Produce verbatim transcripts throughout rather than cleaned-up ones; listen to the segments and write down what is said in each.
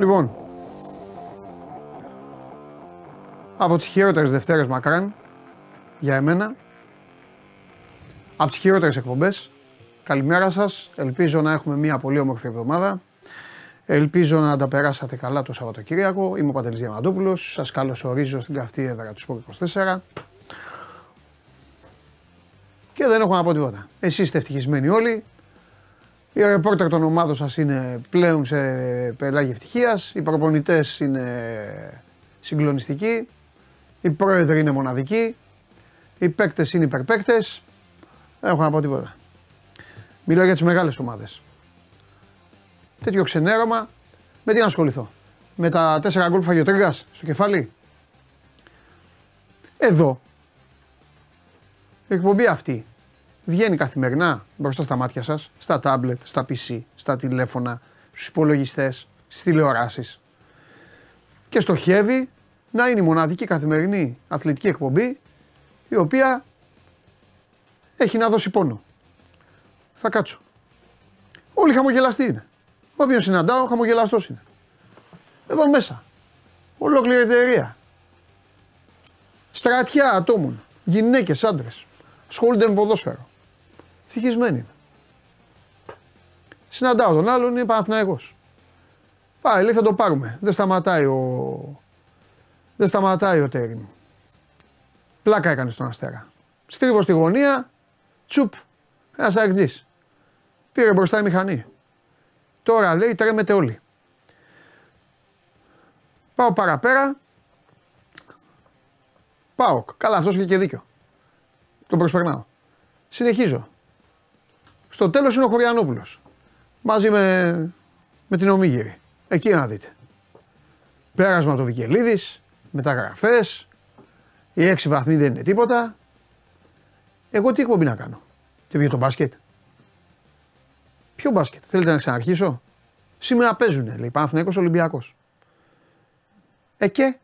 Λοιπόν, από τις χειρότερες Δευτέρες μακράν, για εμένα, από τις χειρότερες εκπομπές, καλημέρα σας, ελπίζω να έχουμε μια πολύ όμορφη εβδομάδα, ελπίζω να τα περάσατε καλά το Σαββατοκύριακο, είμαι ο Παντελής Διαμαντόπουλος, σας καλωσορίζω στην καυτή έδρα του Sport είκοσι τέσσερα και δεν έχω να πω τίποτα. Εσείς είστε ευτυχισμένοι όλοι. Οι ρεπόρτερ των ομάδων σας είναι πλέον σε πελάγι ευτυχίας, οι προπονητές είναι συγκλονιστικοί, οι πρόεδροι είναι μοναδικοί, οι παίκτες είναι υπερπαίκτες, δεν έχω να πω τίποτα. Μιλάω για τις μεγάλες ομάδες. Τέτοιο ξενέρωμα, με τι να ασχοληθώ, με τα τέσσερα γκολ που φάγει ο Τρίγκας στο κεφάλι. Εδώ, η εκπομπή αυτή βγαίνει καθημερινά μπροστά στα μάτια σας, στα τάμπλετ, στα πι σι, στα τηλέφωνα, στους υπολογιστές, στις τηλεοράσεις. Και στοχεύει να είναι η μοναδική καθημερινή αθλητική εκπομπή η οποία έχει να δώσει πόνο. Θα κάτσω. Όλοι χαμογελαστοί είναι. Όποιον συναντάω, χαμογελαστός είναι. Εδώ μέσα. Ολόκληρη εταιρεία. Στρατιά ατόμων. Γυναίκες, άντρες. Ασχολούνται με ποδόσφαιρο. Ευτυχισμένοι είναι. Συναντάω τον άλλον, είναι Παναθηναϊκός. Πάει, λέει θα το πάρουμε. Δεν σταματάει ο... Δεν σταματάει ο Τερίμ. Πλάκα έκανε στον Αστέρα. Στρίβω στη γωνία, τσουπ, ένας αεκτζής. Πήρε μπροστά η μηχανή. Τώρα λέει τρέμετε όλοι. Πάω παραπέρα. Πάω. Καλά, αυτός είχε και δίκιο. Τον προσπερνάω. Συνεχίζω. Στο τέλος είναι ο Χωριανόπουλος. Μαζί με, με την Ομίγυρη. Εκεί να δείτε. Πέρασμα το Βικελίδης, μεταγραφές, οι έξι βαθμοί δεν είναι τίποτα. Εγώ τι εκπομπή να κάνω. Τι πήγε το μπάσκετ. Ποιο μπάσκετ. Θέλετε να ξαναρχίσω. Σήμερα παίζουνε λέει Παναθηναϊκός Ολυμπιακός. Ε και.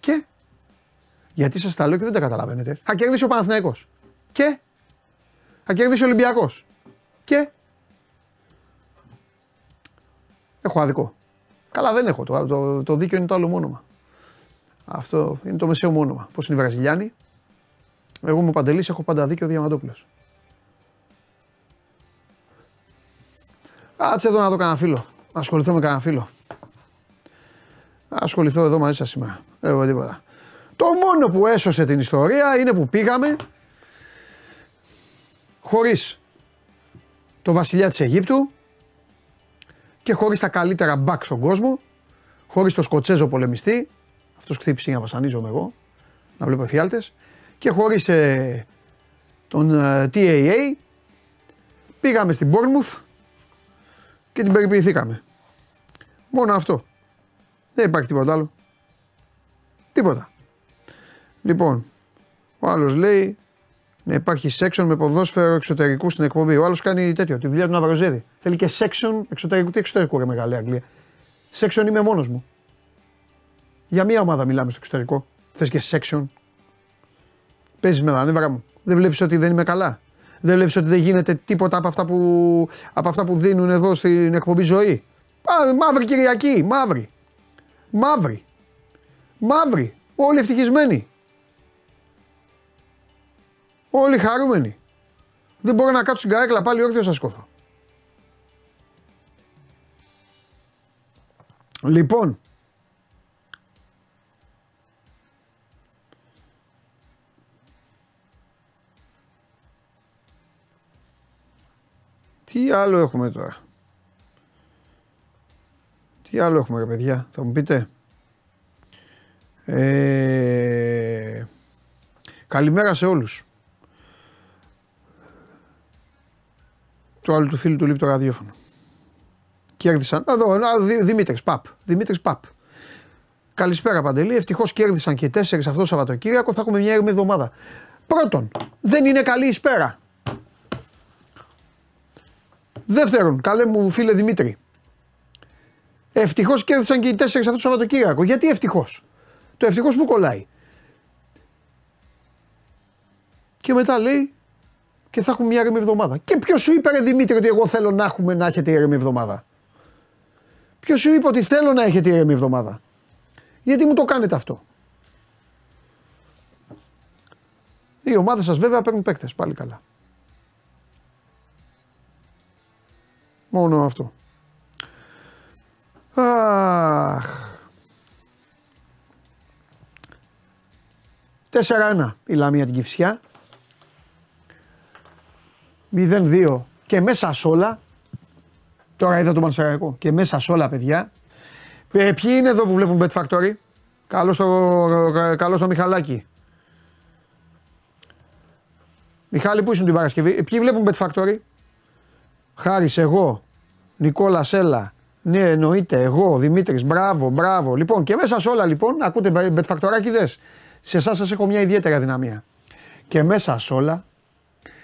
Και. Γιατί σας τα λέω και δεν τα καταλαβαίνετε. Θα κερδίσει ο Παναθηναϊκός. Και. Θα κερδίσει ο Ολυμπιακός. Και. Έχω αδικό. Καλά δεν έχω. Το, το, το δίκιο είναι το άλλο μόνομα. Αυτό είναι το μεσαίο μόνομα. Πώς είναι οι Βραζιλιάνοι. Εγώ είμαι ο Παντελής, έχω πάντα δίκιο ο Διαμαντόπουλος. Κάτσε εδώ να δω κανένα φίλο. Να ασχοληθώ με κανένα φίλο. Να ασχοληθώ εδώ μαζί σας σήμερα. Εγώ τίποτα. Το μόνο που έσωσε την ιστορία είναι που πήγαμε χωρίς το βασιλιά της Αιγύπτου και χωρίς τα καλύτερα μπακ στον κόσμο, χωρίς το Σκοτσέζο πολεμιστή, αυτός χτύπησε για να βασανίζομαι εγώ, να βλέπω εφιάλτες, και χωρίς ε, τον ε, τι έι έι πήγαμε στην Bournemouth και την περιποιηθήκαμε. Μόνο αυτό. Δεν υπάρχει τίποτα άλλο. Τίποτα. Λοιπόν, ο άλλος λέει να υπάρχει section με ποδόσφαιρο εξωτερικού στην εκπομπή. Ο άλλος κάνει τέτοιο, τη δουλειά του Ναυροζέδη. Θέλει και section εξωτερικού. Τι εξωτερικού ρε μεγάλη Αγγλία. Section είμαι μόνος μου. Για μία ομάδα μιλάμε στο εξωτερικό. Θες και section. Παίζεις με τα νεύρα μου. Δεν βλέπεις ότι δεν είμαι καλά. Δεν βλέπεις ότι δεν γίνεται τίποτα από αυτά που, από αυτά που δίνουν εδώ στην εκπομπή ζωή. Πα, μαύρη Κυριακή, μαύρη. Μαύρη. Μαύρη. Όλοι ευτυχισμένοι. Όλοι χαρούμενοι. Δεν μπορώ να κάτσω στην καρέκλα πάλι όρθιο να σκόθω. Λοιπόν. Τι άλλο έχουμε τώρα. Τι άλλο έχουμε ρε παιδιά. Θα μου πείτε. Ε... Καλημέρα σε όλους. Του άλλου του φίλου του λείπει το ραδιόφωνο. Κέρδισαν. Εδώ, δη, Δημήτρης Παπ. Δημήτρης Παπ. Καλησπέρα Παντελή. Ευτυχώς κέρδισαν και τέσσερις αυτό το Σαββατοκύριακο. Θα έχουμε μια έρμη εβδομάδα. Πρώτον, δεν είναι καλή η σπέρα. Δεύτερον, καλέ μου φίλε Δημήτρη. Ευτυχώς κέρδισαν και οι τέσσερις αυτό το Σαββατοκύριακο. Γιατί ευτυχώς. Το ευτυχώς που κολλάει. Και μετά λέει και θα έχουμε μια ήρεμη εβδομάδα. Και ποιος σου είπε, ρε Δημήτρη, ότι εγώ θέλω να, έχουμε, να έχετε ήρεμη εβδομάδα? Ποιος σου είπε ότι θέλω να έχετε ήρεμη εβδομάδα? Γιατί μου το κάνετε αυτό? Η ομάδα σας βέβαια παίρνουν παίκτες, πάλι καλά. Μόνο αυτό. Αχ. τέσσερα ένα η Λαμία την Κηφισιά. μηδέν δύο και μέσα σ' όλα. Τώρα είδα το Πανσεραϊκό. Και μέσα σ' όλα, παιδιά. Ε, ποιοι είναι εδώ που βλέπουν Bet Factory? Καλώς το, καλώς το Μιχαλάκη. Μιχάλη, πού ήσουν την Παρασκευή? Ε, ποιοι βλέπουν Bet Factory? Χάρης, εγώ. Νικόλα, Σέλα. Ναι, εννοείται, εγώ. Δημήτρης, μπράβο, μπράβο. Λοιπόν, και μέσα σ' όλα, λοιπόν, ακούτε Bet Factory, δες. Σε εσάς σας έχω μια ιδιαίτερη αδυναμία. Και μέσα σ' όλα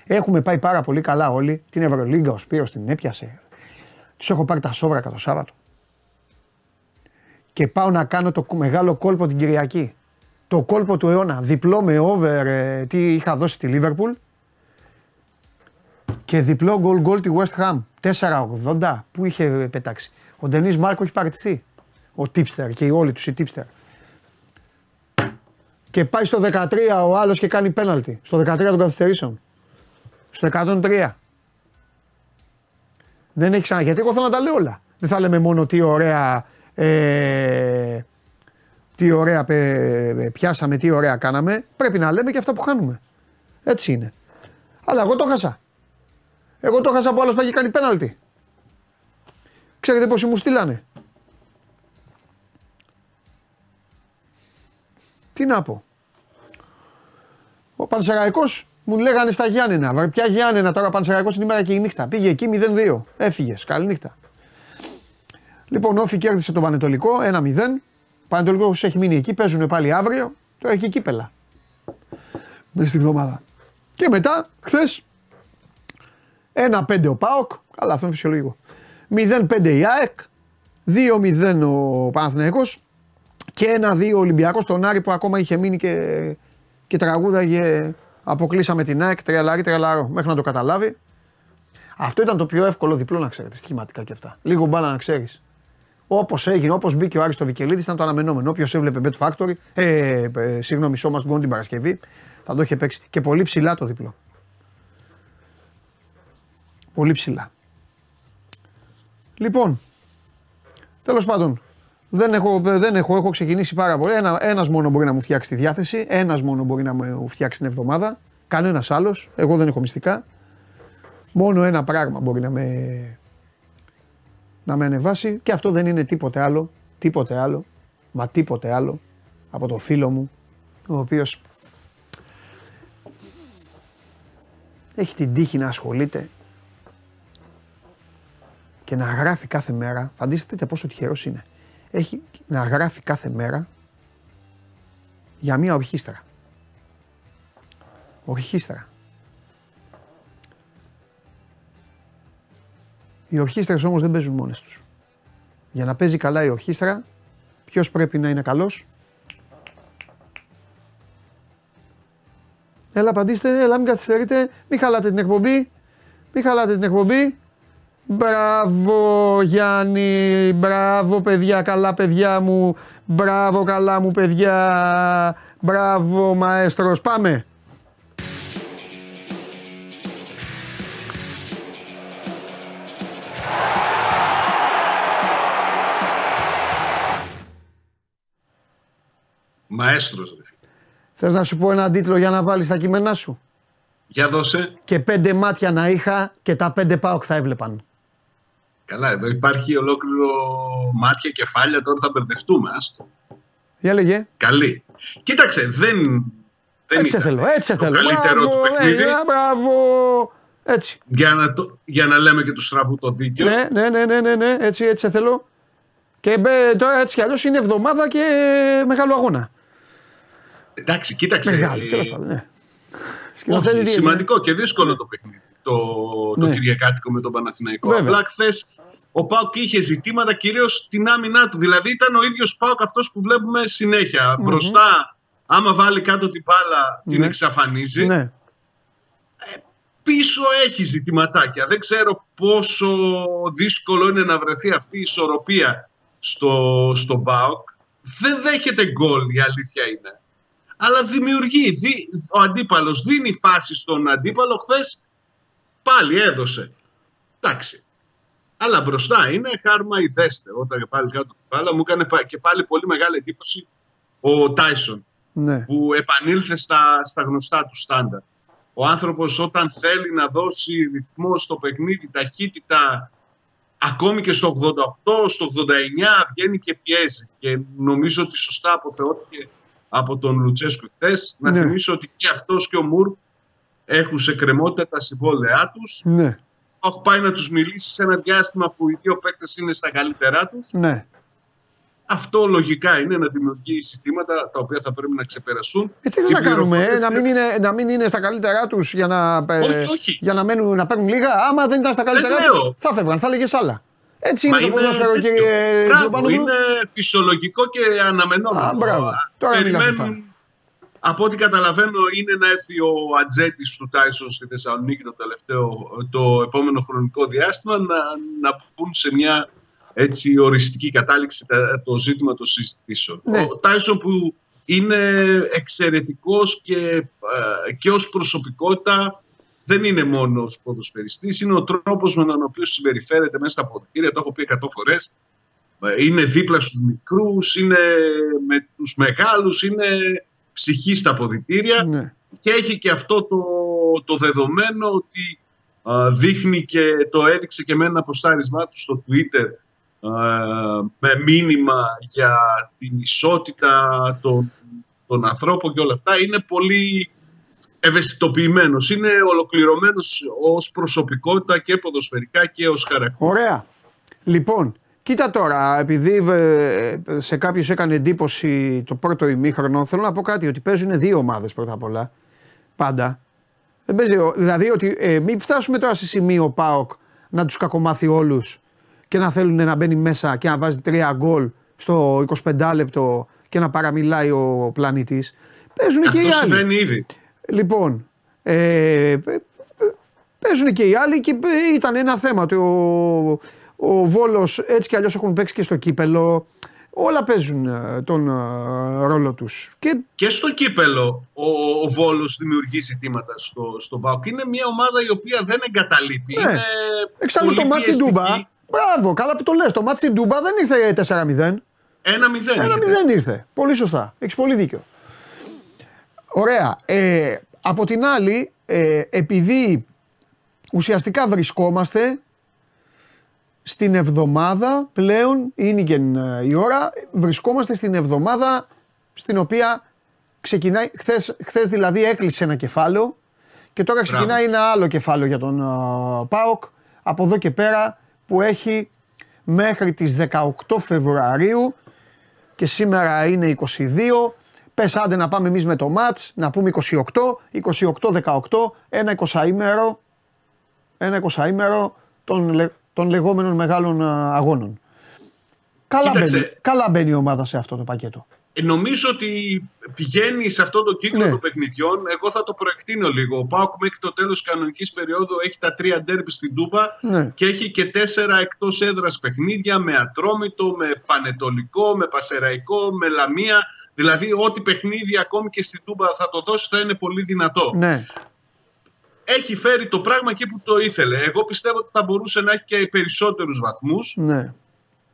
έχουμε πάει πάρα πολύ καλά όλοι. Την Ευρωλίγκα ο Σπύρος την έπιασε. Τους έχω πάρει τα σόβρακα το Σάββατο. Και πάω να κάνω το μεγάλο κόλπο την Κυριακή. Το κόλπο του αιώνα. Διπλό με over, τι είχα δώσει τη Λίβερπουλ. Και διπλό γκολ γκολ τη West Ham. τέσσερα ογδόντα που είχε πετάξει. Ο Ντενίς Μάρκο έχει παραιτηθεί. Ο Τίπστερ και όλοι τους οι Τίπστερ. Και πάει στο δεκατρία ο άλλος και κάνει πέναλτι. Στο δεκατρία των καθυστερήσεων. Στο εκατόν τρία. Δεν έχει ξανά, γιατί εγώ θέλω να τα λέω όλα. Δεν θα λέμε μόνο τι ωραία, ε, τι ωραία πε, πιάσαμε, τι ωραία κάναμε. Πρέπει να λέμε και αυτά που χάνουμε. Έτσι είναι. Αλλά εγώ το χάσα. Εγώ το χάσα που άλλος πάει και κάνει πέναλτι. Ξέρετε πόσοι μου στείλανε? Τι να πω. Ο Πανσεραϊκός μου λέγανε στα Γιάννενα. Βαρ, ποια Γιάννενα τώρα, Πανσεραϊκός την ημέρα και η νύχτα. Πήγε εκεί μηδέν δύο. Έφυγες. Καλή νύχτα. Λοιπόν, Όφη κέρδισε τον Πανετολικό ένα μηδέν. Ο Πανετολικός έχει μείνει εκεί. Παίζουν πάλι αύριο. Τώρα έχει και κύπελα. Μέσα στη βδομάδα. Και μετά, χθες, ένα πέντε ο ΠΑΟΚ. Αλλά αυτό είναι φυσιολογικό. μηδέν πέντε η ΑΕΚ. δύο μηδέν ο Παναθηναϊκός. Και ένα-δύο Ολυμπιακός στον Άρη που ακόμα είχε μείνει και, και τραγούδαγε. Αποκλείσαμε την ΑΕΚ, τρελάρι, τρελάρο, μέχρι να το καταλάβει. Αυτό ήταν το πιο εύκολο διπλό, να ξέρετε, στοιχηματικά και αυτά. Λίγο μπάλα να ξέρεις. Όπως έγινε, όπως μπήκε ο Άρης στο Βικελίδης, ήταν το αναμενόμενο. Όποιος έβλεπε Bet Factory, ε, ε, ε, συγγνώμη, Σώμα Γκόν την Παρασκευή, θα το είχε παίξει. Και πολύ ψηλά το διπλό. Πολύ ψηλά. Λοιπόν, τέλος πάντων. Δεν έχω, δεν έχω, έχω ξεκινήσει πάρα πολύ. Ένα, ένας μόνο μπορεί να μου φτιάξει τη διάθεση, ένας μόνο μπορεί να μου φτιάξει την εβδομάδα, κανένας άλλος, εγώ δεν έχω μυστικά. Μόνο ένα πράγμα μπορεί να με, να με ανεβάσει και αυτό δεν είναι τίποτε άλλο, τίποτε άλλο, μα τίποτε άλλο από τον φίλο μου, ο οποίος έχει την τύχη να ασχολείται και να γράφει κάθε μέρα. Φανταστείτε πόσο τυχερός είναι. Έχει να γράφει κάθε μέρα για μία ορχήστρα. Ορχήστρα. Οι ορχήστρες όμως δεν παίζουν μόνες τους. Για να παίζει καλά η ορχήστρα, ποιος πρέπει να είναι καλός? Έλα απαντήστε, έλα μην καθυστερείτε, μην χαλάτε την εκπομπή, μην χαλάτε την εκπομπή. Μπράβο Γιάννη, μπράβο παιδιά, καλά παιδιά μου, μπράβο καλά μου παιδιά, μπράβο μαέστρος, πάμε! Μαέστρος ρε. Θες να σου πω έναν τίτλο για να βάλεις τα κείμενά σου? Για δώσε. Και πέντε μάτια να είχα και τα πέντε ΠΑΟΚ θα έβλεπαν. Καλά, εδώ υπάρχει ολόκληρο μάτια, κεφάλια, τώρα θα μπερδευτούμε. Για λέγε. Καλή. Κοίταξε, δεν, δεν έτσι ήταν θέλω, έτσι το θέλω. καλύτερο μπράβο, του παιχνίδι. Έλα, μπράβο, έτσι. Για να, το, για να λέμε και του στραβού το δίκαιο. Ναι, ναι, ναι, ναι, ναι, ναι, έτσι, έτσι θέλω. Και μπε, τώρα έτσι κι αλλιώς είναι εβδομάδα και μεγάλο αγώνα. Εντάξει, κοίταξε. Μεγάλο, τέλος πάντων, ναι. Όχι, σημαντικό είναι. Και δύσκολο το παιχνίδι. Το, ναι. το Κυριακάτικο με τον Παναθηναϊκό. Βέβαια. Απλά χθες ο ΠΑΟΚ είχε ζητήματα κυρίως στην άμυνά του. Δηλαδή ήταν ο ίδιος ΠΑΟΚ αυτός που βλέπουμε συνέχεια. Mm-hmm. Μπροστά, άμα βάλει κάτω την μπάλα, mm-hmm. την εξαφανίζει. Mm-hmm. Ε, πίσω έχει ζητηματάκια. Δεν ξέρω πόσο δύσκολο είναι να βρεθεί αυτή η ισορροπία στο, στο ΠΑΟΚ. Δεν δέχεται γκολ, η αλήθεια είναι. Αλλά δημιουργεί. Δι, ο αντίπαλος δίνει φάση στον αντίπαλο. Χθες πάλι έδωσε. Εντάξει. Αλλά μπροστά είναι χάρμα ιδέστε. Όταν πάλι κάτω του πάλα μου έκανε και πάλι πολύ μεγάλη εντύπωση ο Τάισον. Ναι. Που επανήλθε στα, στα γνωστά του στάνταρ. Ο άνθρωπος όταν θέλει να δώσει ρυθμό στο παιχνίδι, ταχύτητα, ακόμη και στο ογδόντα οκτώ, στο ογδόντα εννιά, βγαίνει και πιέζει. Και νομίζω ότι σωστά αποθεώθηκε από τον Λουτσέσκου χθες. Ναι. Να θυμίσω ότι και αυτός και ο Μουρ έχουν σε κρεμότητα τα συμβόλαιά τους. Ναι. Έχω πάει να τους μιλήσει σε ένα διάστημα που οι δύο παίκτες είναι στα καλύτερά τους. Ναι. Αυτό λογικά είναι να δημιουργεί συστήματα τα οποία θα πρέπει να ξεπεραστούν. Ε, τι θες να κάνουμε, ε, να, μην είναι, να μην είναι στα καλύτερά τους για να, όχι, όχι. Για να, μένουν, να παίρνουν λίγα. Άμα δεν ήταν στα καλύτερά δεν τους, λέω. Θα φεύγαν, θα λέγες άλλα. Έτσι είναι, είναι το ποδόσφαιρο, κύριε Τζομπάνου. Είναι φυσιολογικό και αναμενόμενο. Μπράβο, τώρα μιλάμε αυτά. Από ό,τι καταλαβαίνω είναι να έρθει ο ατζέτης του Τάισον στη Θεσσαλονίκη το, τελευταίο, το επόμενο χρονικό διάστημα να, να πούν σε μια... έτσι οριστική κατάληξη το ζήτημα των συζητήσεων. Ναι. Ο Τάισον που είναι εξαιρετικός και, και ως προσωπικότητα δεν είναι μόνο ως ποδοσφαιριστής, είναι ο τρόπος με τον οποίο συμπεριφέρεται μέσα στα ποδητήρια, το έχω πει εκατό φορές, είναι δίπλα στους μικρούς, είναι με τους μεγάλους, είναι ψυχή στα ποδητήρια, ναι. Και έχει και αυτό το, το δεδομένο ότι δείχνει και το έδειξε και με ένα αποστάρισμά του στο Twitter με μήνυμα για την ισότητα των, των ανθρώπων και όλα αυτά, είναι πολύ ευαισθητοποιημένος. Είναι ολοκληρωμένος ως προσωπικότητα και ποδοσφαιρικά και ως χαρακτήρα. Ωραία. Λοιπόν, κοίτα τώρα, επειδή σε κάποιους έκανε εντύπωση το πρώτο ημίχρονο, θέλω να πω κάτι, ότι παίζουν δύο ομάδες πρώτα απ' όλα, πάντα. Δεν παίζει, δηλαδή ότι ε, μην φτάσουμε τώρα σε σημείο ΠΑΟΚ να τους κακομάθει όλους και να θέλουν να μπαίνει μέσα και να βάζει τρία γκολ στο εικοσιπέντε λεπτό και να παραμιλάει ο πλανήτης. Παίζουν και οι άλλοι. Ήδη. Λοιπόν, ε, παίζουν και οι άλλοι και ήταν ένα θέμα ότι ο, ο Βόλος έτσι κι αλλιώς έχουν παίξει και στο κύπελλο. Όλα παίζουν τον uh, ρόλο τους. Και... και στο κύπελλο ο, ο Βόλος δημιουργεί ζητήματα στο, στον ΠΑΟΚ. Είναι μια ομάδα η οποία δεν εγκαταλείπει. Ναι. Εξάλλου το μάτς στην Τούμπα. Μπράβο, καλά που το λες. Το μάτς στην Τούμπα δεν ήρθε τέσσερα μηδέν. ένα μηδέν ήρθε. Πολύ σωστά. Έχεις πολύ δίκιο. Ωραία. Ε, από την άλλη, ε, επειδή ουσιαστικά βρισκόμαστε... στην εβδομάδα πλέον, είναι και η ώρα, βρισκόμαστε στην εβδομάδα στην οποία ξεκινάει, χθες, χθες δηλαδή έκλεισε ένα κεφάλαιο και τώρα ξεκινάει ένα άλλο κεφάλαιο για τον uh, ΠΑΟΚ από εδώ και πέρα που έχει μέχρι τις δεκαοκτώ Φεβρουαρίου και σήμερα είναι είκοσι δύο, πες άντε να πάμε εμείς με το μάτς, να πούμε είκοσι οκτώ, είκοσι οκτώ δεκαοκτώ, ένα εικοσαήμερο, ένα εικοσαήμερο τον... των λεγόμενων μεγάλων αγώνων. Καλά μπαίνει, καλά μπαίνει η ομάδα σε αυτό το πακέτο. Ε, νομίζω ότι πηγαίνει σε αυτό το κύκλο, ναι, των παιχνιδιών. Εγώ θα το προεκτείνω λίγο. Ο ΠΑΟΚ μέχρι το τέλος της κανονικής περίοδου έχει τα τρία ντέρμπι στην Τούμπα, ναι, και έχει και τέσσερα εκτός έδρας παιχνίδια με Ατρόμητο, με Πανετολικό, με Πανσεραϊκό, με Λαμία. Δηλαδή ό,τι παιχνίδι ακόμη και στην Τούμπα θα το δώσει θα είναι πολύ δυνατό. Ναι. Έχει φέρει το πράγμα εκεί που το ήθελε. Εγώ πιστεύω ότι θα μπορούσε να έχει και περισσότερους βαθμούς. Ναι.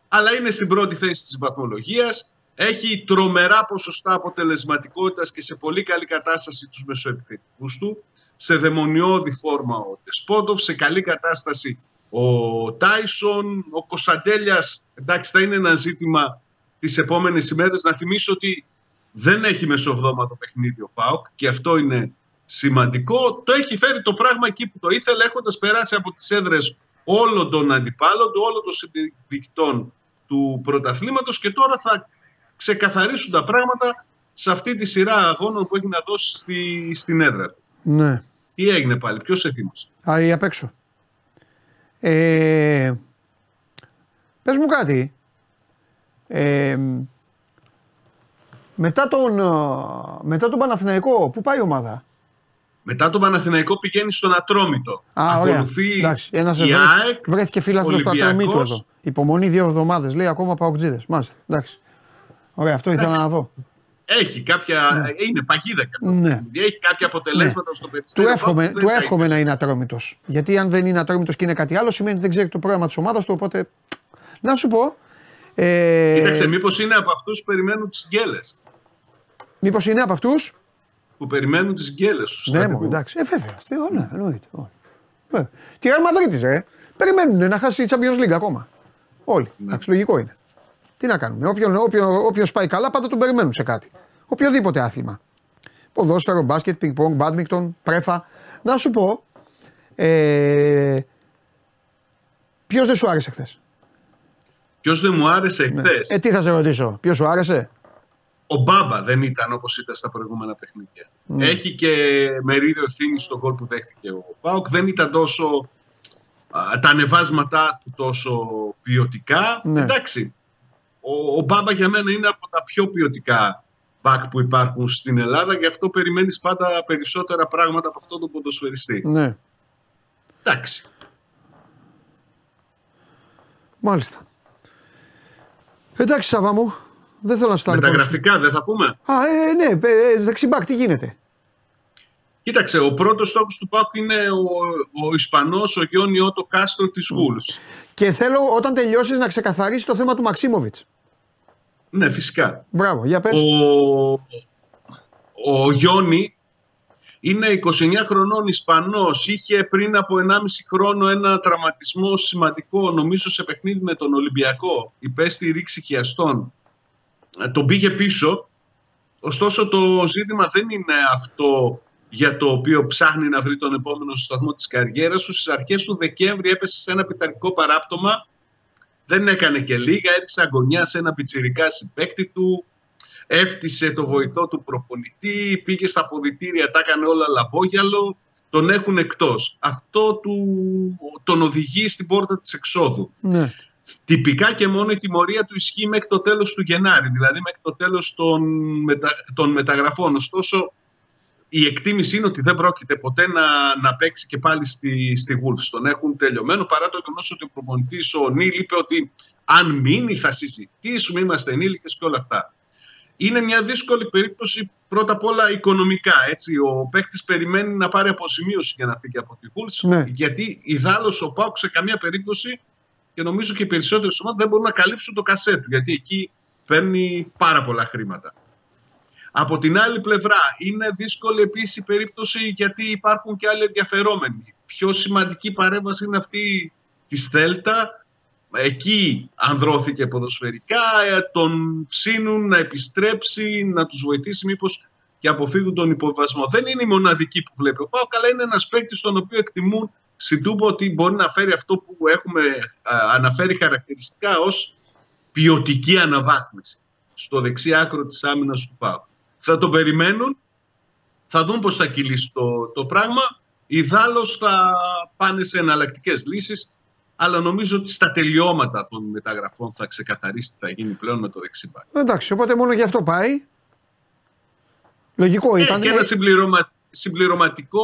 Αλλά είναι στην πρώτη θέση της βαθμολογίας. Έχει τρομερά ποσοστά αποτελεσματικότητας και σε πολύ καλή κατάσταση τους μεσοεπιθετικούς του. Σε δαιμονιώδη φόρμα ο Τεσπότοφ. Σε καλή κατάσταση ο Τάισον. Ο Κωνσταντέλιας, εντάξει, θα είναι ένα ζήτημα τις επόμενες ημέρες. Να θυμίσω ότι δεν έχει μεσοβδόματο παιχνίδι ο ΠΑΟΚ και αυτό είναι... σημαντικό, το έχει φέρει το πράγμα εκεί που το ήθελε, έχοντας περάσει από τις έδρες όλων των αντιπάλων του, όλων των συνδικτών του πρωταθλήματος και τώρα θα ξεκαθαρίσουν τα πράγματα σε αυτή τη σειρά αγώνων που έχει να δώσει στη, στην έδρα του. Ναι. Τι έγινε πάλι, ποιος σε θύμωσε? Α, ή απ' έξω. Ε, πες μου κάτι. Ε, μετά τον, μετά τον Παναθηναϊκό, πού πάει η ομάδα? Μετά τον Παναθηναϊκό πηγαίνει στον Ατρόμητο. Α, ακολουθεί. Εντάξει, ένας η ΑΕΚ. Βρέθηκε φίλαθλος στο Ατρόμητο εδώ. Υπομονή δύο εβδομάδες. Λέει ακόμα παοκτζίδες. Μάλιστα. Εντάξει. Ωραία, αυτό εντάξει. Ήθελα να δω. Έχει κάποια. Ναι. Είναι παγίδα κάποια. Ναι. Έχει κάποια αποτελέσματα ναι. στο παιχνίδι. Του εύχομαι, του εύχομαι να είναι Ατρόμητος. Γιατί αν δεν είναι Ατρόμητος και είναι κάτι άλλο, σημαίνει ότι δεν ξέρει το πρόγραμμα της ομάδας του. Οπότε. Να σου πω. Ε... Κοίταξε, μήπως είναι από αυτούς που περιμένουν τις γκέλες. Μήπως είναι από αυτούς. Που περιμένουν τις γκέλες τους. Ναι, μου, εντάξει. Ε, βέβαια. Ναι, εννοείται. Τι Real Madrid, ρε. Περιμένουν να χάσει η Champions League ακόμα. Όλοι. Ναι. Εντάξει, λογικό είναι. Τι να κάνουμε. Όποιον, όποιον, όποιος πάει καλά, πάντα τον περιμένουν σε κάτι. Οποιοδήποτε άθλημα. Ποδόσφαιρο, μπάσκετ, πινκ-πονγκ, μπάντμικτον, πρέφα. Να σου πω. Ε, ποιος δεν σου άρεσε χθες. Ποιος δεν μου άρεσε χθες. Ναι. Ε, τι θα σε ρωτήσω. Ποιος σου άρεσε. Ο Μπάμπα δεν ήταν όπως ήταν στα προηγούμενα παιχνίδια. Mm. Έχει και μερίδιο ευθύνη στον γκολ που δέχτηκε ο ΠΑΟΚ. Δεν ήταν τόσο. Α, τα ανεβάσματά του τόσο ποιοτικά. Ναι. Εντάξει. Ο, ο Μπάμπα για μένα είναι από τα πιο ποιοτικά μπακ που υπάρχουν στην Ελλάδα. Γι' αυτό περιμένεις πάντα περισσότερα πράγματα από αυτόν τον ποδοσφαιριστή. Ναι. Εντάξει. Μάλιστα. Εντάξει, Σάβα μου. Δεν θέλω να σταλώ. Με τα γραφικά δεν θα πούμε. Α, ε, ναι, ε, δεξιμπάκ, τι γίνεται. Κοίταξε, ο πρώτος στόχος του ΠΑΟΚ είναι ο, ο Ισπανός, ο Γιόνι Ότο Κάστρο της Γούλης. Και θέλω όταν τελειώσεις να ξεκαθαρίσεις το θέμα του Μαξίμοβιτς. Ναι, φυσικά. Μπράβο, για πες. Ο, ο Γιόνι είναι είκοσι εννέα χρονών Ισπανός. Είχε πριν από ενάμιση χρόνο ένα τραυματισμό σημαντικό, νομίζω σε παιχνίδι με τον Ολυμπιακό. Υπέστη ρήξη χιαστών. Τον πήγε πίσω, ωστόσο το ζήτημα δεν είναι αυτό για το οποίο ψάχνει να βρει τον επόμενο σταθμό της καριέρας του. Στις αρχές του Δεκέμβρη έπεσε σε ένα πειθαρχικό παράπτωμα, δεν έκανε και λίγα, έριξε αγωνιά σε ένα πιτσιρικά συμπαίκτη του, έφτισε το βοηθό του προπονητή, πήγε στα αποδυτήρια, τα έκανε όλα λαβόγιαλο, τον έχουν εκτός. Αυτό του, τον οδηγεί στην πόρτα της εξόδου. Ναι. Τυπικά και μόνο η τιμωρία του ισχύει μέχρι το τέλος του Γενάρη, δηλαδή μέχρι το τέλος των, μετα... των μεταγραφών. Ωστόσο, η εκτίμηση είναι ότι δεν πρόκειται ποτέ να, να παίξει και πάλι στη, στη Wolves. Τον έχουν τελειωμένο, παρά το γεγονός ότι ο προπονητής ο Νίλ είπε ότι αν μείνει θα συζητήσουμε, είμαστε ενήλικες και όλα αυτά. Είναι μια δύσκολη περίπτωση πρώτα απ' όλα οικονομικά. Έτσι. Ο παίκτης περιμένει να πάρει αποζημίωση για να φύγει από τη Wolves, ναι. Γιατί ιδάλλως ο ΠΑΟΚ σε καμία περίπτωση. Και νομίζω και οι περισσότερες ομάδες δεν μπορούν να καλύψουν το κασέ του, γιατί εκεί παίρνει πάρα πολλά χρήματα. Από την άλλη πλευρά, είναι δύσκολη επίσης η περίπτωση γιατί υπάρχουν και άλλοι ενδιαφερόμενοι. Πιο σημαντική παρέμβαση είναι αυτή της Θέλτα. Εκεί ανδρώθηκε ποδοσφαιρικά, τον ψήνουν να επιστρέψει, να τους βοηθήσει μήπως και αποφύγουν τον υποβιβασμό. Δεν είναι η μοναδική που βλέπει ο ΠΑΟΚ, αλλά είναι ένας παίκτης τον οποίο εκτιμούν στην Τούμπα ότι μπορεί να φέρει αυτό που έχουμε α, αναφέρει χαρακτηριστικά ως ποιοτική αναβάθμιση στο δεξί άκρο της άμυνας του ΠΑΟΚ. Θα τον περιμένουν, θα δουν πώς θα κυλήσει το, το πράγμα, ιδάλλως θα πάνε σε εναλλακτικές λύσεις, αλλά νομίζω ότι στα τελειώματα των μεταγραφών θα ξεκαθαρίσει τι θα γίνει πλέον με το δεξί μπακ. Εντάξει, οπότε μόνο γι' αυτό πάει. Λογικό ήταν. Ε, και ένα συμπληρωματικό. Συμπληρωματικό,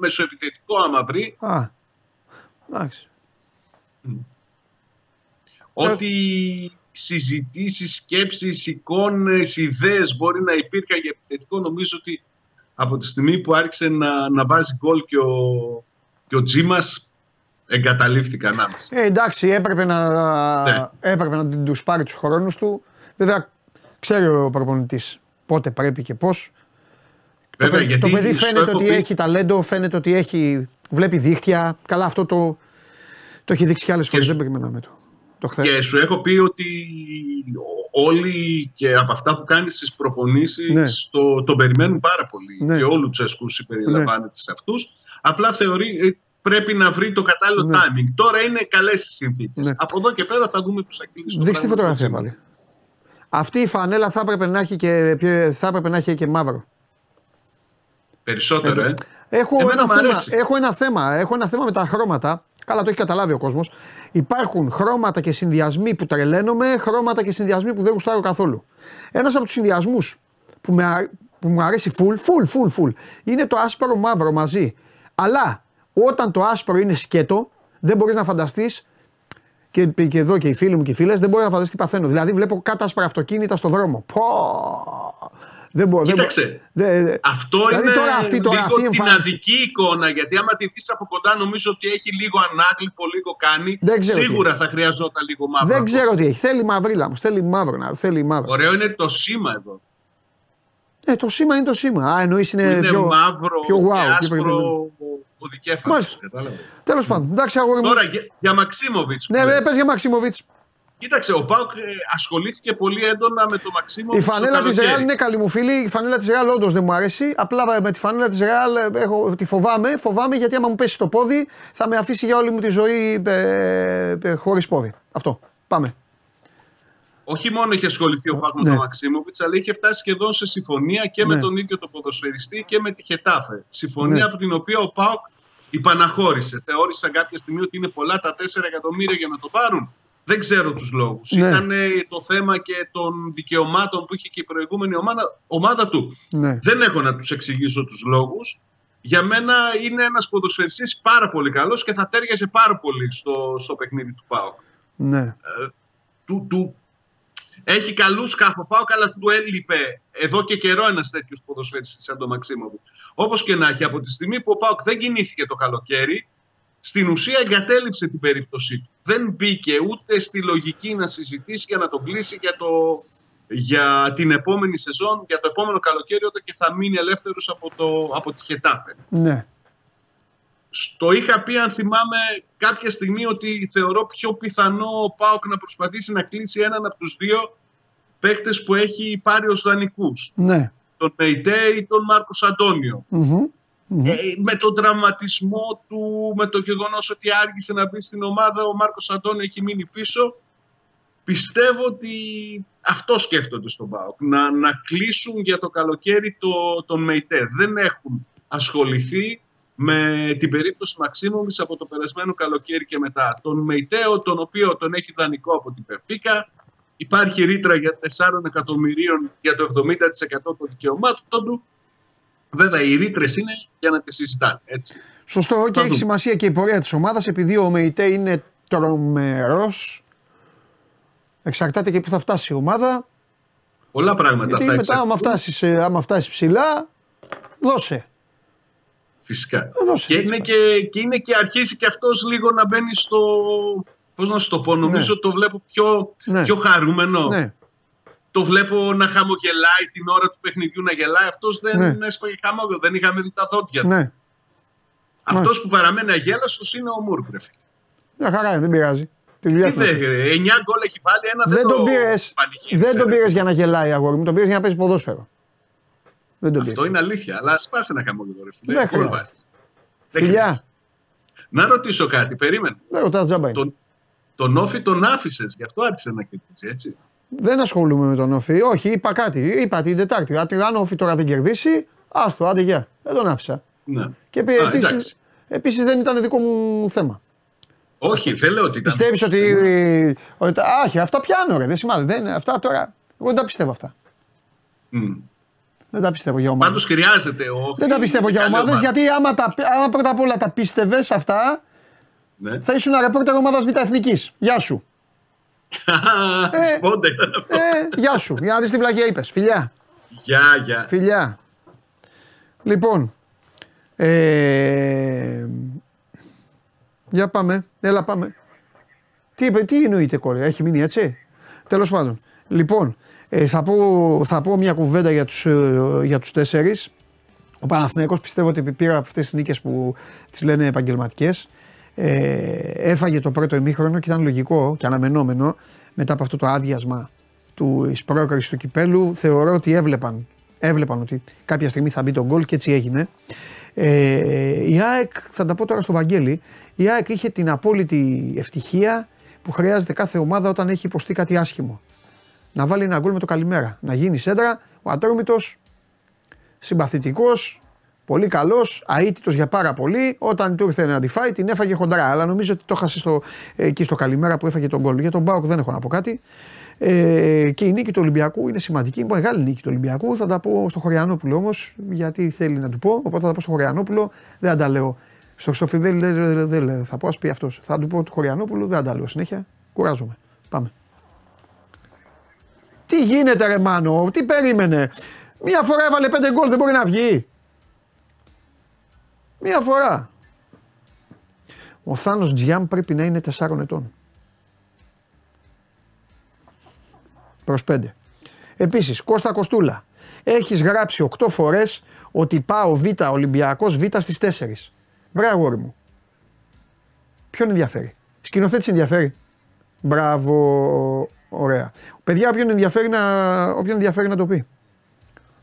μεσοεπιθετικό άμα βρει. Α, εντάξει. Mm. Ό,τι συζητήσεις, σκέψεις, εικόνες, ιδέες μπορεί να υπήρχαν για επιθετικό, νομίζω ότι από τη στιγμή που άρχισε να, να βάζει γκολ και ο, και ο Τζίμας εγκαταλείφθηκαν άμεσα. Ε, εντάξει, έπρεπε να, ναι. έπρεπε να τους πάρει τους χρόνους του. Βέβαια, ξέρει ο προπονητής πότε πρέπει και πώς. Βέβαια, το, γιατί το παιδί φαίνεται ότι πει... έχει ταλέντο, φαίνεται ότι έχει, βλέπει δίχτυα. Καλά, αυτό το, το έχει δείξει κι άλλες φορές. Σου... Δεν περιμέναμε το, το χθες. Και σου έχω πει ότι όλοι και από αυτά που κάνεις στις προπονήσεις ναι. το, το περιμένουν πάρα πολύ. Ναι. Και όλου Τσέσκου συμπεριλαμβάνεται ναι. σε αυτούς. Απλά θεωρεί πρέπει να βρει το κατάλληλο ναι. timing. Τώρα είναι καλές οι συνθήκες. Ναι. Από εδώ και πέρα θα δούμε τους αγγλίσεις. Δείξτε τη φωτογραφία πάλι. Αυτή η φανέλα θα έπρεπε να έχει και, θα έπρεπε να έχει και μαύρο. Περισσότερο, ε, ε. Έχω, ένα θέμα, έχω ένα θέμα. Έχω ένα θέμα με τα χρώματα. Καλά, το έχει καταλάβει ο κόσμος. Υπάρχουν χρώματα και συνδυασμοί που τρελαίνομαι, χρώματα και συνδυασμοί που δεν γουστάρω καθόλου. Ένας από τους συνδυασμούς που με, που μου αρέσει φουλ, φουλ, φουλ, φουλ. Είναι το άσπρο μαύρο μαζί. Αλλά όταν το άσπρο είναι σκέτο, δεν μπορείς να φανταστείς. Και, και εδώ και οι φίλοι μου και οι φίλες, δεν μπορεί να φανταστεί τι παθαίνω. Δηλαδή, βλέπω κάτω άσπρα αυτοκίνητα στο δρόμο. Πω! Δεν μπορώ. Κοίταξε. Δεν, δε, αυτό δηλαδή, είναι τώρα αυτή, τώρα, λίγο αυτή την αδική εικόνα. Γιατί άμα τη δεις από κοντά, νομίζω ότι έχει λίγο ανάγλυφο, λίγο κάνει. Σίγουρα θα χρειαζόταν λίγο μαύρο. Δεν ξέρω τι έχει. Θέλει μαυρίλα μου. Θέλει μαύρο, να, θέλει μαύρο. Ωραίο είναι το σήμα εδώ. Ε, το σήμα είναι το σήμα. Α, εννοείς είναι, είναι πιο, μαύρο, πιο wow, και άσπρο. Μάλιστα. Τέλος πάντων. Εντάξει, τώρα για, για Μαξίμοβιτς. Ναι, πες. πες για Μαξίμοβιτς. Κοίταξε, ο ΠΑΟΚ ασχολήθηκε πολύ έντονα με το Μαξίμοβιτς. Η φανέλα της Ρεάλ είναι καλή μου φίλη. Η φανέλα της Ρεάλ όντως δεν μου αρέσει. Απλά με τη φανέλα της Ρεάλ τη φοβάμαι. Φοβάμαι γιατί άμα μου πέσει το πόδι θα με αφήσει για όλη μου τη ζωή ε, ε, ε, χωρίς πόδι. Αυτό. Πάμε. Όχι μόνο είχε ασχοληθεί ο ΠΑΟΚ με τον Μαξίμοβιτς, αλλά είχε φτάσει σχεδόν σε συμφωνία και ναι. με τον ίδιο τον ποδοσφαιριστή και με τη Χετάφε. Συμφωνία ναι. από την οποία ο ΠΑΟΚ υπαναχώρησε. Θεώρησαν κάποια στιγμή ότι είναι πολλά τα τέσσερα εκατομμύρια για να το πάρουν. Δεν ξέρω τους λόγους. Ναι. Ήταν το θέμα και των δικαιωμάτων που είχε και η προηγούμενη ομάδα, ομάδα του. Ναι. Δεν έχω να τους εξηγήσω τους λόγους. Για μένα είναι ένας ποδοσφαιριστής πάρα πολύ καλός και θα τέριαζε πάρα πολύ στο, στο παιχνίδι του ΠΑΟΚ. Ναι. Ε, του, του, Έχει καλούς σκάφο ΠΑΟΚ, αλλά του έλειπε εδώ και καιρό ένας τέτοιος ποδοσφαιριστής σαν τον Μαξίμοβιτς. Όπως και να έχει, από τη στιγμή που ο ΠΑΟΚ δεν κινήθηκε το καλοκαίρι, στην ουσία εγκατέλειψε την περίπτωσή του. Δεν μπήκε ούτε στη λογική να συζητήσει για να τον κλείσει για, το, για την επόμενη σεζόν, για το επόμενο καλοκαίρι, όταν και θα μείνει ελεύθερος από, το, από τη Χετάφε. Ναι. Στο είχα πει, αν θυμάμαι, κάποια στιγμή ότι θεωρώ πιο πιθανό ο ΠΑΟΚ να προσπαθήσει να κλείσει έναν από τους δύο παίκτες που έχει πάρει ως δανεικούς. Ναι. Τον Νεϊτέ ή τον Μάρκος Αντώνιο. Mm-hmm. Mm-hmm. Ε, με τον τραυματισμό του, με το γεγονός ότι άργησε να μπει στην ομάδα, ο Μάρκος Αντώνιο έχει μείνει πίσω. Πιστεύω ότι αυτό σκέφτονται στον ΠΑΟΚ. Να, να κλείσουν για το καλοκαίρι το, τον Νεϊτέ. Δεν έχουν ασχοληθεί με την περίπτωση Μαξίμοβιτς από το περασμένο καλοκαίρι και μετά. Τον Μεϊτέο, τον οποίο τον έχει δανεικό από την Πενφίκα, υπάρχει ρήτρα για τέσσερα εκατομμυρίων για το εβδομήντα τοις εκατό των δικαιωμάτων του. Βέβαια, οι ρήτρες είναι για να τις συζητάνε. Έτσι. Σωστό, και έχει σημασία και η πορεία της ομάδας, επειδή ο Μεϊτέ είναι τρομερός. Εξαρτάται και που θα φτάσει η ομάδα. Πολλά πράγματα. Γιατί θα μετά, άμα φτάσεις, άμα φτάσεις ψηλά, δώσε. Φυσικά. Και είναι και, και είναι και αρχίζει και αυτός λίγο να μπαίνει στο, πώς να σου το πω, νομίζω ναι. το βλέπω πιο, ναι. πιο χαρούμενο. Ναι. Το βλέπω να χαμογελάει την ώρα του παιχνιδιού, να γελάει. Αυτός δεν ναι. έσπαγε χαμόγελο, δεν είχαμε δει τα δόντια του. Ναι. Αυτός Μάλιστα. που παραμένει αγέλαστος είναι ο Μούρκρεφ. Μια χαρά, δεν πειράζει. Τι δε, εννιά γκολ έχει βάλει, ένα δεν, δεν τον πήρες, Δεν τον πήρες για να γελάει, αγόρι μου, τον πήρες για να παίζει ποδόσφαιρο. Δεν το Αυτό πήρε. Είναι αλήθεια, αλλά σπάσε ένα χαμόγελο, ρε φίλε. Πολύ βάζεις. Φιλιά. Να ρωτήσω κάτι, περίμενε. Δεν ρωτάς, τζάμπα είναι. Τον, τον Όφη τον άφησες, γι' αυτό άρχισε να κερδίσει, έτσι. Δεν ασχολούμαι με τον Όφη. Όχι, είπα κάτι. Είπα την Τετάρτη. Αν ο Όφη τώρα δεν κερδίσει, άστο, άντε γεια. Δεν τον άφησα. Ναι. Και επίσης δεν ήταν δικό μου θέμα. Όχι, δεν λέω ότι ήταν. Πιστεύεις ότι. Όχι, αυτά πιάνω, ρε. Δεν σημαίνει. Αυτά τώρα. Εγώ δεν τα πιστεύω αυτά. Δεν τα πιστεύω για ομάδες. Πάντως χρειάζεται ο... Δεν τα πιστεύω για ομάδες, γιατί άμα, τα, άμα πρώτα απ' όλα τα πίστευες αυτά, ναι. θα ήσουν ρεπόρτερ ομάδας Β' Εθνικής. Γεια σου. ε, ε, γεια σου. Για να δεις τι βλακεία είπες. Φιλιά. Γεια, γεια. Φιλιά. Λοιπόν. Ε, για πάμε. Έλα πάμε. Τι, είπε, τι εννοείται κόρη. Έχει μείνει έτσι. Τέλος πάντων. Λοιπόν. Ε, θα, πω, θα πω μια κουβέντα για τους, ε, για τους τέσσερις. Ο Παναθηναϊκός πιστεύω ότι πήρα από αυτές τις νίκες που τις λένε επαγγελματικές. Ε, έφαγε το πρώτο ημίχρονο και ήταν λογικό και αναμενόμενο μετά από αυτό το άδειασμα της πρόκρισης του κυπέλου. Θεωρώ ότι έβλεπαν, έβλεπαν ότι κάποια στιγμή θα μπει το γκολ και έτσι έγινε. Ε, η ΑΕΚ, θα τα πω τώρα στο Βαγγέλη, η ΑΕΚ είχε την απόλυτη ευτυχία που χρειάζεται κάθε ομάδα όταν έχει υποστεί κάτι άσχημο. Να βάλει ένα γκολ με το καλημέρα. Να γίνει σέντρα. Ο Ατρόμητος, συμπαθητικός, Πολύ καλός, αίτητος για πάρα πολύ. Όταν του ήρθε να τη φάει, την έφαγε χοντρά. Αλλά νομίζω ότι το έχασε στο, εκεί στο καλημέρα που έφαγε τον γκολ. Για τον ΠΑΟΚ δεν έχω να πω κάτι. Ε, και η νίκη του Ολυμπιακού είναι σημαντική. Μεγάλη νίκη του Ολυμπιακού. Θα τα πω στο Χωριανόπουλο όμως, γιατί θέλει να του πω. Οπότε θα τα πω στο Χωριανόπουλο. Δεν θα τα λέω. Στο Χρυστοφιδέλη δεν δε, δε, θα πω. Ας πει αυτός. Θα του πω του Χωριανόπουλου. Δεν θα τα λέω συνέχεια. Κουράζομαι. Πάμε. Τι γίνεται, ρε Μάνο, τι περίμενε. Μία φορά έβαλε πέντε γκολ, δεν μπορεί να βγει. Μία φορά. Ο Θάνος Τζιάμ πρέπει να είναι τεσσάρων ετών. Προς πέντε. Επίσης, Κώστα Κοστούλα. Έχεις γράψει οκτώ φορές ότι πάω Β, Ολυμπιακός Β στις τέσσερις. Μπράβο, αγόρι μου. Ποιον ενδιαφέρει. Σκηνοθέτης ενδιαφέρει. Μπράβο. Ωραία. Παιδιά, όποιον ενδιαφέρει να, όποιον ενδιαφέρει να το πει.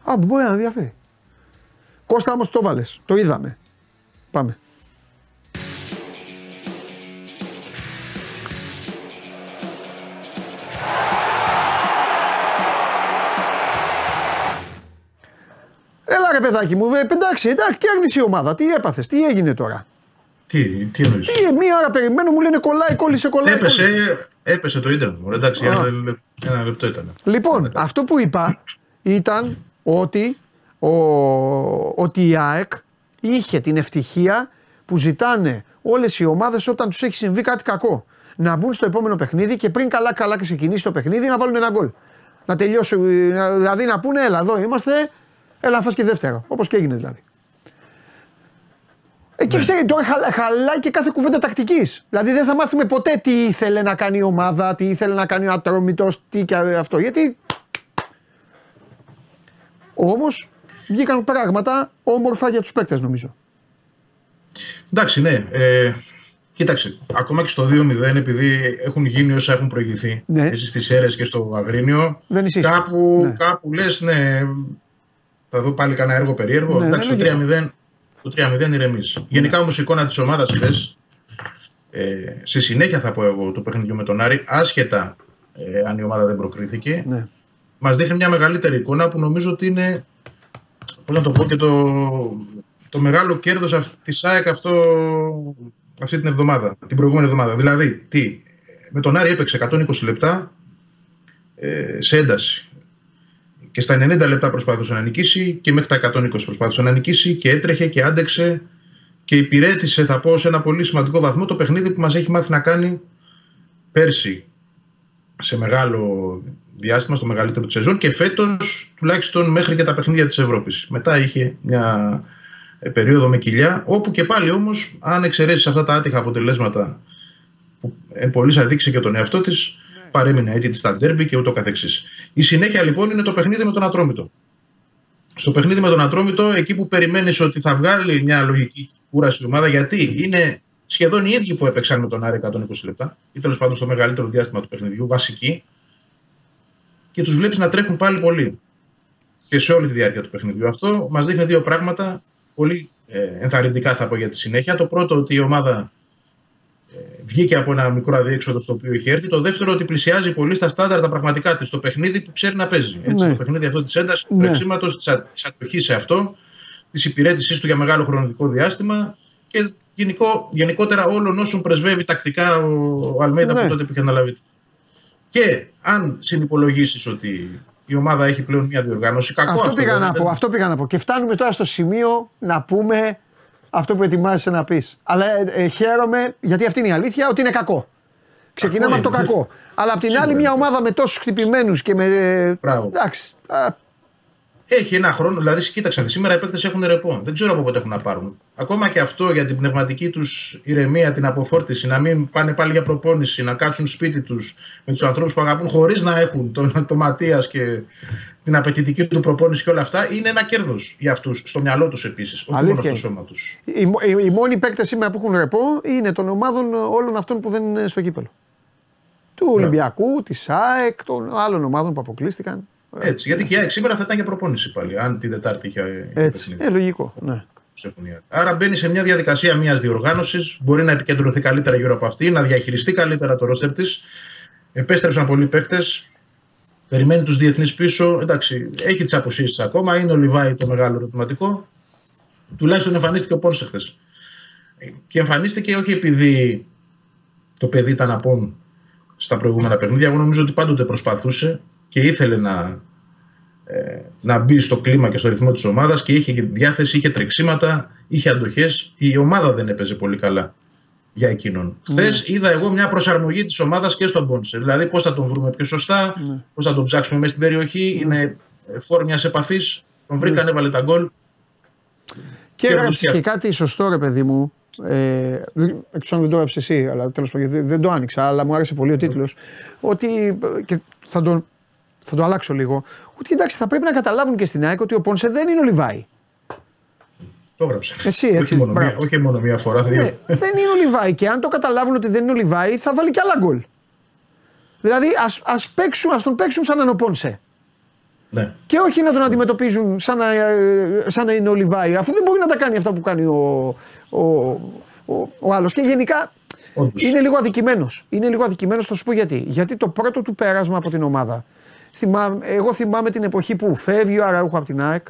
Α, μπορεί να ενδιαφέρει. Κώστα, όμως το βάλες. Το είδαμε. Πάμε. Έλα ρε παιδάκι μου, εντάξει, εντάξει, κέρδισε η ομάδα. Τι έπαθες, τι έγινε τώρα. Τι, τι εννοείς. Τι, μία ώρα περιμένω, μου λένε κολλάει, κόλλησε, κολλάει. Έπεσε, κόλλησε. Έπεσε το ίντερνετ μου, εντάξει, ένα, ένα λεπτό ήταν. Λοιπόν, εντάξει. Αυτό που είπα ήταν ότι, ο, ότι η ΑΕΚ είχε την ευτυχία που ζητάνε όλες οι ομάδες όταν τους έχει συμβεί κάτι κακό. Να μπουν στο επόμενο παιχνίδι και πριν καλά καλά ξεκινήσει το παιχνίδι να βάλουν ένα γκολ. Να τελειώσουν, δηλαδή να πούνε έλα εδώ είμαστε, έλα φας και δεύτερο, όπως και έγινε δηλαδή. Εκεί ναι. Ξέρει, τώρα χαλάει χαλά και κάθε κουβέντα τακτικής. Δηλαδή δεν θα μάθουμε ποτέ τι ήθελε να κάνει η ομάδα, τι ήθελε να κάνει ο Ατρόμητος, τι και αυτό. Γιατί. Όμως βγήκαν πράγματα όμορφα για τους παίκτες, νομίζω. Εντάξει, ναι. Ε, κοίταξε, ακόμα και στο δύο μηδέν, επειδή έχουν γίνει όσα έχουν προηγηθεί ναι. Στις αίρες και στο Αγρίνιο, δεν κάπου, ναι. Κάπου λες, ναι, θα δω πάλι κανένα έργο περίεργο. Ναι, εντάξει, ναι, ναι, το τρία μηδέν. Το τρία μηδέν ηρεμείς. Yeah. Γενικά όμως η εικόνα της ομάδας χθες, ε, στη συνέχεια θα πω εγώ το παιχνιδιό με τον Άρη, άσχετα ε, αν η ομάδα δεν προκρίθηκε, yeah. Μας δείχνει μια μεγαλύτερη εικόνα που νομίζω ότι είναι, πώς να το πω, και το, το μεγάλο κέρδος της ΑΕΚ αυτό, αυτή την εβδομάδα, την προηγούμενη εβδομάδα. Δηλαδή, τι, με τον Άρη έπαιξε εκατόν είκοσι λεπτά ε, σε ένταση. Και στα ενενήντα λεπτά προσπάθησε να νικήσει και μέχρι τα εκατόν είκοσι προσπάθησε να νικήσει και έτρεχε και άντεξε και υπηρέτησε, θα πω, σε ένα πολύ σημαντικό βαθμό το παιχνίδι που μας έχει μάθει να κάνει πέρσι σε μεγάλο διάστημα, στο μεγαλύτερο της σεζόν και φέτος τουλάχιστον μέχρι και τα παιχνίδια της Ευρώπης. Μετά είχε μια περίοδο με κοιλιά, όπου και πάλι όμως, αν εξαιρέσεις αυτά τα άτυχα αποτελέσματα που εμπολής αδείξε και τον εαυτό της, παρέμεινε αίτητη στα ντέρμπι και ούτω καθεξής. Η συνέχεια λοιπόν είναι το παιχνίδι με τον Ατρόμητο. Στο παιχνίδι με τον Ατρόμητο, εκεί που περιμένεις ότι θα βγάλει μια λογική κούραση η ομάδα, γιατί είναι σχεδόν οι ίδιοι που έπαιξαν με τον Άρη εκατόν είκοσι λεπτά, ή τέλος πάντων στο μεγαλύτερο διάστημα του παιχνιδιού, βασικοί, και τους βλέπεις να τρέχουν πάλι πολύ. Και σε όλη τη διάρκεια του παιχνιδιού. Αυτό μας δείχνει δύο πράγματα πολύ ενθαρρυντικά, θα πω, για τη συνέχεια. Το πρώτο, ότι η ομάδα βγήκε από ένα μικρό αδίέξοδο στο οποίο είχε έρθει. Το δεύτερο, ότι πλησιάζει πολύ στα στάνταρ τα πραγματικά της, το παιχνίδι που ξέρει να παίζει. Έτσι, ναι. Το παιχνίδι αυτό της έντασης, ναι. Του τρεξίματος, της, α... της ατοχής σε αυτό, της υπηρέτησής του για μεγάλο χρονικό διάστημα και γενικό... γενικότερα όλων όσων πρεσβεύει τακτικά ο, ο Αλμέιδα, ναι. Που τότε που είχε αναλάβει. Και αν συνυπολογίσεις ότι η ομάδα έχει πλέον μια διοργάνωση, κακό αυτό, αυτό, πήγα αυτό, να πω, αυτό πήγα να πω. Και φτάνουμε τώρα στο σημείο να πούμε. Αυτό που ετοιμάζεσαι να πεις. Αλλά ε, ε, χαίρομαι, γιατί αυτή είναι η αλήθεια, ότι είναι κακό. Ξεκινάμε από το κακό. Αλλά απ' την άλλη, μια ομάδα με τόσους χτυπημένους και με. Ε, εντάξει. Α... Έχει ένα χρόνο, δηλαδή, κοίταξα. Σήμερα οι παίκτες έχουν ρεπό. Δεν ξέρω από πότε έχουν να πάρουν. Ακόμα και αυτό για την πνευματική τους ηρεμία, την αποφόρτιση, να μην πάνε πάλι για προπόνηση, να κάτσουν σπίτι τους με τους ανθρώπους που αγαπούν, χωρίς να έχουν τον το Ματίας και την απαιτητική του προπόνηση και όλα αυτά, είναι ένα κέρδος για αυτούς, στο μυαλό τους επίσης, όχι μόνο στο σώμα τους. Οι, οι, οι μόνοι παίκτες σήμερα που έχουν ρεπό είναι των ομάδων όλων αυτών που δεν είναι στο κύπελλο. Του Ολυμπιακού, yeah. Της ΑΕΚ, των άλλων ομάδων που αποκλείστηκαν. Έτσι, γιατί και η ΑΕΚ σήμερα θα ήταν για προπόνηση πάλι, αν την Τετάρτη είχε. Έτσι. Ε, λογικό. Ναι. Άρα μπαίνει σε μια διαδικασία μια διοργάνωση, μπορεί να επικεντρωθεί καλύτερα γύρω από αυτή, να διαχειριστεί καλύτερα το ρόστερ της. Επέστρεψαν πολλοί παίκτες, περιμένει τους διεθνείς πίσω. Εντάξει, έχει τις αποσύσεις ακόμα. Είναι ο Λιβάη το μεγάλο ερωτηματικό. Τουλάχιστον εμφανίστηκε ο Πόνσε χθες. Και εμφανίστηκε όχι επειδή το παιδί ήταν απόν στα προηγούμενα παιχνίδια. Εγώ νομίζω ότι πάντοτε προσπαθούσε και ήθελε να, ε, να μπει στο κλίμα και στο ρυθμό της ομάδας και είχε διάθεση, είχε τρεξίματα, είχε αντοχές. Η ομάδα δεν έπαιζε πολύ καλά για εκείνον. Mm. Χθες είδα εγώ μια προσαρμογή της ομάδας και στον Πόνσε. Δηλαδή πώς θα τον βρούμε πιο σωστά, mm. πώς θα τον ψάξουμε μέσα στην περιοχή. Mm. Είναι φόρ μιας επαφής, τον βρήκαν, mm. έβαλε τα γκολ. Και έγραψε και κάτι σωστό, ρε παιδί μου. Ε, εξ δεν το έγραψε εσύ, αλλά τέλος πάντων δεν, δεν το άνοιξα. Αλλά μου άρεσε πολύ ο τίτλος. Mm. Ότι. Και θα τον, θα τον αλλάξω λίγο. Ότι εντάξει, θα πρέπει να καταλάβουν και στην ΑΕΚ ότι ο Πόνσε δεν είναι ο Λιβάη. Το έγραψε. Εσύ, έτσι. Όχι μόνο, μία, όχι μόνο μία φορά. Δύο. Ναι, δεν είναι ο Λιβάη. Και αν το καταλάβουν ότι δεν είναι ο Λιβάη, θα βάλει κι άλλα γκολ. Δηλαδή ας, ας, παίξουν, ας τον παίξουν σαν έναν ο Πόνσε. Ναι. Και όχι να τον αντιμετωπίζουν σαν να, σαν να είναι ο Λιβάη, αφού δεν μπορεί να τα κάνει αυτά που κάνει ο, ο, ο, ο άλλος. Και γενικά Όντως. είναι λίγο αδικημένος. Είναι λίγο αδικημένος, θα σου πω γιατί. Γιατί το πρώτο του πέρασμα από την ομάδα. Θυμά, εγώ θυμάμαι την εποχή που φεύγει ο Αραούχο από την ΑΕΚ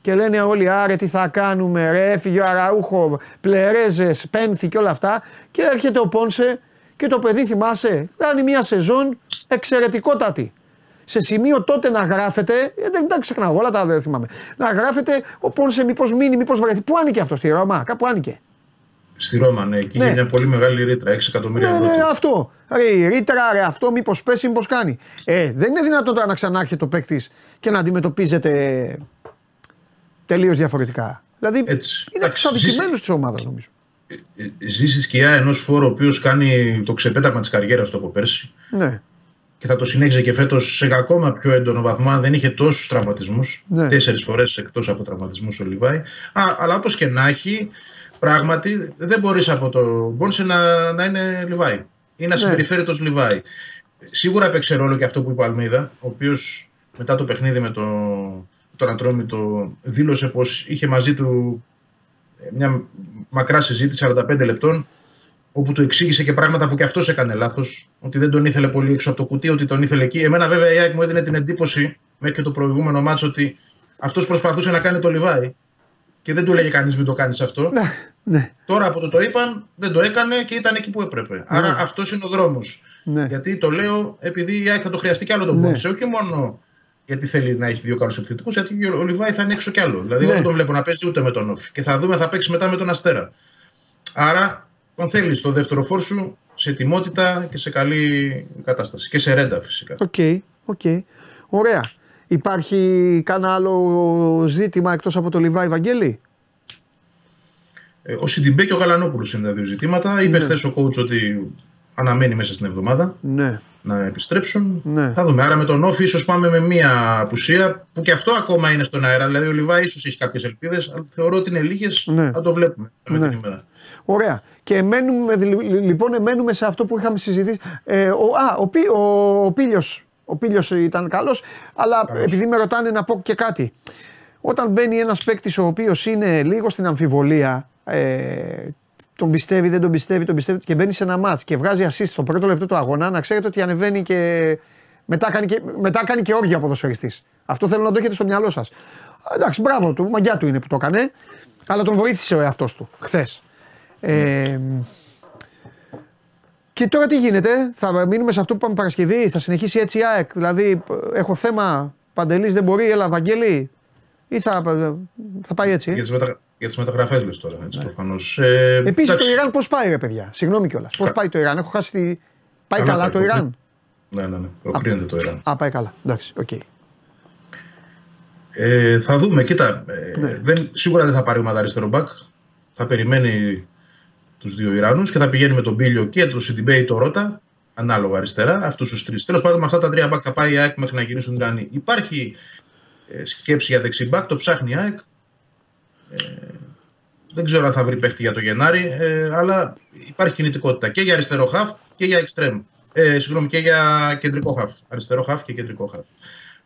και λένε όλοι: Άρε, τι θα κάνουμε, ρε, έφυγε ο Αραούχο, πλερέζες, πένθη και όλα αυτά. Και έρχεται ο Πόνσε και το παιδί, θυμάσαι, κάνει μια σεζόν εξαιρετικότατη. Σε σημείο τότε να γράφεται, ε, δεν τα ξεχνάω, όλα τα δεν θυμάμαι. Να γράφεται ο Πόνσε, μήπως μείνει, μήπως βρεθεί. Πού άνοιγε αυτό, στη Ρώμα, κάπου άνοιγε. Στη Ρώμα, ναι, εκεί είναι μια πολύ μεγάλη ρήτρα, έξι εκατομμύρια ευρώ. Ναι, ναι, αυτό. Ρε, ρήτρα, ρε, αυτό, μήπως πέσει, μήπως κάνει. Ε, δεν είναι δυνατόν τώρα να ξανάρχεται ο παίκτης και να αντιμετωπίζεται τελείως διαφορετικά. Δηλαδή έτσι. Είναι εξαδικημένος της ομάδας, νομίζω. Ζήσει σκιά ενός φόρου ο οποίος κάνει το ξεπέταγμα της καριέρας του από πέρσι. Ναι. Και θα το συνέχιζε και φέτος σε ακόμα πιο έντονο βαθμό, αν δεν είχε τόσους τραυματισμούς. Ναι. Τέσσερις φορές εκτός από τραυματισμούς ο Λιβάη. Α, αλλά όπως και να έχει, πράγματι δεν μπορείς από τον Πόνσε να, να είναι Λιβάη ή να ναι. συμπεριφέρεται ως Λιβάη. Σίγουρα έπαιξε ρόλο και αυτό που είπε ο Αλμέιδα, ο οποίος μετά το παιχνίδι με το, τον Ατρόμητο δήλωσε πως είχε μαζί του μια μακρά συζήτηση σαράντα πέντε λεπτών. Όπου του εξήγησε και πράγματα που και αυτός έκανε λάθος, ότι δεν τον ήθελε πολύ έξω από το κουτί, ότι τον ήθελε εκεί. Εμένα, βέβαια, η ΑΕΚ μου έδινε την εντύπωση μέχρι και το προηγούμενο μάτσο ότι αυτός προσπαθούσε να κάνει το Λιβάη και δεν του έλεγε κανείς μην το κάνεις αυτό. Ναι, ναι. Τώρα από το το είπαν, δεν το έκανε και ήταν εκεί που έπρεπε. Ναι. Άρα αυτός είναι ο δρόμος. Ναι. Γιατί το λέω, επειδή η ΑΕΚ θα το χρειαστεί κι άλλο τον Πόνσε, ναι. όχι μόνο γιατί θέλει να έχει δύο καλούς επιθετικούς, γιατί ο Λιβάη θα είναι έξω κι άλλο. Δηλαδή, ναι. δεν τον βλέπω να παίζει ούτε με τον Όφη. Και θα δούμε, θα παίξει μετά με τον Αστέρα. Άρα. Τον θέλεις το δεύτερο φόρ σου σε ετοιμότητα και σε καλή κατάσταση. Και σε ρέντα, φυσικά. Οκ, okay, οκ. Okay. Ωραία. Υπάρχει κανένα άλλο ζήτημα εκτός από το Λιβάη, Βαγγέλη? Ε, ο Σιντιμπέ και ο Γαλανόπουλος είναι τα δύο ζητήματα. Ναι. Είπε χθες ο coach ότι αναμένει μέσα στην εβδομάδα ναι. να επιστρέψουν. Ναι. Θα δούμε. Άρα με τον Όφη ίσως πάμε με μία απουσία που και αυτό ακόμα είναι στον αέρα. Δηλαδή ο Λιβάη ίσως έχει κάποιες ελπίδες, αλλά θεωρώ ότι είναι λίγες. Ναι. Θα το βλέπουμε με ναι. την ημέρα. Ωραία. Και μένουμε, λοιπόν, μένουμε σε αυτό που είχαμε συζητήσει. Ε, ο, α, ο, Πί, ο, ο, Πίλιος, ο Πίλιος ήταν καλός, αλλά καλώς. Επειδή με ρωτάνε να πω και κάτι. Όταν μπαίνει ένας παίκτης ο οποίος είναι λίγο στην αμφιβολία, ε, τον πιστεύει, δεν τον πιστεύει, τον πιστεύει και μπαίνει σε ένα μάτς και βγάζει assist στο πρώτο λεπτό του αγώνα, να ξέρετε ότι ανεβαίνει και μετά κάνει και, μετά κάνει και όργια ποδοσφαιριστής. Αυτό θέλω να το έχετε στο μυαλό σας. Εντάξει, μπράβο του, μαγιά του είναι που το έκανε, αλλά τον βοήθησε ο εαυτός του χθες. Ε, και τώρα τι γίνεται, θα μείνουμε σε αυτό που πάμε Παρασκευή, θα συνεχίσει έτσι η ΑΕΚ? Δηλαδή, έχω θέμα, Παντελής δεν μπορεί, έλα Βαγγέλη, ή θα, θα πάει έτσι? Για τις, μετα... τις μεταγραφές λες τώρα, έτσι ναι. προφανώς. Ε, Επίσης τάξη. Το Ιράν πώς πάει, ρε παιδιά, συγγνώμη κιόλας, πώς Κα... πάει το Ιράν, έχω χάσει τη... Πάει καλά, καλά το Ιράν? Ναι, ναι, ναι, προκρίνεται το Ιράν. Α, πάει καλά, εντάξει, οκ. Okay. Ε, θα δούμε, κοίτα, ε, ναι. δεν, σίγουρα δεν θα πάρει ομάδα αριστερό μπακ, θα περιμένει τους δύο Ιρανούς και θα πηγαίνει με τον Πίλιο και το Σιντιμπέ ή το Ρότα, ανάλογα αριστερά, αυτούς τους τρεις. Τέλος πάντων, με αυτά τα τρία μπακ θα πάει η ΑΕΚ μέχρι να γυρίσουν οι Ιρανοί. Υπάρχει ε, σκέψη για δεξί μπακ, το ψάχνει η ΑΕΚ. Ε, δεν ξέρω αν θα βρει παίχτη για το Γενάρη, ε, αλλά υπάρχει κινητικότητα και για αριστερό χαφ και για εξτρέμ. Ε, συγγνώμη, και για κεντρικό χαφ. Αριστερό χαφ και κεντρικό χαφ.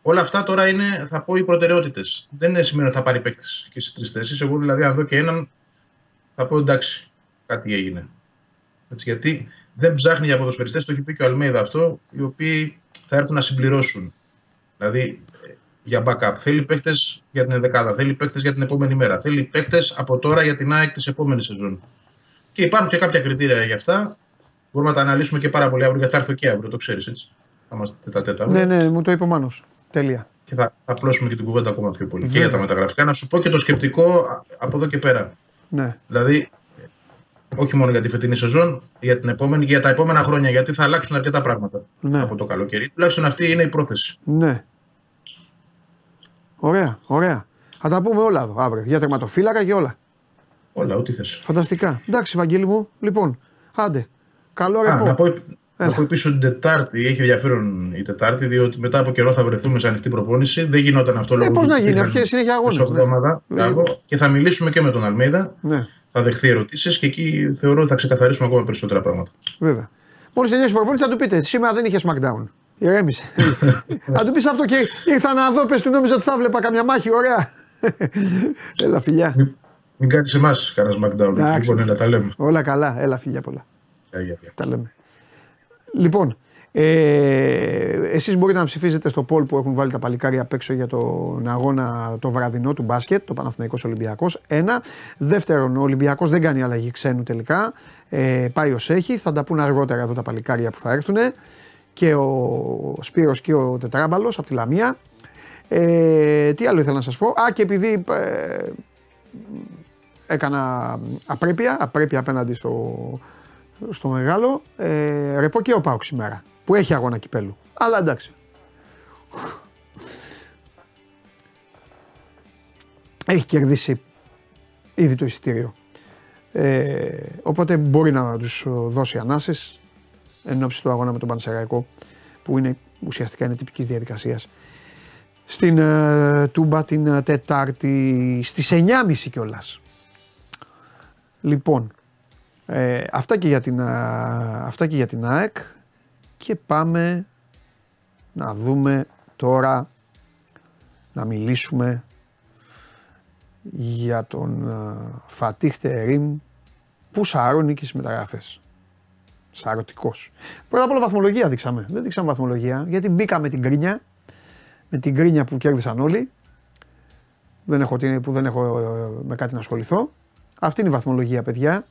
Όλα αυτά τώρα είναι, θα πω, οι προτεραιότητες. Δεν σημαίνει ότι θα πάρει παίχτη και στις τρεις θέσεις. Εγώ δηλαδή, αν δω και έναν. Θα πω εντάξει, κάτι έγινε. Έτσι, γιατί δεν ψάχνει για ποδοσφαιριστές, το έχει πει και ο Αλμέιδα αυτό, οι οποίοι θα έρθουν να συμπληρώσουν. Δηλαδή, για backup. Θέλει παίκτες για την ενδεκάδα. Θέλει παίκτες για την επόμενη μέρα. Θέλει παίκτες από τώρα για την ΑΕΚ της επόμενης σεζόν. Και υπάρχουν και κάποια κριτήρια για αυτά. Μπορούμε να τα αναλύσουμε και πάρα πολύ αύριο, γιατί θα έρθω και αύριο, το ξέρεις έτσι. Θα είμαστε τέτα-τέτα. Ναι, ναι, μου το είπε ο Μάνος. Τέλεια. Και θα, θα απλώσουμε και την κουβέντα ακόμα πιο πολύ. Βέβαια. Και για τα μεταγραφικά. Να σου πω και το σκεπτικό από εδώ και πέρα. Ναι. Δηλαδή, όχι μόνο για τη φετινή σεζόν, για την επόμενη και για τα επόμενα χρόνια. Γιατί θα αλλάξουν αρκετά πράγματα ναι. από το καλοκαίρι. Τουλάχιστον αυτή είναι η πρόθεση. Ναι. Ωραία, ωραία. Θα τα πούμε όλα εδώ αύριο. Για τερματοφύλακα και όλα. Όλα, ό,τι θες. Φανταστικά. Εντάξει, Βαγγέλη μου. Λοιπόν, άντε. Καλό ρεπό. Να, πω, να πω πίσω την Τετάρτη. Έχει ενδιαφέρον η Τετάρτη, διότι μετά από καιρό θα βρεθούμε σε ανοιχτή προπόνηση. Δεν γινόταν αυτό ε, λόγω. Πώς να γίνει, αυτή συνέχεια αγώνα. Και θα μιλήσουμε και με τον Αλμέιδα. Ναι. Θα δεχθεί ερωτήσεις και εκεί θεωρώ ότι θα ξεκαθαρίσουμε ακόμα περισσότερα πράγματα. Βέβαια. Μόλις τελειώσει η προπόνηση θα του πείτε. Σήμερα δεν είχε SmackDown. Ηρέμησε. Θα του πει αυτό και ήρθα να δω, πες του, νόμιζα ότι θα βλέπα καμιά μάχη. Ωραία. Έλα, φιλιά. Μην, μην κάνει εμά κανένα SmackDown. Λοιπόν, έλα, τα λέμε. Όλα καλά. Έλα, φιλιά πολλά. Τα λέμε. Λοιπόν, ε, εσείς μπορείτε να ψηφίζετε στο poll που έχουν βάλει τα παλικάρια απ' έξω για τον αγώνα το βραδινό του μπάσκετ, το Παναθηναϊκός Ολυμπιακός. Ένα. Δεύτερον, ο Ολυμπιακός δεν κάνει αλλαγή ξένου τελικά. Ε, πάει ως έχει. Θα τα πούν αργότερα εδώ τα παλικάρια που θα έρθουν. Και ο Σπύρος και ο Τετράμπαλος από τη Λαμία. Ε, τι άλλο ήθελα να σας πω. Α, και επειδή... Ε, έκανα απρέπεια, απρέπεια απέναντι στο... στο μεγάλο, ε, ρεπό και ο ΠΑΟΚ σήμερα, που έχει αγώνα κυπέλου. Αλλά εντάξει. Έχει κερδίσει ήδη το εισιτήριο. Ε, οπότε μπορεί να τους δώσει ανάσες εν ώψη του αγώνα με τον Πανσεραϊκό, που είναι, ουσιαστικά είναι τυπικής διαδικασίας. Στην ε, Τούμπα την ε, Τετάρτη, στις εννιά και μισή κιόλας. Λοιπόν, Ε, αυτά, και για την, α, αυτά και για την ΑΕΚ και πάμε να δούμε τώρα, να μιλήσουμε για τον α, Φατίχ Τερίμ που σαρώνει και στις μεταγραφές. Σαρωτικός. Πρώτα απ' όλα βαθμολογία δείξαμε. Δεν δείξαμε βαθμολογία γιατί μπήκαμε την κρίνια, με την κρίνια που κέρδισαν όλοι, δεν έχω, που δεν έχω με κάτι να ασχοληθώ. Αυτή είναι η βαθμολογία, παιδιά.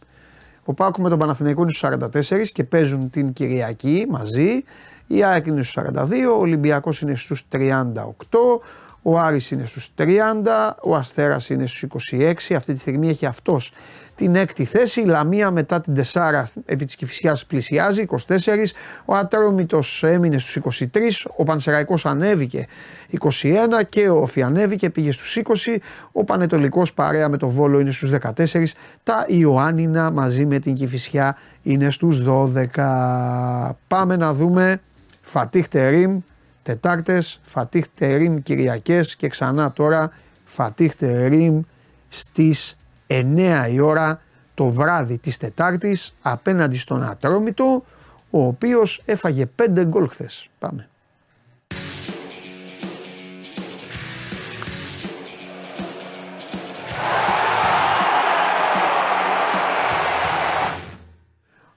Ο ΠΑΟΚ με τον Παναθηναϊκό είναι στους σαράντα τέσσερα και παίζουν την Κυριακή μαζί. Η ΑΕΚ είναι στους σαράντα δύο, ο Ολυμπιακός είναι στους τριάντα οκτώ, ο Άρης είναι στους τριάντα, ο Αστέρας είναι στους είκοσι έξι. Αυτή τη στιγμή έχει αυτός την έκτη θέση. Η Λαμία μετά την τεσσάρα επί της Κηφισιάς πλησιάζει, είκοσι τέσσερα. Ο Ατρόμητος έμεινε στους είκοσι τρία, ο Πανσεραϊκός ανέβηκε είκοσι ένα και ο Όφι ανέβηκε, πήγε στους είκοσι. Ο Πανετολικός παρέα με το Βόλο είναι στους δεκατέσσερα. Τα Ιωάννινα μαζί με την Κηφισιά είναι στους δώδεκα. Πάμε να δούμε Φατίχ Τερίμ Τετάρτες, Φατίχ Τερίμ Κυριακές και ξανά τώρα Φατίχ Τερίμ στις εννιά η ώρα το βράδυ της Τετάρτης απέναντι στον Ατρόμητο, ο οποίος έφαγε πέντε γκολ χθες. Πάμε.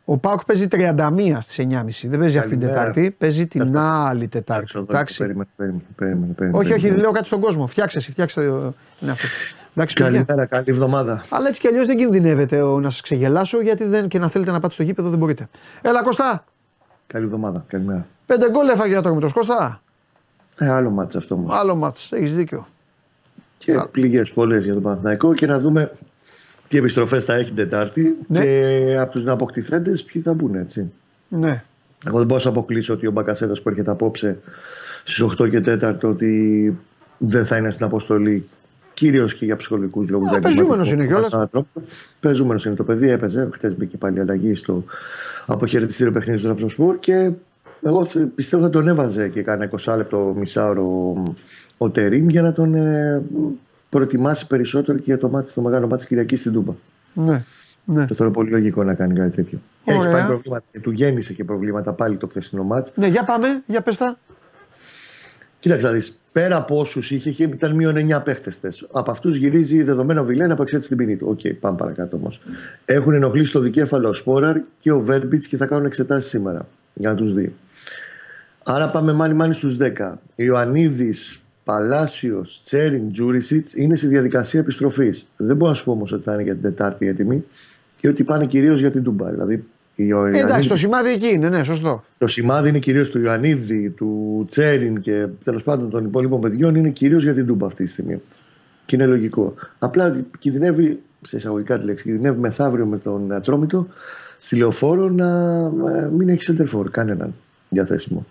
Ο ΠΑΟΚ παίζει τριάντα μία στις εννιά και μισή. Δεν παίζει αυτή την Τετάρτη, παίζει την άλλη Τετάρτη. Εντάξει. Περίμενε, περίμενε. Όχι, όχι, λέω κάτι στον κόσμο. Φτιάξε, φτιάξε. Καλημέρα, καλή εβδομάδα. Αλλά έτσι κι αλλιώς δεν κινδυνεύετε να σας ξεγελάσω, γιατί δεν και να θέλετε να πάτε στο γήπεδο δεν μπορείτε. Έλα, Κωστά. Καλή εβδομάδα, καλημέρα. Πέντε γκολ έφαγε ο Ατρόμητος, Κωστά. Ε, άλλο μάτς αυτό μου. Άλλο μάτς, έχεις δίκιο. Και πληγές πολλές για τον Παναθηναϊκό και να δούμε. Τι επιστροφές θα έχει την Τετάρτη ναι. και από τους νεαποκτηθέντες ποιοι θα μπουν, έτσι. Ναι. Εγώ δεν μπορούσα να αποκλείσω ότι ο Μπακασέτας που έρχεται απόψε στις οκτώ και τέσσερα ότι δεν θα είναι στην αποστολή, κυρίως και για ψυχολογικούς λόγους. Α, πεζούμενος είναι κιόλας. Πεζούμενος είναι το παιδί, έπαιζε. Χτες μπήκε πάλι αλλαγή στο αποχαιρετιστήριο παιχνίδι του Τραψονσπορ και εγώ πιστεύω θα τον έβαζε και κάνα είκοσι λεπτό μισάωρο ο Τερίμ για να τον... Ε, προετοιμάσει περισσότερο και για το μάτι, το μεγάλο μάτι Κυριακή στην Τούμπα. Ναι, ναι. Το θεωρώ πολύ λογικό να κάνει κάτι τέτοιο. Ωραία. Έχει πάει προβλήματα. Του γέμισε και προβλήματα πάλι το χθεσινό μάτι. Ναι, για πάμε, για πες τα. Κοίταξε να δεις. Πέρα από όσους είχε, ήταν μείον εννιά παίχτες. Από αυτούς γυρίζει δεδομένο ο Βιλένα από εξήντα την ποινή του. Οκ, okay, πάμε παρακάτω όμως. Έχουν ενοχλήσει το δικέφαλο ο Σπόραρ και ο Βέρμπιτς και θα κάνουν εξετάσεις σήμερα για να τους δει. Άρα πάμε μάνι μάνι στους δέκα. Ιωαννίδης Παλάσιος, Τσέριν, Τζούρισιτς είναι στη διαδικασία επιστροφής. Δεν μπορώ να σου πω όμως ότι θα είναι για την Τετάρτη έτοιμη και ότι πάνε κυρίως για την Τούμπα. Δηλαδή, Ιωαννίδη... Εντάξει, το σημάδι εκεί είναι, ναι, σωστό. Το σημάδι είναι κυρίως του Ιωαννίδη, του Τσέριν και τέλος πάντων των υπόλοιπων παιδιών είναι κυρίως για την Τούμπα αυτή τη στιγμή. Και είναι λογικό. Απλά κινδυνεύει, σε εισαγωγικά τη λέξη, κινδυνεύει μεθαύριο με τον Ατρόμητο στη Λεωφόρο να μην έχει σεντερφόρ κανέναν διαθέσιμο.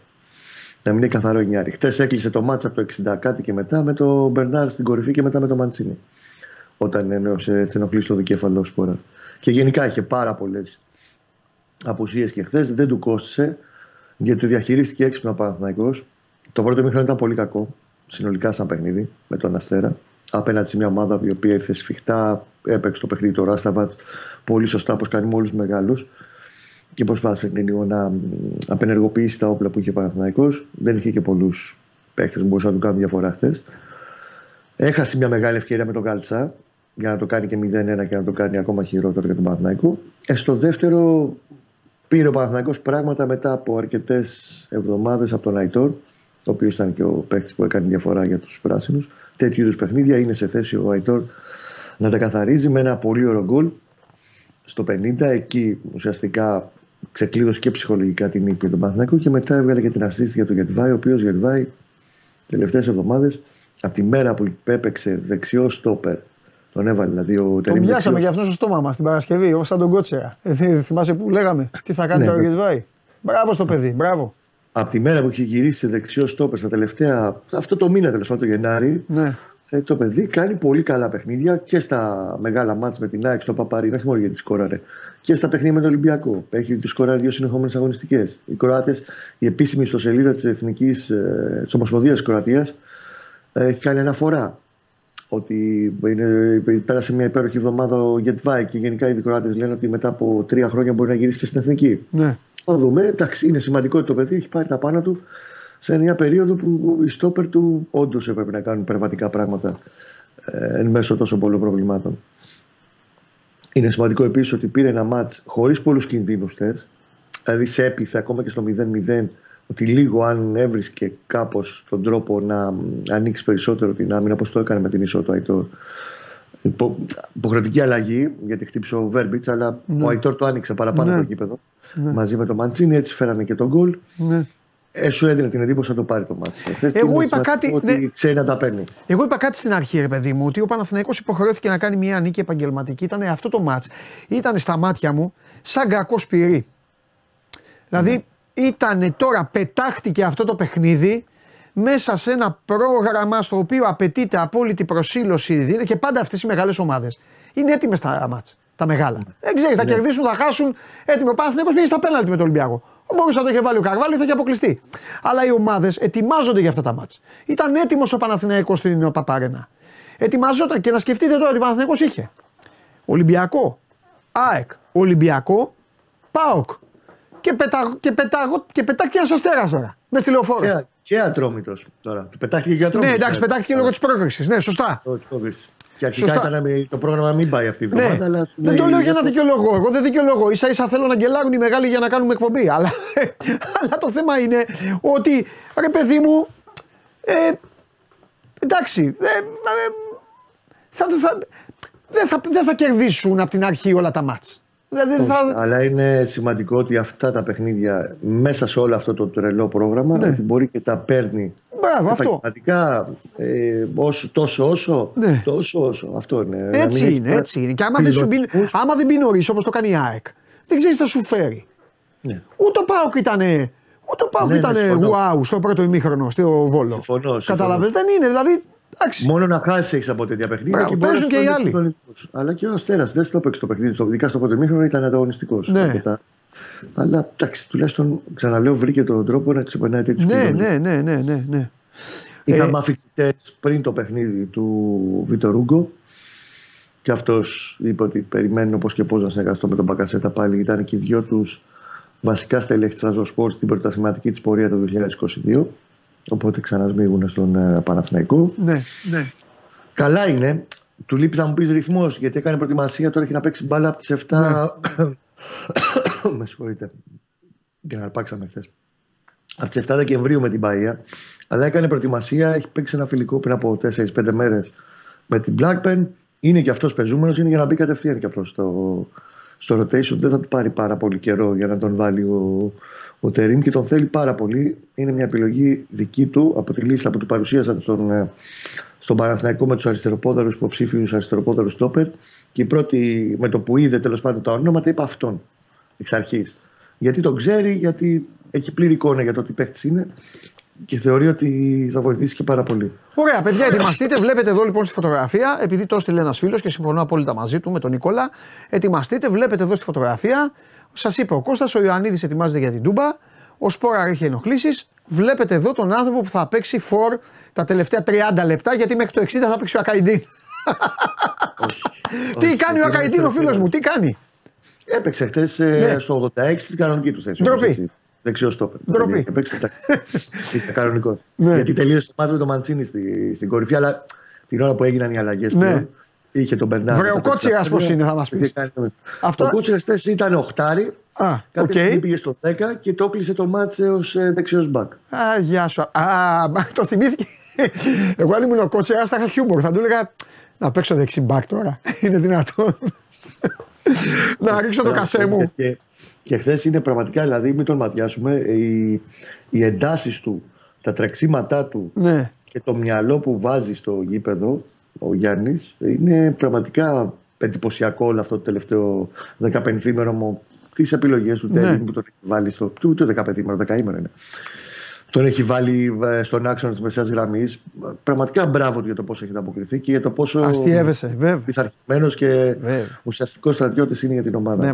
Να μην είναι καθαρό εννιάρι. Χτες έκλεισε το μάτσα από το εξήντα κάτι και μετά με τον Μπερνάρ στην κορυφή και μετά με τον Μαντσίνη. Όταν ενοχλεί το δικέφαλο σπορά. Και γενικά είχε πάρα πολλές απουσίες και χθες δεν του κόστησε γιατί το διαχειρίστηκε έξυπνα ο Παναθηναϊκός. Το πρώτο μήχρονο ήταν πολύ κακό συνολικά σαν παιχνίδι με τον Αστέρα. Απέναντι σε μια ομάδα η οποία ήρθε σφιχτά, έπαιξε το παιχνίδι του Ράσταβατς πολύ σωστά όπως κάνει με όλους τους μεγάλους. Και προσπάθησε να απενεργοποιήσει τα όπλα που είχε ο Παναθηναϊκός. Δεν είχε και πολλούς παίκτες που μπορούσαν να του κάνουν διαφορά χθες. Έχασε μια μεγάλη ευκαιρία με τον Καλτσά για να το κάνει και μηδέν ένα και να το κάνει ακόμα χειρότερο για τον Παναθηναϊκό. Ε, στο δεύτερο πήρε ο Παναθηναϊκός πράγματα μετά από αρκετές εβδομάδες από τον Αϊτόρ, ο οποίος ήταν και ο παίκτης που έκανε διαφορά για τους πράσινους. Τέτοιου είδους παιχνίδια είναι σε θέση ο Αϊτόρ να τα καθαρίζει με ένα πολύ ωραίο γκολ στο πενήντα. Εκεί ουσιαστικά ξεκλείδωσε και ψυχολογικά την νίκη για τον Παναθηναϊκό και μετά έβγαλε και την ασίστη για τον Γετβάη, ο οποίος Γετβάη τελευταίες εβδομάδες από τη μέρα που έπαιξε δεξιό στόπερ τον έβαλε. Δηλαδή ο Τερίμ. Τον πιάσαμε για αυτό στο στόμα μας την Παρασκευή, όπως σαν τον Κότσερα. Ε, θυμάσαι που λέγαμε τι θα κάνει τώρα ο Γετβάη. Μπράβο στο παιδί, μπράβο. Από τη μέρα που είχε γυρίσει σε δεξιό στόπερ στα τελευταία, αυτό το μήνα τέλος πάντων, το Γενάρη, ναι. ε, το παιδί κάνει πολύ καλά παιχνίδια και στα μεγάλα μάτς με την ΑΕΚ, στο Παπαρίνα, όχι μόνο γιατί σκόραρε. Και στα παιχνίδια με τον Ολυμπιακό. Έχει του σκοράρει δύο συνεχόμενες αγωνιστικές. Οι Κροάτες, η επίσημη ιστοσελίδα της Εθνικής της Ομοσπονδίας της Κροατίας, έχει κάνει αναφορά ότι είναι, πέρασε μια υπέροχη εβδομάδα ο Γετβάη και γενικά οι Κροάτες λένε ότι μετά από τρία χρόνια μπορεί να γυρίσει και στην Εθνική. Ναι. Θα δούμε. Εντάξει, είναι σημαντικό ότι το παιδί έχει πάρει τα πάνω του σε μια περίοδο που οι στόπερ του όντως έπρεπε να κάνουν υπερβατικά πράγματα ε, εν μέσω τόσο πολλών προβλημάτων. Είναι σημαντικό επίσης ότι πήρε ένα μάτς χωρίς πολλούς κινδύνους θες. Δηλαδή σε έπιθε ακόμα και στο μηδέν μηδέν ότι λίγο αν έβρισκε κάπως τον τρόπο να ανοίξει περισσότερο την άμυνα, όπως το έκανε με την ισότητα του Αϊτόρ. Υπο, υποχρεωτική αλλαγή γιατί χτύπησε ο Βέρμπιτς, αλλά ναι. ο Αϊτόρ το άνοιξε παραπάνω ναι. το γήπεδο ναι. μαζί με τον Μαντσίνη, έτσι φέρανε και τον γκολ. Ναι. Ε, σου έδινε την εντύπωση να το πάρει το μάτι. Εγώ είπα κάτι. Ότι ναι, ξέρει να τα παίρνει. Εγώ είπα κάτι στην αρχή, ρε παιδί μου, ότι ο Παναθηναϊκός υποχρεώθηκε να κάνει μια νίκη επαγγελματική. Ήταν αυτό το μάτς. Ήταν στα μάτια μου σαν κακό σπυρί. Δηλαδή, mm. ήταν τώρα, πετάχτηκε αυτό το παιχνίδι μέσα σε ένα πρόγραμμα στο οποίο απαιτείται απόλυτη προσήλωση και πάντα αυτές οι μεγάλες ομάδες είναι έτοιμες τα μάτς. Τα μεγάλα. Mm. Δεν ξέρεις, θα ναι. κερδίσουν, θα χάσουν. Έτοιμο. Ο Παναθηναϊκός πήγε στα πέναλτι με τον Ολυμπιακό. Μπορούσε να το είχε βάλει ο Καρβαλιάλ, θα είχε αποκλειστεί. Αλλά οι ομάδες ετοιμάζονται για αυτά τα μάτς. Ήταν έτοιμος ο Παναθηναϊκός στην Παπαρένα. Ετοιμαζόταν και να σκεφτείτε τώρα ότι ο Παναθηναϊκός είχε Ολυμπιακό, ΑΕΚ, Ολυμπιακό, ΠΑΟΚ. Και, πετα... και, πετα... και πετάχτηκε ένας Αστέρας τώρα. Με στη Λεωφόρο. Και, και Ατρόμητος τώρα. Του πετάχτηκε και Ατρόμητος. Ναι, εντάξει, πετάχτηκε λόγω της πρόκρισης. Ναι, σωστά. Και αρχικά σωστά. Ήταν το πρόγραμμα να μην πάει αυτή η εβδομάδα. Ναι. Αλλά... Δεν το λέω για να δικαιολογώ. Εγώ δεν δικαιολογώ. Ίσα ίσα θέλω να γκελάρουν οι μεγάλοι για να κάνουμε εκπομπή. Αλλά, αλλά το θέμα είναι ότι ρε παιδί μου. Ε, εντάξει. Ε, ε, θα, θα, δεν, θα, δεν θα κερδίσουν από την αρχή όλα τα μάτς. Δηλαδή θα... Αλλά είναι σημαντικό ότι αυτά τα παιχνίδια μέσα σε όλο αυτό το τρελό πρόγραμμα ναι. μπορεί και τα παίρνει. Μπράβο, αυτό. Ε, όσο, τόσο όσο, ναι. τόσο όσο. Αυτό είναι. Έτσι είναι, έχεις... έτσι είναι. Και άμα δεν, μπει, άμα δεν μπει νωρίς όπως το κάνει η ΑΕΚ, δεν ξέρεις θα σου φέρει. Ναι. Ούτε ο ΠΑΟΚ ήτανε, ναι, ήτανε wow στο πρώτο ημίχρονο, στο Βόλο. Καταλαβες, δεν είναι δηλαδή... Άξι. Μόνο να χάσει έχει από τέτοια παιχνίδια. Μπράβο, και παίζουν και οι άλλοι. Τελικός. Αλλά και ο Αστέρας δεν στο παίξει το παιχνίδι. Ειδικά στο πρώτο μήχρονο ήταν ανταγωνιστικός. Ναι. Αλλά εντάξει, τουλάχιστον ξαναλέω βρήκε τον τρόπο να ξεπερνάει τέτοιους ναι, ναι, ναι, ναι, ναι, ναι. Είχαμε ε... αφιχτές πριν το παιχνίδι του Βίτορ Ούγκο. Και αυτός είπε ότι περιμένει όπως και πώς να συνεργαστώ με τον Μπακασέτα πάλι. Ήταν και οι δυο τους βασικά στελέχη της Αζοσπορτ στην πρωταθληματική της πορεία το δύο χιλιάδες είκοσι δύο. Οπότε ξανασμίγουν στον Παναθηναϊκό. Ναι, ναι. Καλά είναι. Του λείπει θα μου πεις ρυθμός γιατί έκανε προετοιμασία. Τώρα έχει να παίξει μπάλα από τις επτά. Ναι. Με συγχωρείτε. Την αρπάξαμε χθες. από τις εφτά Δεκεμβρίου με την Μπαΐα, αλλά έκανε προετοιμασία, έχει παίξει ένα φιλικό πριν από τέσσερις πέντε μέρες με την Blackburn. Είναι και αυτός πεζούμενος, είναι για να μπει κατευθείαν και αυτός στο, στο rotation. Δεν θα του πάρει πάρα πολύ καιρό για να τον βάλει ο, ο Τερίμ και τον θέλει πάρα πολύ. Είναι μια επιλογή δική του από τη λίστα που του παρουσίασαν στον, στον Παναθηναϊκό με τους αριστεροπόδαρους υποψήφιους αριστεροπόδαρους τόπερ. Και η πρώτη με το που είδε τέλος πάντων τα ονόματα είπα αυτόν εξ αρχής. Γιατί τον ξέρει, γιατί έχει πλήρη εικόνα για το τι παίχτης είναι και θεωρεί ότι θα βοηθήσει και πάρα πολύ. Ωραία, παιδιά, ετοιμαστείτε. Βλέπετε εδώ λοιπόν στη φωτογραφία, επειδή το έστειλε ένας φίλος και συμφωνώ απόλυτα μαζί του, με τον Νικόλα. Ετοιμαστείτε, βλέπετε εδώ στη φωτογραφία. Σας είπε ο Κώστας, ο Ιωαννίδης ετοιμάζεται για την Τούμπα. Ο Σπόρα έχει ενοχλήσεις. Βλέπετε εδώ τον άνθρωπο που θα παίξει φορ τα τελευταία τριάντα λεπτά, γιατί μέχρι το εξήντα θα παίξει ο Ακαϊντίν. Τι κάνει ο Ακαϊντίν, ο φίλος μου, τι κάνει. Έπαιξε χτες στο ογδόντα έξι την κανονική του θέση. Ντροπή. Δεξιό στόπερ. Ντροπή. Έπαιξε κανονικό. Γιατί τελείωσε το μάτς με τον Μαντσίνη στην κορυφή, αλλά την ώρα που έγιναν οι αλλαγές πλέον είχε τον Μπερνάρ. Βρεοκότσιρας πώς είναι, θα μας πεις. Ο Κότσιρας χτες ήταν οχτάρι. Κάποια στιγμή πήγε στο δέκα και το κλείσε το μάτς ως δεξιός μπακ. Α, γεια σου. Α, το θυμήθηκε. Εγώ αν ήμουν ο Κότσιρας θα είχα χιούμορ. Θα του έλεγα να παίξω δεξί μπακ τώρα. Είναι δυνατόν. Να ρίξω το κασέ μου. Και, και χθες είναι πραγματικά, δηλαδή μην τον ματιάσουμε, οι, οι εντάσεις του, τα τρεξίματά του, ναι, και το μυαλό που βάζει στο γήπεδο ο Γιάννης είναι πραγματικά εντυπωσιακό όλο αυτό το τελευταίο δεκαπενθήμερο μου. Τις επιλογές του, ναι, Τέλη που τον έχει βάλει στο. Του δεκαπενθήμερο, δεκαήμερο είναι. Τον έχει βάλει στον άξονα της μεσαίας γραμμής. Πραγματικά μπράβο του για το πόσο έχει ανταποκριθεί και για το πόσο. Αστιεύεσαι, βέβαια. Πειθαρχημένος και ουσιαστικός στρατιώτης είναι για την ομάδα. Ναι,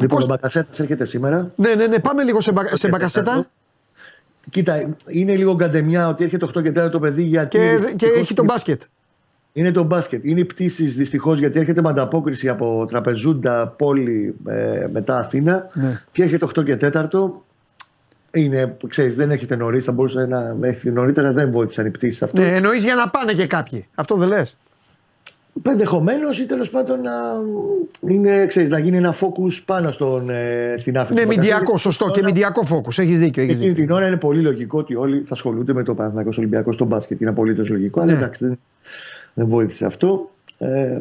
λοιπόν, Κόσ... ο Μπακασέτας έρχεται σήμερα. Ναι, ναι, ναι, πάμε λίγο σε, μπα... σε Μπακασέτα. Κοίτα, είναι λίγο γκαντεμιά ότι έρχεται οκτώ και τέσσερα το παιδί γιατί. Και, και δυστυχώς... έχει τον μπάσκετ. Είναι το μπάσκετ. Είναι οι πτήσεις δυστυχώς γιατί έρχεται με ανταπόκριση από Τραπεζούντα, Πόλη, ε, μετά Αθήνα. Ναι. Και έρχεται οκτώ και τέσσερα. Είναι, ξέρεις, δεν έρχεται νωρίς, θα μπορούσε να έρχεται νωρίτερα, δεν βοήθησαν οι πτήσεις αυτό. Ναι, εννοείς για να πάνε και κάποιοι. Αυτό δεν λες. Ενδεχομένως ή τέλος πάντων να, είναι, ξέρεις, να γίνει ένα focus πάνω στον, ε, στην άφηξη. Ναι, μηντιακό, σωστό, και, και μηντιακό focus. Έχεις δίκιο. Έχεις δίκιο. Την ώρα είναι πολύ λογικό ότι όλοι θα ασχολούνται με το Παναθηναϊκό Ολυμπιακό στο μπάσκετ. Είναι απολύτως λογικό, ναι, αλλά εντάξει, δεν, δεν βοήθησε αυτό. Ε,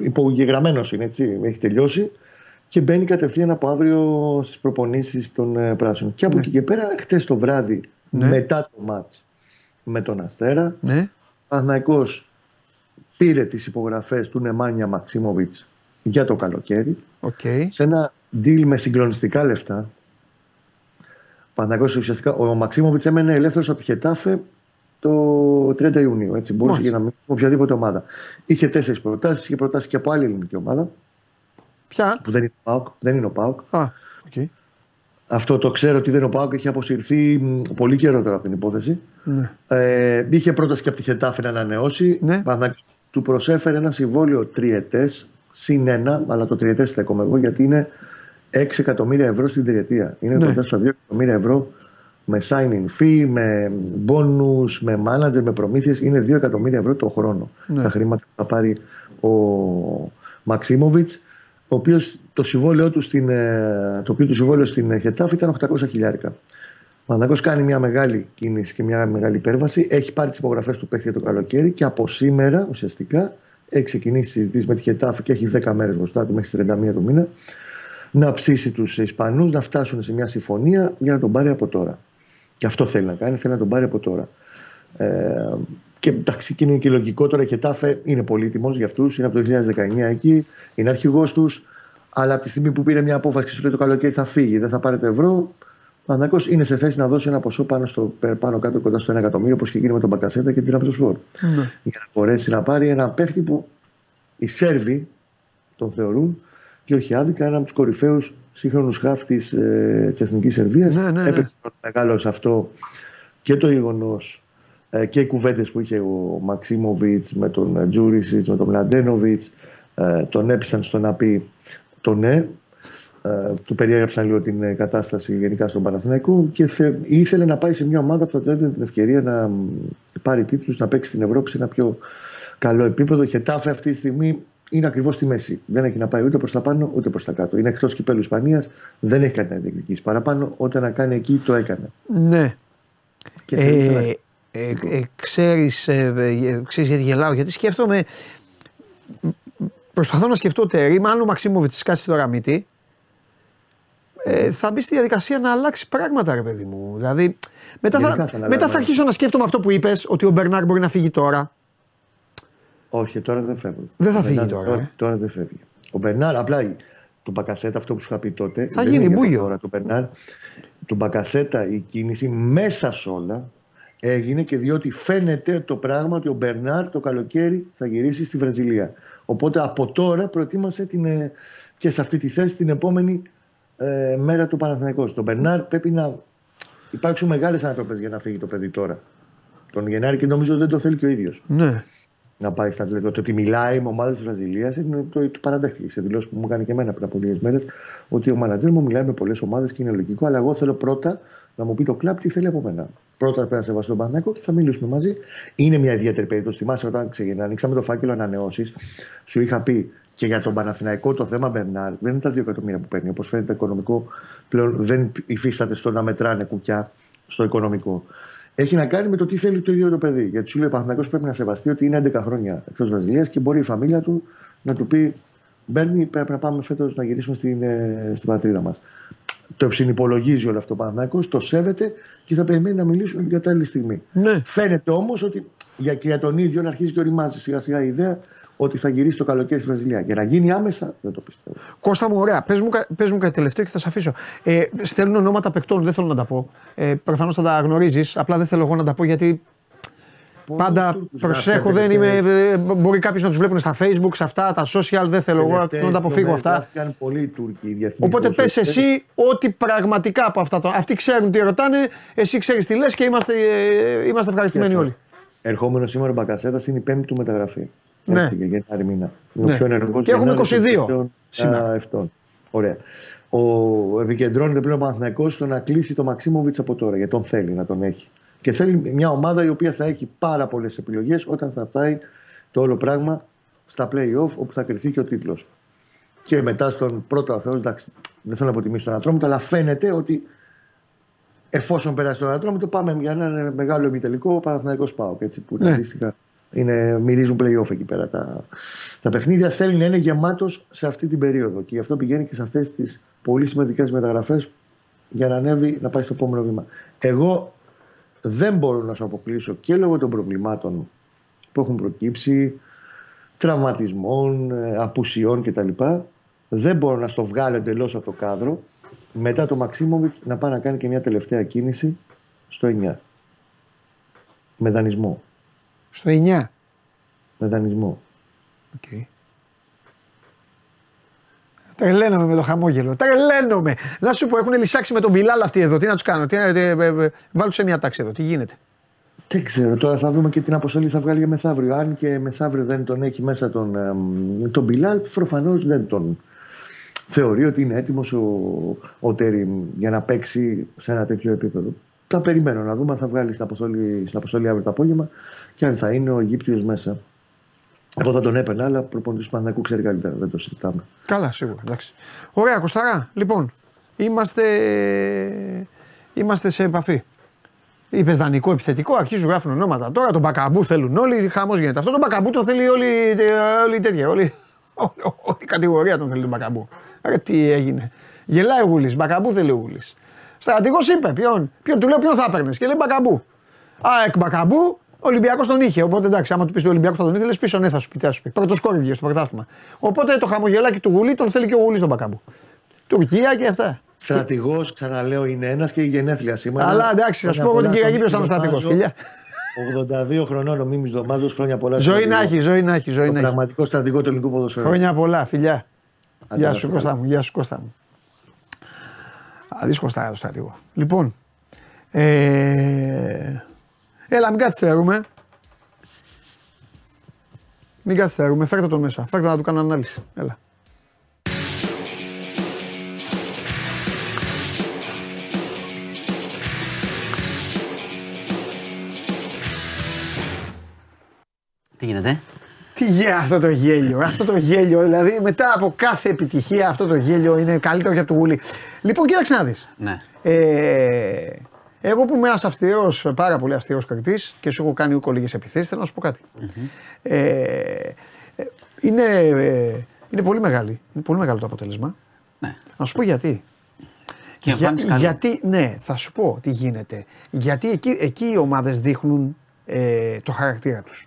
υπογεγραμμένος είναι, έτσι, έχει τελειώσει. Και μπαίνει κατευθείαν από αύριο στις προπονήσεις των ε, πράσινων. Και από εκεί, ναι, και πέρα, χτες το βράδυ, ναι, μετά το μάτς με τον Αστέρα, ναι, ο Παναθηναϊκός πήρε τις υπογραφές του Νεμάνια Μαξίμοβιτς για το καλοκαίρι. Okay. Σε ένα deal με συγκλονιστικά λεφτά. Ο Παναθηναϊκός ουσιαστικά, ο Μαξίμοβιτς έμενε ελεύθερος από τη Χετάφε το τριάντα Ιουνίου. Έτσι, μπορούσε για να μείνει με οποιαδήποτε ομάδα. Είχε τέσσερις προτάσεις, είχε προτάσεις και από άλλη ελληνική ομάδα. Ποια? Που δεν είναι ο ΠΑΟΚ. Δεν είναι ο ΠΑΟΚ. Ah, okay. Αυτό το ξέρω ότι δεν είναι ο ΠΑΟΚ, έχει αποσυρθεί πολύ καιρό τώρα από την υπόθεση. Ναι. Ε, είχε πρόταση και από τη Χετάφη να ανανεώσει. Ναι. Πανα... Του προσέφερε ένα συμβόλαιο τριετές, συν ένα, αλλά το τριετές στέκομαι εγώ, γιατί είναι έξι εκατομμύρια ευρώ στην τριετία. Είναι, ναι, κοντά στα δύο εκατομμύρια ευρώ με signing fee, με bonus, με manager, με προμήθειες. Είναι δύο εκατομμύρια ευρώ το χρόνο. Ναι. Τα χρήματα που θα πάρει ο Μαξίμοβιτς, ο οποίος το συμβόλαιο του στην, το οποίο το συμβόλαιο στην Χετάφη ήταν οκτακόσια χιλιάρικα. Ο Παναθηναϊκός κάνει μια μεγάλη κίνηση και μια μεγάλη υπέρβαση. Έχει πάρει τις υπογραφές του παίχτη για το καλοκαίρι και από σήμερα ουσιαστικά έχει ξεκινήσει συζητήσεις με τη Χετάφη και έχει δέκα μέρες μπροστά του μέχρι τις τριάντα μία του μήνα να ψήσει τους Ισπανούς, να φτάσουν σε μια συμφωνία για να τον πάρει από τώρα. Και αυτό θέλει να κάνει, θέλει να τον πάρει από τώρα. Ε, Και εντάξει, είναι και λογικό τώρα. Η Χετάφε είναι πολύτιμος για αυτούς, είναι από το δύο χιλιάδες δεκαεννιά εκεί, είναι αρχηγός τους. Αλλά από τη στιγμή που πήρε μια απόφαση και σου λέει το καλοκαίρι θα φύγει, δεν θα πάρει το ευρώ, ο Παναθηναϊκός είναι σε θέση να δώσει ένα ποσό πάνω, στο, πάνω κάτω κοντά στο ένα εκατομμύριο, όπως και γίνει με τον Μπακασέτα και την Απτοσφόρ. Mm. Για να μπορέσει να πάρει ένα παίχτη που οι Σέρβοι τον θεωρούν και όχι άδικα έναν από τους κορυφαίους σύγχρονους χαφ της ε, Εθνικής Σερβίας. Ναι, ναι, ναι. Έπαιξε μεγάλο σε αυτό και το γεγονός. Και οι κουβέντες που είχε ο Μαξίμοβιτς με τον Τζούρισιτς, με τον Μλαντένοβιτς, τον έπεισαν στο να πει το ναι. Του περιέγραψαν λίγο την κατάσταση γενικά στον Παναθηναϊκό και ήθελε να πάει σε μια ομάδα που θα του έδινε την ευκαιρία να πάρει τίτλους, να παίξει στην Ευρώπη σε ένα πιο καλό επίπεδο. Χετάφε αυτή τη στιγμή είναι ακριβώς στη μέση. Δεν έχει να πάει ούτε προς τα πάνω ούτε προς τα κάτω. Είναι εκτός κυπέλλου Ισπανίας, δεν έχει κάτι να διεκδικήσει. Παραπάνω όταν να κάνει εκεί το έκανε. Ναι. Και ε, να... ε, ε, ε, ξέρεις, ε, ε, ξέρεις γιατί γελάω, γιατί σκέφτομαι. Προσπαθώ να σκεφτώ Τερίμ, αν ο Μαξίμοβιτς κάτσει τώρα μύτη, ε, θα μπει στη διαδικασία να αλλάξει πράγματα, ρε παιδί μου. Δηλαδή, μετά θα, θα, μετά θα αρχίσω να σκέφτομαι αυτό που είπες, ότι ο Μπερνάρ μπορεί να φύγει τώρα. Όχι, τώρα δεν φεύγει. Δεν θα φύγει μετά, τώρα. Τώρα, ε. τώρα δεν φεύγει. Ο Μπερνάρ, απλά τον Μπακασέτα, αυτό που σου είχα πει τότε. Θα γίνει μπούγιο. Τώρα, το Μπερνάρ, τον Μπακασέτα η κίνηση μέσα σε όλα έγινε και διότι φαίνεται το πράγμα ότι ο Μπερνάρ το καλοκαίρι θα γυρίσει στη Βραζιλία. Οπότε από τώρα προετοίμασε την, και σε αυτή τη θέση την επόμενη ε, μέρα του Παναθηναϊκού. Στον Μπερνάρ πρέπει να υπάρξουν μεγάλες ανατροπές για να φύγει το παιδί τώρα. Τον Γενάρη και νομίζω δεν το θέλει και ο ίδιος. Ναι. Να πάει στα Ατλέτικο. Το ότι μιλάει με ομάδες της Βραζιλίας είναι το παραδέχτηκε. Σε δηλώσεις που μου έκανε και εμένα πριν από λίγες μέρες ότι ο μανατζέρ μου μιλάει με πολλές ομάδες και είναι λογικό, αλλά εγώ θέλω πρώτα να μου πει το κλαπ τι θέλει από μένα. Πρώτα πρέπει να σεβαστώ τον Παναθηναϊκό και θα μιλήσουμε μαζί. Είναι μια ιδιαίτερη περίπτωση. Θυμάσαι όταν ξεκινά, ανοίξαμε το φάκελο ανανεώσεις, σου είχα πει και για τον Παναθηναϊκό το θέμα Μπερνάρ δεν είναι τα δύο εκατομμύρια που παίρνει. Όπως φαίνεται, το οικονομικό πλέον δεν υφίσταται στο να μετράνε κουκιά στο οικονομικό. Έχει να κάνει με το τι θέλει το ίδιο το παιδί. Γιατί σου λέει ο Παναθηναϊκός πρέπει να σεβαστεί ότι είναι έντεκα χρόνια εκτός Βραζιλίας και μπορεί η φαμίλια του να του πει: Μπέρνι, πρέπει να πάμε φέτος να γυρίσουμε στην, στην πατρίδα μας. Το ψινυπολογίζει όλο αυτό ο Παναθηναϊκός, το σέβεται και θα περιμένει να μιλήσουν την κατάλληλη στιγμή. Ναι. Φαίνεται όμως ότι για, για τον ίδιο να αρχίζει και οριμάζει σιγά-σιγά η ιδέα ότι θα γυρίσει το καλοκαίρι στη Βραζιλία. Για να γίνει άμεσα δεν το πιστεύω. Κώστα μου, ωραία. Πες μου, πες μου κάτι τελευταίο και θα σε αφήσω. Ε, στέλνουν ονόματα παικτών, δεν θέλω να τα πω. Ε, Προφανώς θα τα γνωρίζεις. Απλά δεν θέλω εγώ να τα πω γιατί πάντα προσέχω. Δεν είμαι, μπορεί κάποιοι να τους βλέπουν στα Facebook, σε αυτά τα social. Δεν θέλω εγώ να τα αποφύγω αυτά. Οπότε πες εσύ ό,τι πραγματικά από αυτά. Αυτοί ξέρουν τι ρωτάνε, εσύ ξέρεις τι λες και είμαστε, είμαστε ευχαριστημένοι όλοι. Ερχόμενο σήμερα ο Μπακασέτας είναι η πέμπτη του μεταγραφή. Ναι. Έτσι, για ένα μήνα. Ναι. Και έχουμε είκοσι δύο σήμερα. Ωραία. Ο, επικεντρώνεται πλέον ο Παναθηναϊκός στο να κλείσει το Μαξίμοβιτς από τώρα, γιατί τον θέλει να τον έχει. Και θέλει μια ομάδα η οποία θα έχει πάρα πολλές επιλογές όταν θα πάει το όλο πράγμα στα play-off όπου θα κριθεί και ο τίτλος. Και μετά στον πρώτο αθλητή, εντάξει, δεν θέλω να αποτιμήσω τον Ατρόμητο, αλλά φαίνεται ότι εφόσον περάσει τον Ατρόμητο, πάμε για ένα μεγάλο ημιτελικό Παναθηναϊκός ΠΑΟΚ. Έτσι που ναι. αντίστοιχα. Είναι, μυρίζουν play-off εκεί πέρα τα, τα παιχνίδια. Θέλει να είναι γεμάτος σε αυτή την περίοδο και γι' αυτό πηγαίνει και σε αυτές τις πολύ σημαντικές μεταγραφές για να ανέβει, να πάει στο επόμενο βήμα. Εγώ δεν μπορώ να σου αποκλείσω και λόγω των προβλημάτων που έχουν προκύψει, τραυματισμών, απουσιών κτλ. Δεν μπορώ να στο βγάλω εντελώς από το κάδρο μετά το Μαξίμοβιτς να πάει να κάνει και μια τελευταία κίνηση στο εννιά με δανεισμό. Στο εννιά. Με δανεισμό. Okay. Τρελαίνομαι με το χαμόγελο. Τρελαίνομαι. Να σου πω, έχουν λυσάξει με τον Μπιλάλ αυτοί εδώ. Τι να τους κάνω. Τι να... Βάλουν σε μια τάξη εδώ. Τι γίνεται. Δεν ξέρω. Τώρα θα δούμε και την αποστολή θα βγάλει για μεθαύριο. Αν και μεθαύριο δεν τον έχει μέσα τον, τον Μπιλάλ, προφανώς δεν τον θεωρεί ότι είναι έτοιμος ο, ο Τερίμ για να παίξει σε ένα τέτοιο επίπεδο. Θα περιμένω να δούμε αν θα βγάλει στην αποστολή, στην αποστολή αύριο το απόγευμα και αν θα είναι ο Αιγύπτιος μέσα. Εγώ θα τον έπαιρνα, αλλά προπονητής του Παναθηναϊκού ξέρει καλύτερα, δεν το συζητάμε. Καλά, σίγουρα. Εντάξει. Ωραία, Κωσταρά. Λοιπόν, είμαστε, είμαστε σε επαφή. Είπες δανεικό, επιθετικό, αρχίζουν γράφουν ονόματα. Τώρα τον Μπακαμπού θέλουν όλοι, χαμός γίνεται. Αυτό τον Μπακαμπού τον θέλει όλη, όλη τέτοια. Όλη, όλη, όλη η κατηγορία τον θέλει τον Μπακαμπού. Ρε τι έγινε. Γελάει ο Γουλής. Μπακαμπού θέλει ο Γουλής. Στρατηγός είπε ποιον, ποιον του λέω ποιον θα έπαιρνες και λέει Μπακαμπού. ΑΕΚ Μπακαμπού, Ολυμπιακός τον είχε. Οπότε εντάξει, άμα του πεις του Ολυμπιακού θα τον ήθελες πίσω, ναι, θα σου πει τι θα σου πει. Πρώτος κόρη βγήκε στο πρωτάθλημα. Οπότε το χαμογελάκι του Γουλή τον θέλει και ο Γουλής τον Μπακαμπού. Τουρκία και αυτά. Στρατηγός, ξαναλέω, είναι ένας και η γενέθλια σήμερα. Αλλά εντάξει, θα σου πω εγώ την Κυριακή ποιο ήταν ο στρατηγός. Φιλιά. ογδόντα δύο χρονών ο Μίμης Δωμάζος, χρόνια πολλά. Ζωή να έχει, ζωή να έχει. Ο πραγματικός στρατηγός του ελληνικού ποδοσφαίρου. Χρόνια πολλά, φιλιά. Γεια σου Κώστα μου, γεια σου Κώστα μου. Αδίσκο στάγα το στρατηγό. Λοιπόν, ε... έλα μην καθυστερούμε. Μην καθυστερούμε, φέρτε τον μέσα. Φέρτε να του κάνω ανάλυση. Έλα. Τι γίνεται. Τι γε, αυτό το γέλιο, αυτό το γέλιο, δηλαδή μετά από κάθε επιτυχία αυτό το γέλιο είναι καλύτερο και από το γουλί. Λοιπόν, κοίταξε να δεις. Ναι. Ε, εγώ που είμαι ένας αυστηρός, πάρα πολύ αυστηρός κριτής και σου έχω κάνει ούκο λίγες επιθέσεις, θέλω να σου πω κάτι. Mm-hmm. Ε, είναι, είναι, πολύ μεγάλη, είναι πολύ μεγάλο το αποτέλεσμα. Ναι. Να σου πω γιατί. Και Για, γιατί, ναι, θα σου πω τι γίνεται. Γιατί εκεί, εκεί οι ομάδες δείχνουν ε, το χαρακτήρα τους.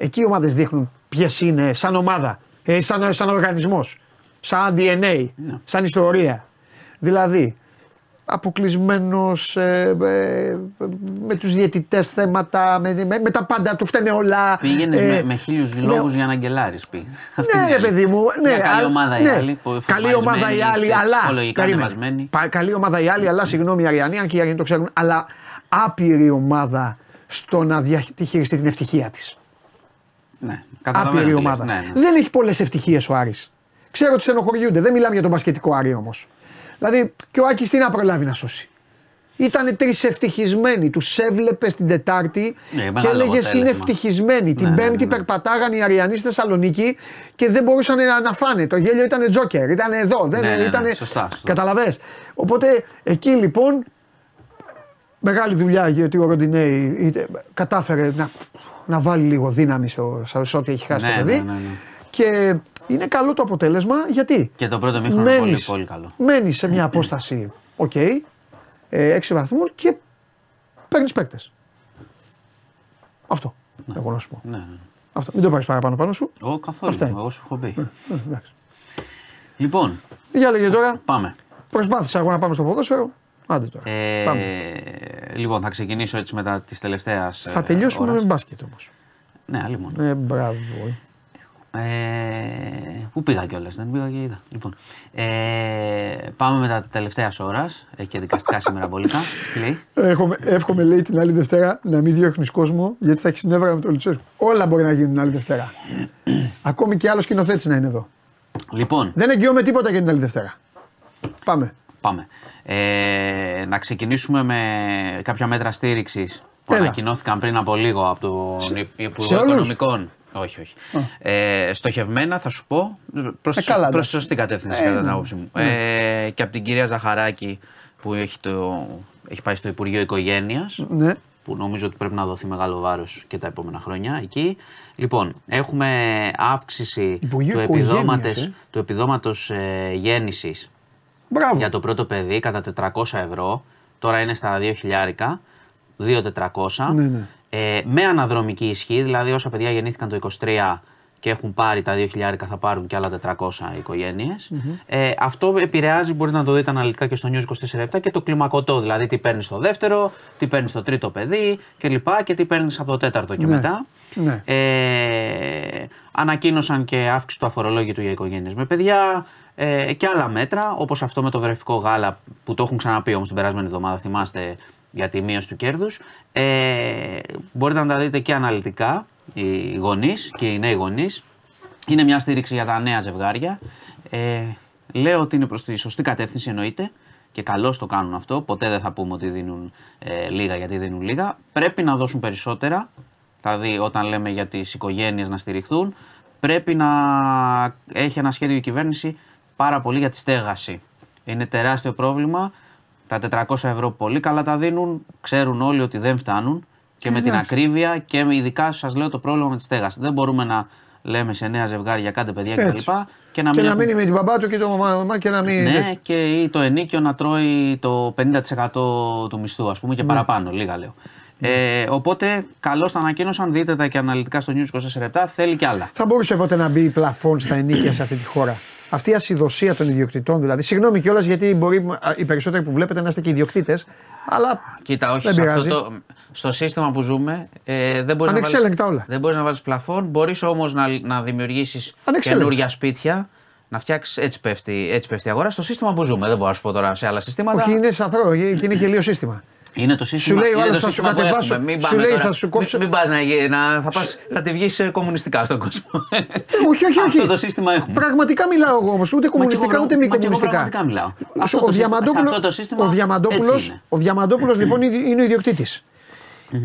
Εκεί οι ομάδες δείχνουν ποιες είναι σαν ομάδα, ε, σαν, σαν οργανισμός, σαν ντι εν έι, no. σαν ιστορία. Δηλαδή, αποκλεισμένος, ε, ε, με τους διαιτητές θέματα, με, με, με τα πάντα, του φταίνε όλα. Πήγαινες ε, με, με χίλιους ναι, λόγους για να αγγελάρεις πει. Ναι ρε παιδί μου, ναι, μια καλή ομάδα α, η άλλη, ναι, καλή ομάδα η άλλη, αλλά, καλή ομάδα η άλλη, αλλά συγγνώμη Αριανή, αν και οι Αριανοί το ξέρουν, αλλά άπειρη ομάδα στο να διαχειριστεί την ευτυχία της. Ναι, άπειρη ομάδα. Ναι, ναι. Δεν έχει πολλές ευτυχίες ο Άρης. Ξέρω ότι στενοχωριούνται. Δεν μιλάμε για τον μπασκετικό Άρη όμως. Δηλαδή και ο Άκης τι να προλάβει να σώσει. Ήτανε τρεις ευτυχισμένοι. Τους έβλεπες την Τετάρτη ναι, και έλεγες είναι ευτυχισμένοι. Ναι, την ναι, Πέμπτη ναι, ναι. περπατάγαν οι Αριανοί στη Θεσσαλονίκη και δεν μπορούσαν να φάνε. Το γέλιο ήτανε τζόκερ. Ήτανε εδώ. Δεν, ναι, ναι, ναι, ήτανε... Σωστά, σωστά. Καταλαβές. Οπότε εκεί λοιπόν μεγάλη δουλειά γιατί ο Ροντιναί κατάφερε να. Να βάλει λίγο δύναμη στο, στο ό,τι έχει χάσει ναι, το παιδί. Ναι, ναι, ναι. Και είναι καλό το αποτέλεσμα γιατί. Και το πρώτο μήχρονο είναι πολύ, πολύ καλό. Μένει σε μια απόσταση, οκ, okay, έξι βαθμού και παίρνει παίκτες. Αυτό. Ναι. Εγώ να σου πω. Ναι, ναι. Αυτό. Μην το πάρει παραπάνω πάνω σου. Ω, καθόλου. Εγώ σου έχω πει. Ναι, ναι, λοιπόν. Για λέγε τώρα. Πάμε. Προσπάθησα εγώ να πάμε στο ποδόσφαιρο. Άντε τώρα. Ε, πάμε. Λοιπόν, θα ξεκινήσω έτσι μετά τη τελευταία. Θα τελειώσουμε ώρας. Με μπάσκετ όμως. Ναι, άλλη μόνο. Ε, μπράβο. Ε, πού πήγα κιόλας, δεν πήγα και είδα. Λοιπόν, ε, πάμε μετά τη τελευταία ώρα ε, και δικαστικά σήμερα πολίτα. Εύχομαι, λέει την άλλη Δευτέρα να μην διώχνεις κόσμο γιατί θα έχεις συνέβρα με το Λουτσέσκου. Όλα μπορεί να γίνουν την άλλη Δευτέρα. Ακόμη και άλλο σκηνοθέτης να είναι εδώ. Λοιπόν. Δεν εγγυώμαι τίποτα για την άλλη Δευτέρα. Πάμε. Πάμε. Ε, να ξεκινήσουμε με κάποια μέτρα στήριξης που Έλα. ανακοινώθηκαν πριν από λίγο από τον σε, Υπουργό Οικονομικών. Όχι, όχι. Oh. Ε, στοχευμένα θα σου πω προς, ε, καλά, προς σωστή κατεύθυνση ε, κατά την άποψή μου. Ναι. Ε, και από την κυρία Ζαχαράκη που έχει, το, έχει πάει στο Υπουργείο Οικογένειας. Ναι. Που νομίζω ότι πρέπει να δοθεί μεγάλο βάρος και τα επόμενα χρόνια εκεί. Λοιπόν, έχουμε αύξηση του, ε. του επιδόματος ε, γέννησης. Μπράβο. Για το πρώτο παιδί κατά τετρακόσια ευρώ, τώρα είναι στα δύο χιλιάρικα, δύο χιλιάδες τετρακόσια, ναι, ναι. Ε, με αναδρομική ισχύ, δηλαδή όσα παιδιά γεννήθηκαν το είκοσι τρία και έχουν πάρει τα δύο χιλιάρικα θα πάρουν και άλλα τετρακόσια οι οικογένειες. Mm-hmm. Ε, αυτό επηρεάζει, μπορείτε να το δείτε αναλυτικά και στο News είκοσι τέσσερα επτά και το κλιμακωτό, δηλαδή τι παίρνεις στο δεύτερο, τι παίρνεις στο τρίτο παιδί και λοιπά και τι παίρνεις από το τέταρτο και ναι. μετά. Ναι. Ε, ανακοίνωσαν και αύξηση του αφορολόγητου για οικογένειες με παιδιά. Ε, και άλλα μέτρα, όπως αυτό με το βρεφικό γάλα που το έχουν ξαναπεί όμως την περασμένη εβδομάδα, θυμάστε, για τη μείωση του κέρδους. Ε, μπορείτε να τα δείτε και αναλυτικά οι γονείς και οι νέοι γονείς. Είναι μια στήριξη για τα νέα ζευγάρια. Ε, λέω ότι είναι προς τη σωστή κατεύθυνση εννοείται και καλώς το κάνουν αυτό. Ποτέ δεν θα πούμε ότι δίνουν ε, λίγα γιατί δίνουν λίγα. Πρέπει να δώσουν περισσότερα, δηλαδή όταν λέμε για τις οικογένειες να στηριχθούν, πρέπει να έχει ένα σχέδιο η κυβέρνηση πάρα πολύ για τη στέγαση. Είναι τεράστιο πρόβλημα. Τα τετρακόσια ευρώ πολύ καλά τα δίνουν. Ξέρουν όλοι ότι δεν φτάνουν και με την ακρίβεια και ειδικά σας λέω το πρόβλημα με τη στέγαση. Δεν μπορούμε να λέμε σε νέα ζευγάρια κάντε παιδιά κτλ. Και, και να, και μην να έχουν... μείνει με την μπαμπά του και το μαμά και να μην. Ναι, και ή το ενίκιο να τρώει το πενήντα τοις εκατό του μισθού, ας πούμε, και ναι. παραπάνω, λίγα λέω. Ε, οπότε, καλώς τα ανακοίνωσαν. Δείτε τα και αναλυτικά στο News είκοσι τέσσερα επτά. Θέλει κι άλλα. Θα μπορούσε ποτέ να μπει πλαφόν στα ενίκια σε αυτή τη χώρα. Αυτή η ασυδοσία των ιδιοκτητών, δηλαδή. Συγγνώμη κιόλας γιατί μπορεί οι περισσότεροι που βλέπετε να είστε και ιδιοκτήτες, αλλά. Κοίτα, όχι. Δεν αυτό το, στο σύστημα που ζούμε ε, δεν μπορεί να βάλει πλαφόν. Μπορεί όμως να, να δημιουργήσει καινούργια σπίτια. Να φτιάξει, έτσι πέφτει, έτσι πέφτει η αγορά. Στο σύστημα που ζούμε, δεν μπορώ να σου πω τώρα σε άλλα συστήματα. Όχι, είναι σαθρό και είναι γελίο σύστημα. Είναι το σύστημα, σου λέει ο άλλος θα σου κατεβάσω, σου λέει τώρα, θα σου κόψω. Μην, μην πας να, να θα, πας, θα τη βγεις κομμουνιστικά στον κόσμο. Όχι, όχι, όχι. Αυτό το σύστημα έχουμε. Πραγματικά μιλάω εγώ όμως, ούτε κομμουνιστικά ούτε μη κομμουνιστικά. Ο Διαμαντόπουλος λοιπόν είναι ο ιδιοκτήτης.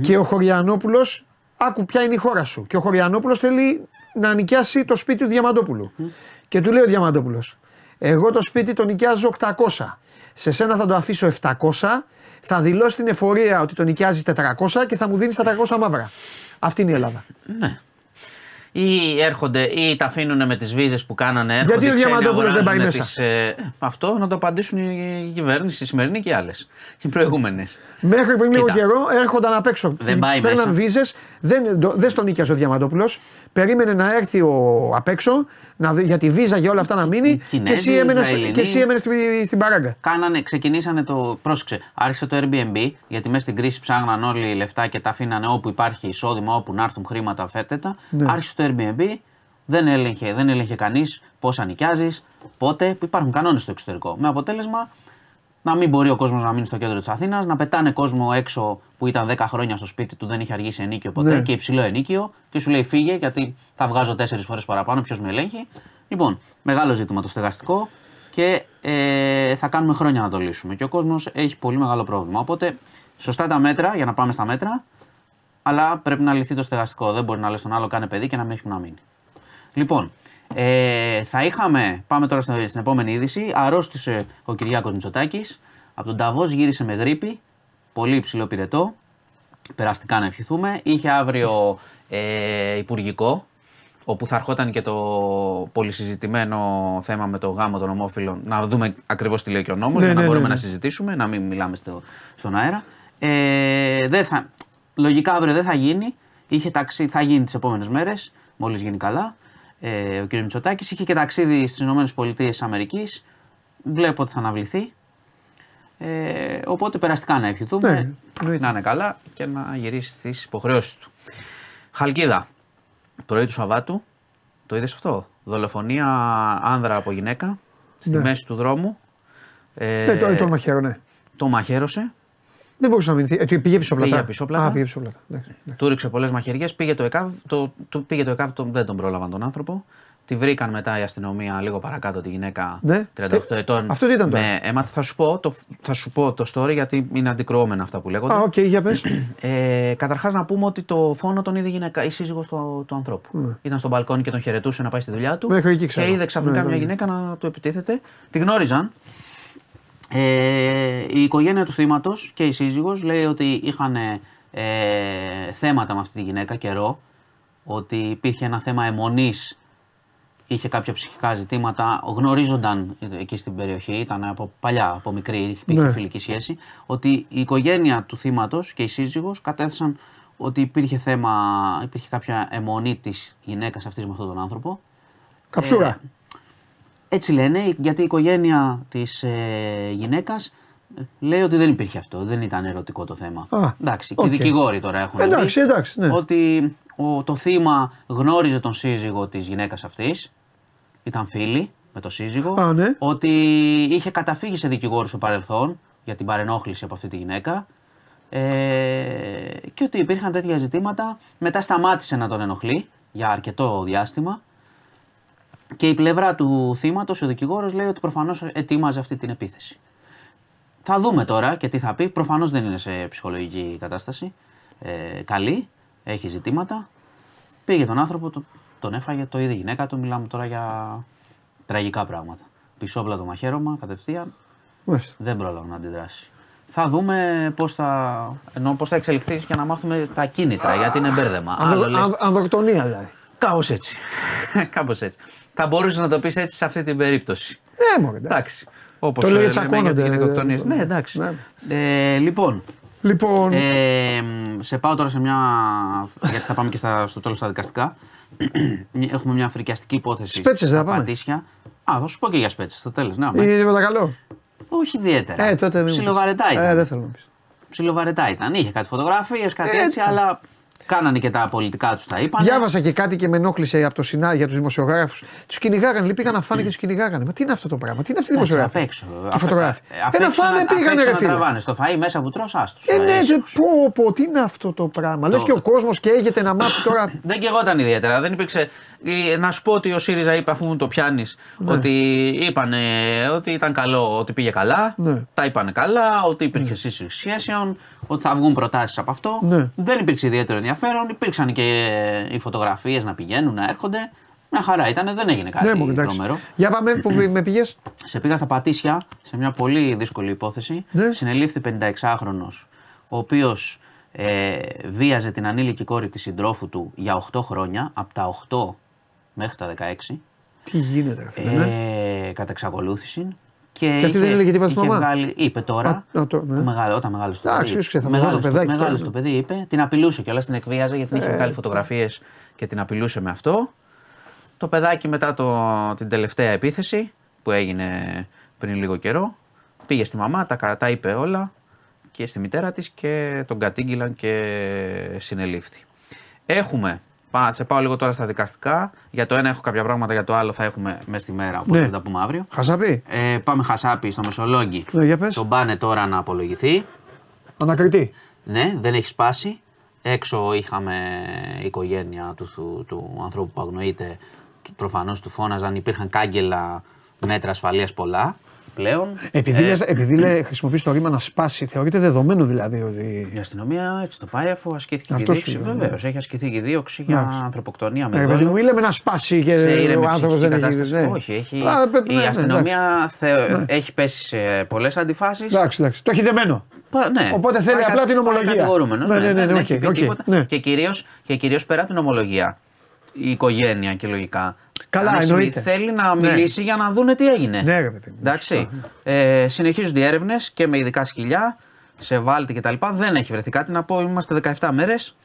Και ο Χωριανόπουλος, άκου ποια είναι η χώρα σου. Και ο Χωριανόπουλος θέλει να νοικιάσει το σπίτι του Διαμαντόπουλου. Mm. Και του λέει ο Διαμαντόπουλος, εγώ το σπίτι το νοικιάζω οκτακόσια. Σε σένα θα το αφήσω επτακόσια, θα δηλώσει την εφορία ότι το νοικιάζεις τετρακόσια και θα μου δίνεις τα τριακόσια μαύρα. Αυτή είναι η Ελλάδα. Ναι. Ή έρχονται ή τα αφήνουν με τις βίζες που κάνανε. Έρχονται, γιατί ο Διαμαντόπουλος δεν πάει μέσα. Τις, ε, αυτό να το απαντήσουν η κυβέρνηση, η σημερινή και οι άλλες. Και οι προηγούμενες. Μέχρι πριν λίγο καιρό έρχονταν απ' έξω. Δεν πάει μέσα. Παίρναν βίζες, δεν, δεν στον νοικιάζει ο Διαμαντόπουλος. Περίμενε να έρθει ο, απ' έξω να, για τη βίζα, για όλα αυτά να μείνει. Κινέζοι, και εσύ έμενες, και εσύ έμενες στην, στην παράγκα. Κάνανε, ξεκινήσανε το. Πρόσεξε. Άρχισε το Airbnb, γιατί μέσα στην κρίση ψάχναν όλοι λεφτά και τα αφήνανε όπου υπάρχει εισόδημα, όπου να έρθουν χρήματα, φέτετα. Ναι. Άρχισε το Airbnb, δεν έλεγχε, δεν έλεγχε κανείς πόσα νοικιάζεις, πότε, που υπάρχουν κανόνες στο εξωτερικό. Με αποτέλεσμα να μην μπορεί ο κόσμος να μείνει στο κέντρο της Αθήνας, να πετάνε κόσμο έξω που ήταν δέκα χρόνια στο σπίτι του, δεν είχε αργήσει ενίκιο ποτέ, ναι, και υψηλό ενίκιο, και σου λέει φύγε γιατί θα βγάζω τέσσερις φορές παραπάνω, ποιος με ελέγχει. Λοιπόν, μεγάλο ζήτημα το στεγαστικό και ε, θα κάνουμε χρόνια να το λύσουμε. Και ο κόσμος έχει πολύ μεγάλο πρόβλημα. Οπότε, σωστά τα μέτρα, για να πάμε στα μέτρα. Αλλά πρέπει να λυθεί το στεγαστικό. Δεν μπορεί να λες τον άλλο κάνε παιδί και να μην έχει που να μείνει. Λοιπόν, ε, θα είχαμε. Πάμε τώρα στην επόμενη είδηση. Αρρώστησε ο Κυριάκος Μητσοτάκης. Από τον Νταβός γύρισε με γρίπη. Πολύ υψηλό πυρετό. Περαστικά να ευχηθούμε. Είχε αύριο ε, υπουργικό. Όπου θα ερχόταν και το πολυσυζητημένο θέμα με το γάμο των ομόφυλων. Να δούμε ακριβώς τι λέει και ο νόμος. Ναι, για να ναι, μπορούμε ναι, να συζητήσουμε. Να μην μιλάμε στο, στον αέρα. Ε, δεν θα. Λογικά αύριο δεν θα γίνει, είχε ταξί, θα γίνει τις επόμενες μέρες, μόλις γίνει καλά, ε, ο κ. Μητσοτάκης. Είχε και ταξίδι στις ΗΠΑ, βλέπω ότι θα αναβληθεί, ε, οπότε περαστικά να ευχηθούμε, ναι, να είναι καλά και να γυρίσει στις υποχρεώσεις του. Χαλκίδα, πρωί του Σαββάτου, το είδες αυτό, δολοφονία άνδρα από γυναίκα, στη ναι, μέση του δρόμου. Ε, ναι, το, το μαχαίρο, ναι. Το μαχαίρωσε. Δεν μπορούσε να μείνει. Ε, πήγε πισόπλατα. Α, πήγε πισόπλατα. Ναι, ναι. Του ρίξε πολλές μαχαιριές. Πήγε το ΕΚΑΒ, το, το, πήγε το ΕΚΑΒ το, δεν τον πρόλαβαν τον άνθρωπο. Τη βρήκαν μετά η αστυνομία λίγο παρακάτω τη γυναίκα, ναι, τριάντα οκτώ ετών. Αυτό τι ήταν τώρα. Με αίμα. Θα σου πω το, θα σου πω το story γιατί είναι αντικρουόμενα αυτά που λέγονται. Α, οκ, okay, για πες. Ε, καταρχάς να πούμε ότι το φόνο τον είδε η γυναίκα, η σύζυγος του, του ανθρώπου. Ναι. Ήταν στον μπαλκόνι και τον χαιρετούσε να πάει στη δουλειά του. Μέχρι εκεί ξέρω. Και είδε ξαφνικά, ναι, μια γυναίκα να του επιτίθεται. Τη γνώριζαν. Ε, η οικογένεια του θύματος και η σύζυγος λέει ότι είχαν ε, θέματα με αυτή τη γυναίκα καιρό, ότι υπήρχε ένα θέμα αιμονής, είχε κάποια ψυχικά ζητήματα, γνωρίζονταν εκεί στην περιοχή, ήταν από παλιά, από μικρή, υπήρχε, ναι, φιλική σχέση, ότι η οικογένεια του θύματος και η σύζυγος κατέθεσαν ότι υπήρχε θέμα, υπήρχε κάποια αιμονή της γυναίκας αυτής με αυτόν τον άνθρωπο. Καψούρα. Ε, Έτσι λένε, γιατί η οικογένεια της ε, γυναίκας λέει ότι δεν υπήρχε αυτό, δεν ήταν ερωτικό το θέμα. Α, εντάξει, okay, και οι δικηγόροι τώρα έχουν εντάξει, πει εντάξει, ναι, ότι ο, το θύμα γνώριζε τον σύζυγο της γυναίκας αυτής, ήταν φίλη με τον σύζυγο, α, ναι, ότι είχε καταφύγει σε δικηγόρους στο παρελθόν για την παρενόχληση από αυτή τη γυναίκα, ε, και ότι υπήρχαν τέτοια ζητήματα, μετά σταμάτησε να τον ενοχλεί για αρκετό διάστημα. Και η πλευρά του θύματος, ο δικηγόρος, λέει ότι προφανώς ετοίμαζε αυτή την επίθεση. Θα δούμε τώρα και τι θα πει. Προφανώς δεν είναι σε ψυχολογική κατάσταση. Ε, καλή, έχει ζητήματα. Πήγε τον άνθρωπο, τον έφαγε, το είδε η γυναίκα του. Μιλάμε τώρα για τραγικά πράγματα. Πισόπλα το μαχαίρωμα, κατευθείαν. Μες. Δεν πρόλαβε να αντιδράσει. Θα δούμε πώς θα, θα εξελιχθεί για να μάθουμε τα κίνητρα, γιατί είναι μπέρδεμα. Ανδοκτονία δηλαδή. Κάπως έτσι. Κάπως έτσι. Θα μπορούσε να το πει έτσι σε αυτή την περίπτωση. Ναι, μωρέ. Εντάξει. Όπως το λέει τσακώνονται. Ναι, ναι, εντάξει. Ναι. Ε, λοιπόν, λοιπόν. Ε, σε πάω τώρα σε μια. Γιατί θα πάμε και στα, στο τέλος στα δικαστικά. Έχουμε μια φρικιαστική υπόθεση. Σπέτσες θα πάμε. Πατήσια. Α, θα σου πω και για σπέτσες στο τέλος. Ναι, είναι τίποτα καλό. Όχι ιδιαίτερα. Ε, τότε ψιλοβαρετά ήταν. Ε, δεν θέλω να πεις. Ψιλοβαρετά ήταν. Είχε κάτι φωτογραφίες, κάτι ε, έτσι, ε, αλλά. Κάνανε και τα πολιτικά τους τα είπαν. Διάβασα και κάτι και με ενόχλησε από το Σινά για τους δημοσιογράφους. Τους κυνηγάγανε, λέει, πήγαν να φάνε και τους κυνηγάγανε. Μα τι είναι αυτό το πράγμα, τι είναι αυτή η δημοσιογράφη. Απ' έξω. Τι φωτογράφη. Ένα φάνε πήγανε ρε φίλε. Να τραβάνε στο φαΐ μέσα που τρως, άστος. Ε, ναι, πω, πω, τι είναι αυτό το πράγμα. Λες και ο κόσμος καίγεται να μάθει τώρα. Δεν καιγόταν ιδιαίτερα, δεν υπήρξε. Να σου πω ότι ο ΣΥΡΙΖΑ είπε, αφού μου το πιάνεις, ναι, ότι είπανε ότι ήταν καλό, ότι πήγε καλά, ναι, τα είπανε καλά, ότι υπήρχε σύσυξη σχέσεων, ότι θα βγουν προτάσεις από αυτό. Ναι. Δεν υπήρξε ιδιαίτερο ενδιαφέρον. Υπήρξαν και οι φωτογραφίες να πηγαίνουν, να έρχονται. Μια χαρά ήταν, δεν έγινε κάτι ναι, τρομερό. Για πάμε, που με πήγες. Σε πήγα στα Πατήσια, σε μια πολύ δύσκολη υπόθεση. Ναι. Συνελήφθη πενήντα εξάχρονος, ο οποίος ε, βίαζε την ανήλικη κόρη της συντρόφου του για οκτώ χρόνια, από τα οκτώ μέχρι τα δεκαέξι. Τι γίνεται, ε, ναι. Κατά εξακολούθηση. Και, και αυτή είχε, δεν έλεγε τίποτα στη μαμά. Βγάλει, είπε τώρα, Α, ναι, το, ναι. μεγάλο, όταν μεγάλωσε το παιδί, ξέθα, μεγάλο το, παιδάκι, μεγάλο το παιδί είπε, την απειλούσε κιόλας, την εκβίαζε γιατί ε, είχε βγάλει φωτογραφίες και την απειλούσε με αυτό. Το παιδάκι μετά το, την τελευταία επίθεση που έγινε πριν λίγο καιρό, πήγε στη μαμά, τα, τα είπε όλα και στη μητέρα της και τον κατήγγυλαν και συνελήφθη. Έχουμε... Σε πάω λίγο τώρα στα δικαστικά. Για το ένα έχω κάποια πράγματα, για το άλλο θα έχουμε μέσα στη μέρα. Οπότε ναι. θα τα πούμε αύριο. Χασάπι. Ε, πάμε Χασάπι στο Μεσολόγγι. Ναι, τον πάνε τώρα να απολογηθεί. Ανακριτή. Ναι, δεν έχει σπάσει. Έξω είχαμε οικογένεια του, του, του ανθρώπου που αγνοείται. Προφανώς του φώναζαν. Υπήρχαν κάγκελα, μέτρα ασφαλείας πολλά πλέον. Επειδή, ε, επειδή ε, χρησιμοποιείς το ρήμα να σπάσει, θεωρείται δεδομένο δηλαδή ότι. Η αστυνομία έτσι το πάει, αφού ασκήθηκε και η δίωξη. Βεβαίως, έχει ασκηθεί και η δίωξη για ανθρωποκτονία με δόλο. Μου λέμε να σπάσει και ο άνθρωπος δεν έχει. Όχι, έχει. Η αστυνομία έχει πέσει σε πολλές αντιφάσεις. Το έχει δεμένο. Οπότε θέλει απλά την ομολογία. Δεν έχει πει τίποτα. Και κυρίως πέρα την ομολογία. Η οικογένεια και λογικά. Καλά, εννοείται. Θέλει να μιλήσει ναι. για να δούνε τι έγινε. Ναι, ρε παιδί. Εντάξει. Ε, συνεχίζονται οι έρευνες και με ειδικά σκυλιά, σε βάλτη κτλ. Δεν έχει βρεθεί κάτι να πω. Είμαστε δεκαεπτά μέρες.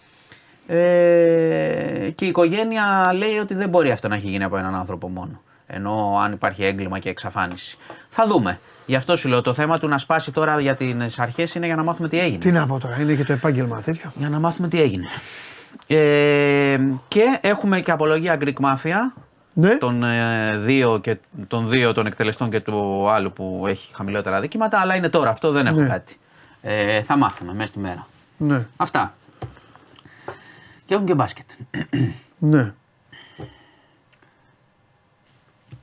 Ε, και η οικογένεια λέει ότι δεν μπορεί αυτό να έχει γίνει από έναν άνθρωπο μόνο. Ενώ αν υπάρχει έγκλημα και εξαφάνιση. Θα δούμε. Γι' αυτό σου λέω: το θέμα του να σπάσει τώρα για τις αρχές είναι για να μάθουμε τι έγινε. Τι να πω τώρα, είναι και το επάγγελμα τέτοιο. Για να μάθουμε τι έγινε. Ε, και έχουμε και απολογία Greek Mafia. Ναι. Των, ε, δύο και, των δύο των εκτελεστών και του άλλου που έχει χαμηλότερα αδικήματα, αλλά είναι τώρα αυτό, δεν έχω ναι. κάτι. Ε, θα μάθουμε μέσα στη μέρα. Ναι. Αυτά. Και έχουμε και μπάσκετ. Ναι.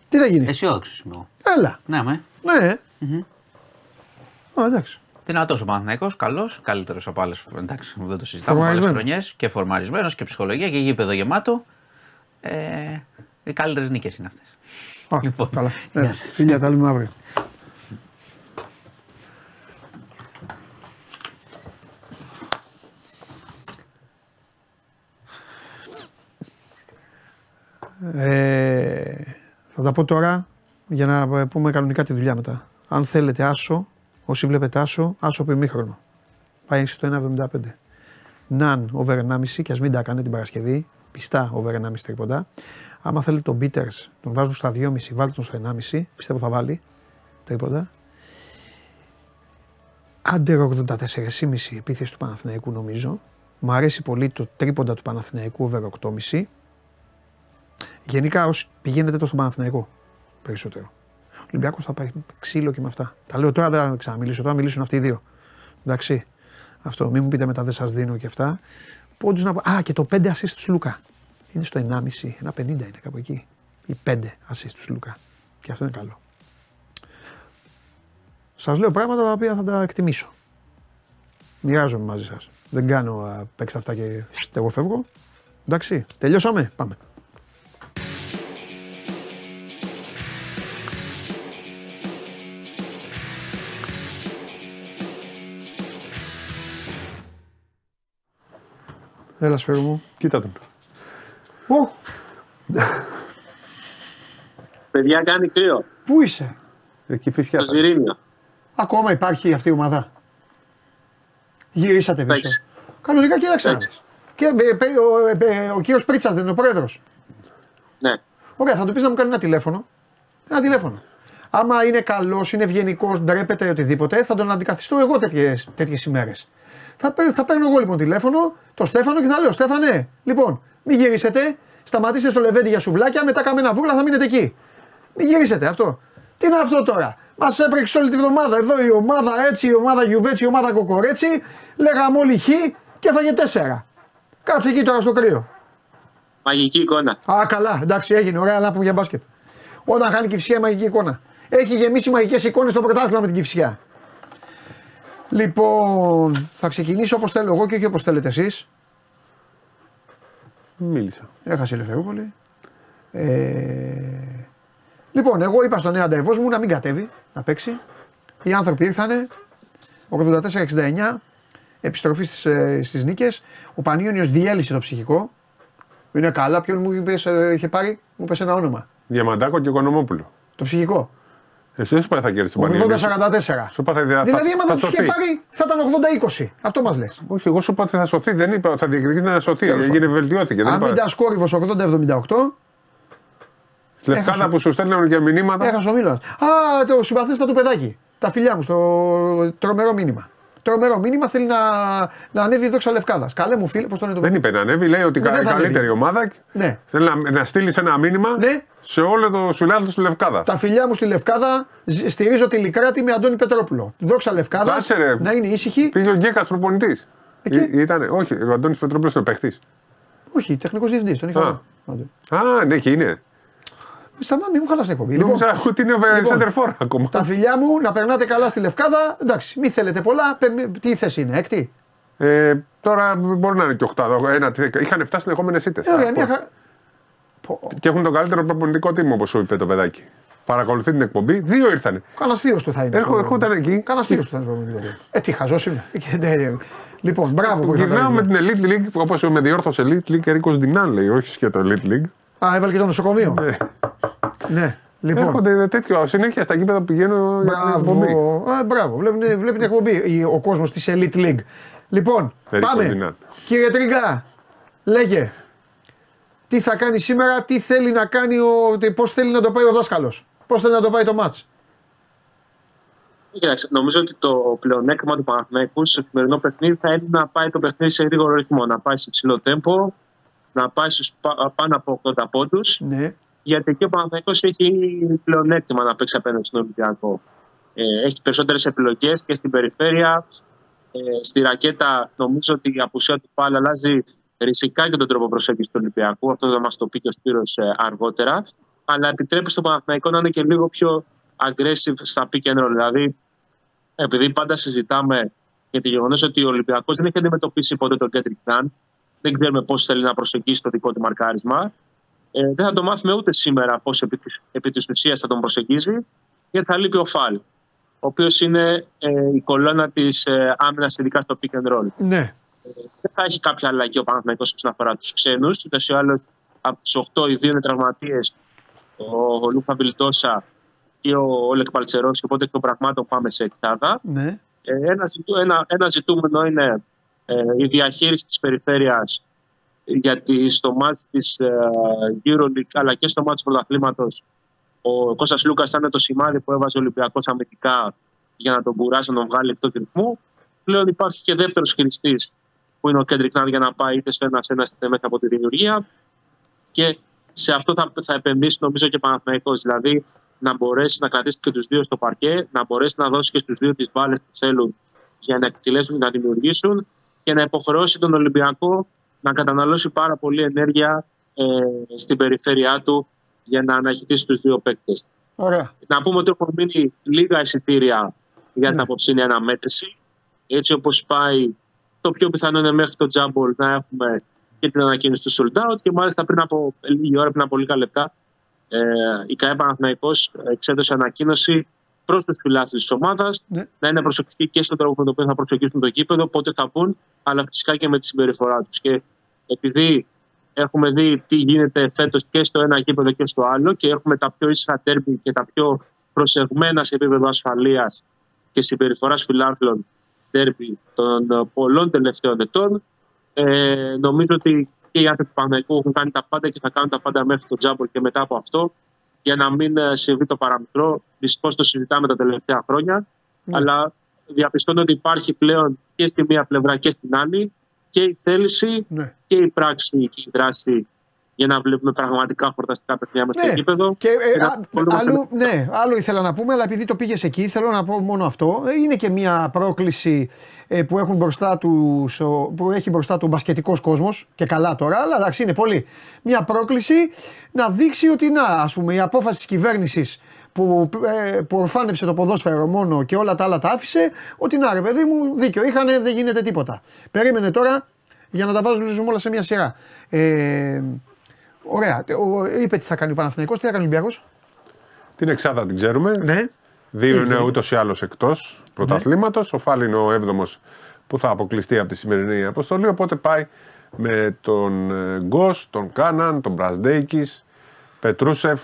Τι θα γίνει. Αισιόδοξος είμαι εγώ. Έλα. Ναι, με. Ναι. Mm-hmm. Ω, εντάξει. Δυνατός ο Παναθηναϊκός, καλός, καλύτερος από άλλες, εντάξει, δεν το συζητάμε, από άλλες χρονιές και φορμαρισμένος και ψυχολογία και γήπεδο γεμάτο. Ε, Οι καλύτερες νίκες είναι αυτές. Α, λοιπόν, καλά. Γεια σας. Φίλια, τα λέμε αύριο. Ε, θα τα πω τώρα για να πούμε κανονικά τη δουλειά μετά. Αν θέλετε άσο, όσοι βλέπετε άσο, άσο από ημίχρονο. Πάει στο ένα εβδομήντα πέντε. Ναν, over ενάμιση, και ας μην τα κάνετε την Παρασκευή. Πιστά over ενάμιση τρίποντα. Άμα θέλετε τον Peters, τον βάζουν στα δυόμισι, βάλτε τον στο ενάμιση, πιστεύω θα βάλει τρίποντα. Άντερ ογδόντα τέσσερα κόμμα πέντε επίθεση του Παναθηναϊκού νομίζω. Μ' αρέσει πολύ το τρίποντα του Παναθηναϊκού over οκτώ κόμμα πέντε. Γενικά όσοι πηγαίνετε το στον Παναθηναϊκό περισσότερο. Ο Ολυμπιακός θα πάει ξύλο και με αυτά. Τα λέω τώρα, δεν θα ξαναμιλήσω, τώρα μιλήσουν αυτοί οι δύο. Εντάξει, αυτό, μην μου πείτε μετά δεν σας δίνω και αυτά. Πόντους να... Α, και το πέντε ασίστ του Λούκα. Είναι στο ενάμιση, ένα πενήντα είναι κάπου εκεί. Οι πέντε ασίστ του Λούκα. Και αυτό είναι καλό. Σας λέω πράγματα τα οποία θα τα εκτιμήσω. Μοιράζομαι μαζί σας. Δεν κάνω παίξτε αυτά και εγώ φεύγω. Εντάξει, τελειώσαμε. Πάμε. Έλα Σπύρο μου. Κοίτα τον. Ου! Παιδιά κάνει κρύο. Πού είσαι? Εκεί φυσικά. Στο Ζιρήνιο. Ακόμα υπάρχει αυτή η ομάδα. Γυρίσατε πίσω. Έξι. Κανονικά κοίταξε να δεις. Και ο, ο, ο κύριος Πρίτσας δεν είναι ο πρόεδρος. Ναι. Ωραία, θα του πεις να μου κάνει ένα τηλέφωνο. Ένα τηλέφωνο. Άμα είναι καλός, είναι ευγενικός, ντρέπεται οτιδήποτε, θα τον αντικαθιστώ εγώ τέτοιες, τέτοιες ημέρες. Θα, θα παίρνω εγώ λοιπόν τηλέφωνο, το Στέφανο και θα λέω: Στέφανε, λοιπόν, μην γυρίσετε, σταματήστε στο Λεβέντι για σουβλάκια, μετά καμένα βούρλα θα μείνετε εκεί. Μην γυρίσετε αυτό. Τι είναι αυτό τώρα. Μας έπρεξε όλη τη βδομάδα εδώ η ομάδα έτσι, η ομάδα Γιουβέτσι, η ομάδα Κοκορέτσι, λέγαμε όλοι χ και έφαγε τέσσερα. Κάτσε εκεί τώρα στο κρύο. Μαγική εικόνα. Α, καλά, εντάξει, έγινε, ωραία να πούμε για μπάσκετ. Όταν χάνει Κυφσιά, μαγική εικόνα. Έχει γεμίσει μαγικές εικόνες στο πρωτάθλημα με την Κυφσιά. Λοιπόν, θα ξεκινήσω όπως θέλω εγώ και όχι όπως θέλετε εσείς. Μίλησα. Έχασε η Ελευθερούπολη. Ε... Λοιπόν, εγώ είπα στον νέο ανταεβός μου να μην κατέβει, να παίξει. Οι άνθρωποι ήρθανε, ογδόντα τέσσερα εξήντα εννιά, επιστροφή στις, ε, στις νίκες. Ο Πανιόνιος διέλυσε το ψυχικό. Είναι καλά, ποιον μου είπες, ε, είχε πάρει, μου είπες ένα όνομα. Διαμαντάκο και Οικονομόπουλο. Το ψυχικό. Εσύ σου πάει θα κέρδισε τον Πανιόνιο. ογδόντα τέσσερα σαράντα τέσσερα. Σου πάει θα κέρδισε. Δηλαδή, άμα δεν του είχε πάρει, θα ήταν ογδόντα είκοσι. Αυτό μας λες. Όχι, εγώ σου είπα ότι θα σωθεί, δεν είπα, θα διεκδικήσει να σωθεί. Έγινε, βελτιώθηκε. Αν μην ήταν σκόρυβος ογδόντα εβδομήντα οκτώ. Λευκάνα που σου στέλνουν για μηνύματα. Έχασε ο Μίλας. Α, το συμπαθέστα του παιδάκι. Τα φιλιά μου στο τρομερό μήνυμα. Τρομερό μήνυμα θέλει να, να ανέβει η δόξα Λευκάδας. Καλέ μου φίλε, πώς τον είναι το παιδί. Δεν είπε να ανέβει, λέει ότι η κα, καλύτερη ομάδα. Ναι. Θέλει να, να στείλει ένα μήνυμα, ναι, σε όλο το σουλάδι του Λευκάδα. Τα φιλιά μου στη Λευκάδα, στηρίζω τη Λυκράτη με Αντώνη Πετρόπουλο. Δόξα Λευκάδας. Να είναι ήσυχη. Πήγε ο Γκέκας προπονητής. Όχι, ο Αντώνης Πετρόπουλος είναι παίχτης. Όχι, τεχνικός διευθυντής. Τον είχα. Α, ναι, και είναι. Σταμάτη, μην μου χαλάσει την εκπομπή. Νομίζω ότι είναι σεντερφόρ ακόμα. Τα φιλιά μου, να περνάτε καλά στη Λευκάδα. Εντάξει, μην θέλετε πολλά. Τι θέση είναι, έκτη. Ε, τώρα μπορεί να είναι και οκτάδο. Είχαν εφτά συνεχόμενες ήττες. Ε, μια... Και έχουν τον καλύτερο προπονητικό τίμο, όπως σου είπε το παιδάκι. Παρακολουθεί την εκπομπή. Δύο ήρθανε. Κανένα θείο του θα είναι. Έρχονταν εκεί. Κανένα θείο του θα είναι. Ε, τι χαζό είμαι. Λοιπόν, μπράβο. Γυρνάω με την Elite League, όπως με διόρθωσε Elite League, Ερίκος Ντινάν λέει, όχι σκέτο Elite League. Α, έβαλε και το νοσοκομείο. Ναι. Ναι, λοιπόν. Έρχονται τέτοιο. Συνέχεια στα γήπεδα που πηγαίνω. Μπράβο. Α, μπράβο. Βλέπει, βλέπει την εκπομπή ο κόσμος της Elite League. Λοιπόν, Ερίκο πάμε. Δυνά. Κύριε Τριγκά, λέγε. Τι θα κάνει σήμερα, τι θέλει να κάνει, ο, πώς θέλει να το πάει ο δάσκαλος. Πώς θέλει να το πάει το μάτς. Yes, νομίζω ότι το πλεονέκτημα του Παναθηναϊκού στο σημερινό παιχνίδι θα είναι να πάει το παιχνίδι σε γρήγορο ρυθμό, να πάει σε ψηλό τέμπο. Να πάει στους πάνω από ογδόντα πόντους, ναι, γιατί εκεί ο Παναθηναϊκός έχει πλεονέκτημα να παίξει απέναντι στον Ολυμπιακό. Ε, έχει περισσότερες επιλογές και στην περιφέρεια. Ε, στη ρακέτα, νομίζω ότι η απουσία του πάλι αλλάζει ριζικά και τον τρόπο προσέγγισης του Ολυμπιακού. Αυτό θα μας το πει και ο Σπύρος ε, αργότερα. Αλλά επιτρέπει στον Παναθηναϊκό να είναι και λίγο πιο aggressive στα pick and roll. Δηλαδή, επειδή πάντα συζητάμε για το γεγονός ότι ο Ολυμπιακός δεν έχει αντιμετωπίσει ποτέ τον Kendrick Nunn. Δεν ξέρουμε πώς θέλει να προσεγγίσει το δικό του μαρκάρισμα. Ε, δεν θα το μάθουμε ούτε σήμερα πώς επί, επί της ουσίας θα τον προσεγγίζει, γιατί θα λείπει ο Φαλ, ο οποίος είναι ε, η κολόνα της ε, άμυνας, ειδικά στο pick and roll. Ναι. Ε, δεν θα έχει κάποια αλλαγή ο Παναθηναϊκός όσον αφορά τους ξένους. Ούτως ή άλλως από τους οκτώ, οι δύο είναι τραυματίες, ο Λούκα Βιλντόσα και ο Όλεκ Παλτσερόφσκι. Οπότε εκ των πραγμάτων πάμε σε εκτάδα. Ναι. Ε, ένα, ένα, ένα ζητούμενο είναι. Ε, η διαχείριση της περιφέρειας, γιατί στο μάτς της ε, EuroLeague αλλά και στο μάτς του πρωταθλήματος ο Κώστας Λούκας ήταν το σημάδι που έβαζε ο Ολυμπιακός αμυντικά για να τον κουράσει, να τον βγάλει εκτός ρυθμού. Πλέον υπάρχει και δεύτερος χειριστής που είναι ο Kendrick Nunn για να πάει είτε στο ένα-ένα είτε μέσα από τη δημιουργία, και σε αυτό θα, θα επενδύσει νομίζω και ο Παναθηναϊκός, δηλαδή να μπορέσει να κρατήσει και τους δύο στο παρκέ, να μπορέσει να δώσει και στους δύο τις μπάλες που θέλουν για να εκτελέσουν και να δημιουργήσουν, και να υποχρεώσει τον Ολυμπιακό να καταναλώσει πάρα πολύ ενέργεια ε, στην περιφέρειά του για να αναχαιτήσει τους δύο παίκτες. Ωραία. Να πούμε ότι έχουν μείνει λίγα εισιτήρια για, ναι, την αποψινή αναμέτρηση. Έτσι όπως πάει, το πιο πιθανό είναι μέχρι το Τζάμπολ να έχουμε και την ανακοίνωση του sold out, και μάλιστα πριν από λίγη ώρα, πριν από λίγα λεπτά, ε, η ΚΑΕ Παναθηναϊκός εξέδωσε ανακοίνωση προς τους φιλάθλους της ομάδας, ναι, να είναι προσεκτικοί και στον τρόπο με τον οποίο θα προσεγγίσουν το γήπεδο, πότε θα μπουν, αλλά φυσικά και με τη συμπεριφορά τους. Και επειδή έχουμε δει τι γίνεται φέτος και στο ένα γήπεδο και στο άλλο, και έχουμε τα πιο ήσυχα τέρμπι και τα πιο προσεγμένα σε επίπεδο ασφαλείας και συμπεριφοράς φιλάθλων τέρμπι των πολλών τελευταίων ετών, ε, νομίζω ότι και οι άνθρωποι του Παναθηναϊκού έχουν κάνει τα πάντα και θα κάνουν τα πάντα μέχρι το Τζάμπολ και μετά από αυτό, για να μην συμβεί το παραμικρό. Δυστυχώς το συζητάμε τα τελευταία χρόνια, mm. αλλά διαπιστώνω ότι υπάρχει πλέον και στη μία πλευρά και στην άλλη και η θέληση, mm. και η πράξη και η δράση, για να βλέπουμε πραγματικά φορταστικά παιχνιά μέσα, ναι, στο γήπεδο. Και, ε, α, άλλο, ναι, άλλο ήθελα να πούμε, αλλά επειδή το πήγες εκεί, θέλω να πω μόνο αυτό. Είναι και μια πρόκληση ε, που, έχουν μπροστά τους, ο, που έχει μπροστά του ο μπασκετικός κόσμος, και καλά τώρα, αλλά εντάξει, είναι πολύ. Μια πρόκληση να δείξει ότι, να, ας πούμε, η απόφαση της κυβέρνησης που, ε, που ορφάνεψε το ποδόσφαιρο μόνο και όλα τα άλλα τα άφησε, ότι να ρε παιδί μου, δίκιο είχανε, δεν γίνεται τίποτα. Περίμενε τώρα για να τα βάζουν όλα σε μια σειρά. Ε, ωραία. Είπε τι θα κάνει ο Παναθηναϊκός, τι θα κάνει ο Ολυμπιακός. Την εξάδα την ξέρουμε. Ναι. Δύο είναι ούτως ή άλλως εκτός πρωταθλήματος. Ναι. Ο Φάλ είναι ο έβδομος που θα αποκλειστεί από τη σημερινή αποστολή. Οπότε πάει με τον Γκος, τον Κάναν, τον Μπρασδέικης, Πετρούσεφ,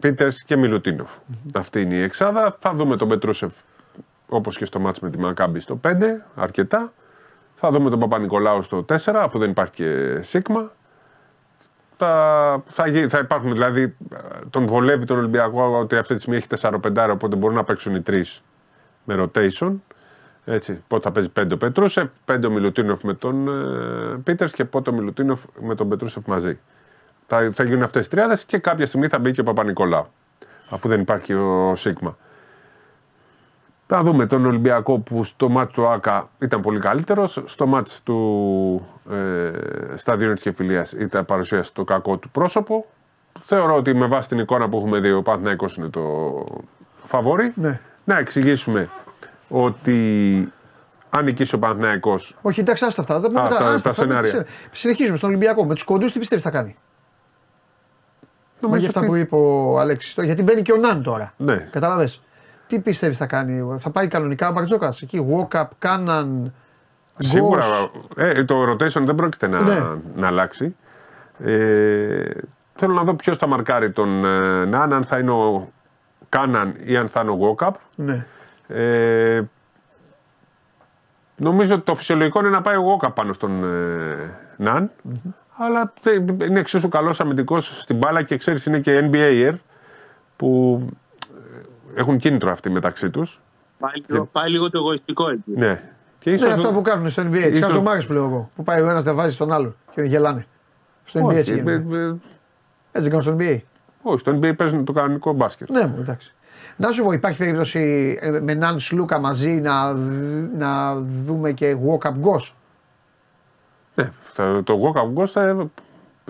Πίτερς και Μιλουτίνοφ. Mm-hmm. Αυτή είναι η εξάδα. Θα δούμε τον Πετρούσεφ όπως και στο μάτς με τη Μακάμπη στο πέντε, αρκετά. Θα δούμε τον Παπα-Νικολάου στο τέσσερα, αφού δεν υπάρχει και Σίγμα. Θα, θα υπάρχουν, δηλαδή, τον βολεύει τον Ολυμπιακό ότι αυτή τη στιγμή έχει τέσσερα πέντε, οπότε μπορούν να παίξουν οι τρεις με rotation. Έτσι, πότε θα παίζει πέντε ο Πετρούσεφ, πέντε ο Μιλουτίνοφ με τον ε, Πίτερς και πότε ο Μιλουτίνοφ με τον Πετρούσεφ μαζί. Θα, θα γίνουν αυτές οι τριάδες και κάποια στιγμή θα μπει και ο Παπα-Νικολάου, αφού δεν υπάρχει ο Σίγμα. Θα δούμε τον Ολυμπιακό που στο μάτς του ΆΚΑ ήταν πολύ καλύτερος. Στο μάτς του ε, Σταδίου της Κεφυλίας ήταν παρουσίαση το κακό του πρόσωπο. Θεωρώ ότι με βάση την εικόνα που έχουμε δει ο Παναθηναϊκός είναι το φαβόρι. Ναι. Να εξηγήσουμε ότι αν νικήσει ο Παναθηναϊκός... Όχι, εντάξει, άστα αυτά. Α, μετά, τα, άστα, τα σενάρια. Τις... Συνεχίζουμε στον Ολυμπιακό. Με τους κοντούς τι πιστεύεις θα κάνει. Μα για αυτά που είπε ο Αλέξης. Γιατί μπαίνει και ο Ναν τώρα. Ναι. Καταλαβες. Τι πιστεύεις θα κάνει, θα πάει κανονικά ο Μπαρτζόκας εκεί, walk-up, Κάναν, σίγουρα, ε, το rotation δεν πρόκειται να, ναι. να αλλάξει. Ε, θέλω να δω ποιος θα μαρκάρει τον Ναν, αν θα είναι ο Κάναν ή αν θα είναι ο walk-up. Ναι. Ε, νομίζω ότι το φυσιολογικό είναι να πάει ο walk-up πάνω στον ε, Ναν, mm-hmm. αλλά είναι εξίσου καλός αμυντικός στην μπάλα και ξέρεις είναι και εν μπι έι-er που... Έχουν κίνητρο αυτοί μεταξύ τους. Πάει, και... πάει λίγο το εγωιστικό έτσι. Ναι. Και ίσως... ναι, αυτά που κάνουν στο εν μπι έι. Ίσως... Τις καζομάρες που λέω εγώ. Που πάει ο ένας να βάζει στον άλλον και γελάνε. Στο εν μπι έι έτσι γίνεται. Με... Έτσι κάνουν στο εν μπι έι. Όχι, στο εν μπι έι παίζουν το κανονικό μπάσκετ. Ναι, εντάξει. Να σου πω, υπάρχει περίπτωση με έναν Σλούκα μαζί να, να δούμε και walk-up goals. Ναι, θα, το walk-up goals θα...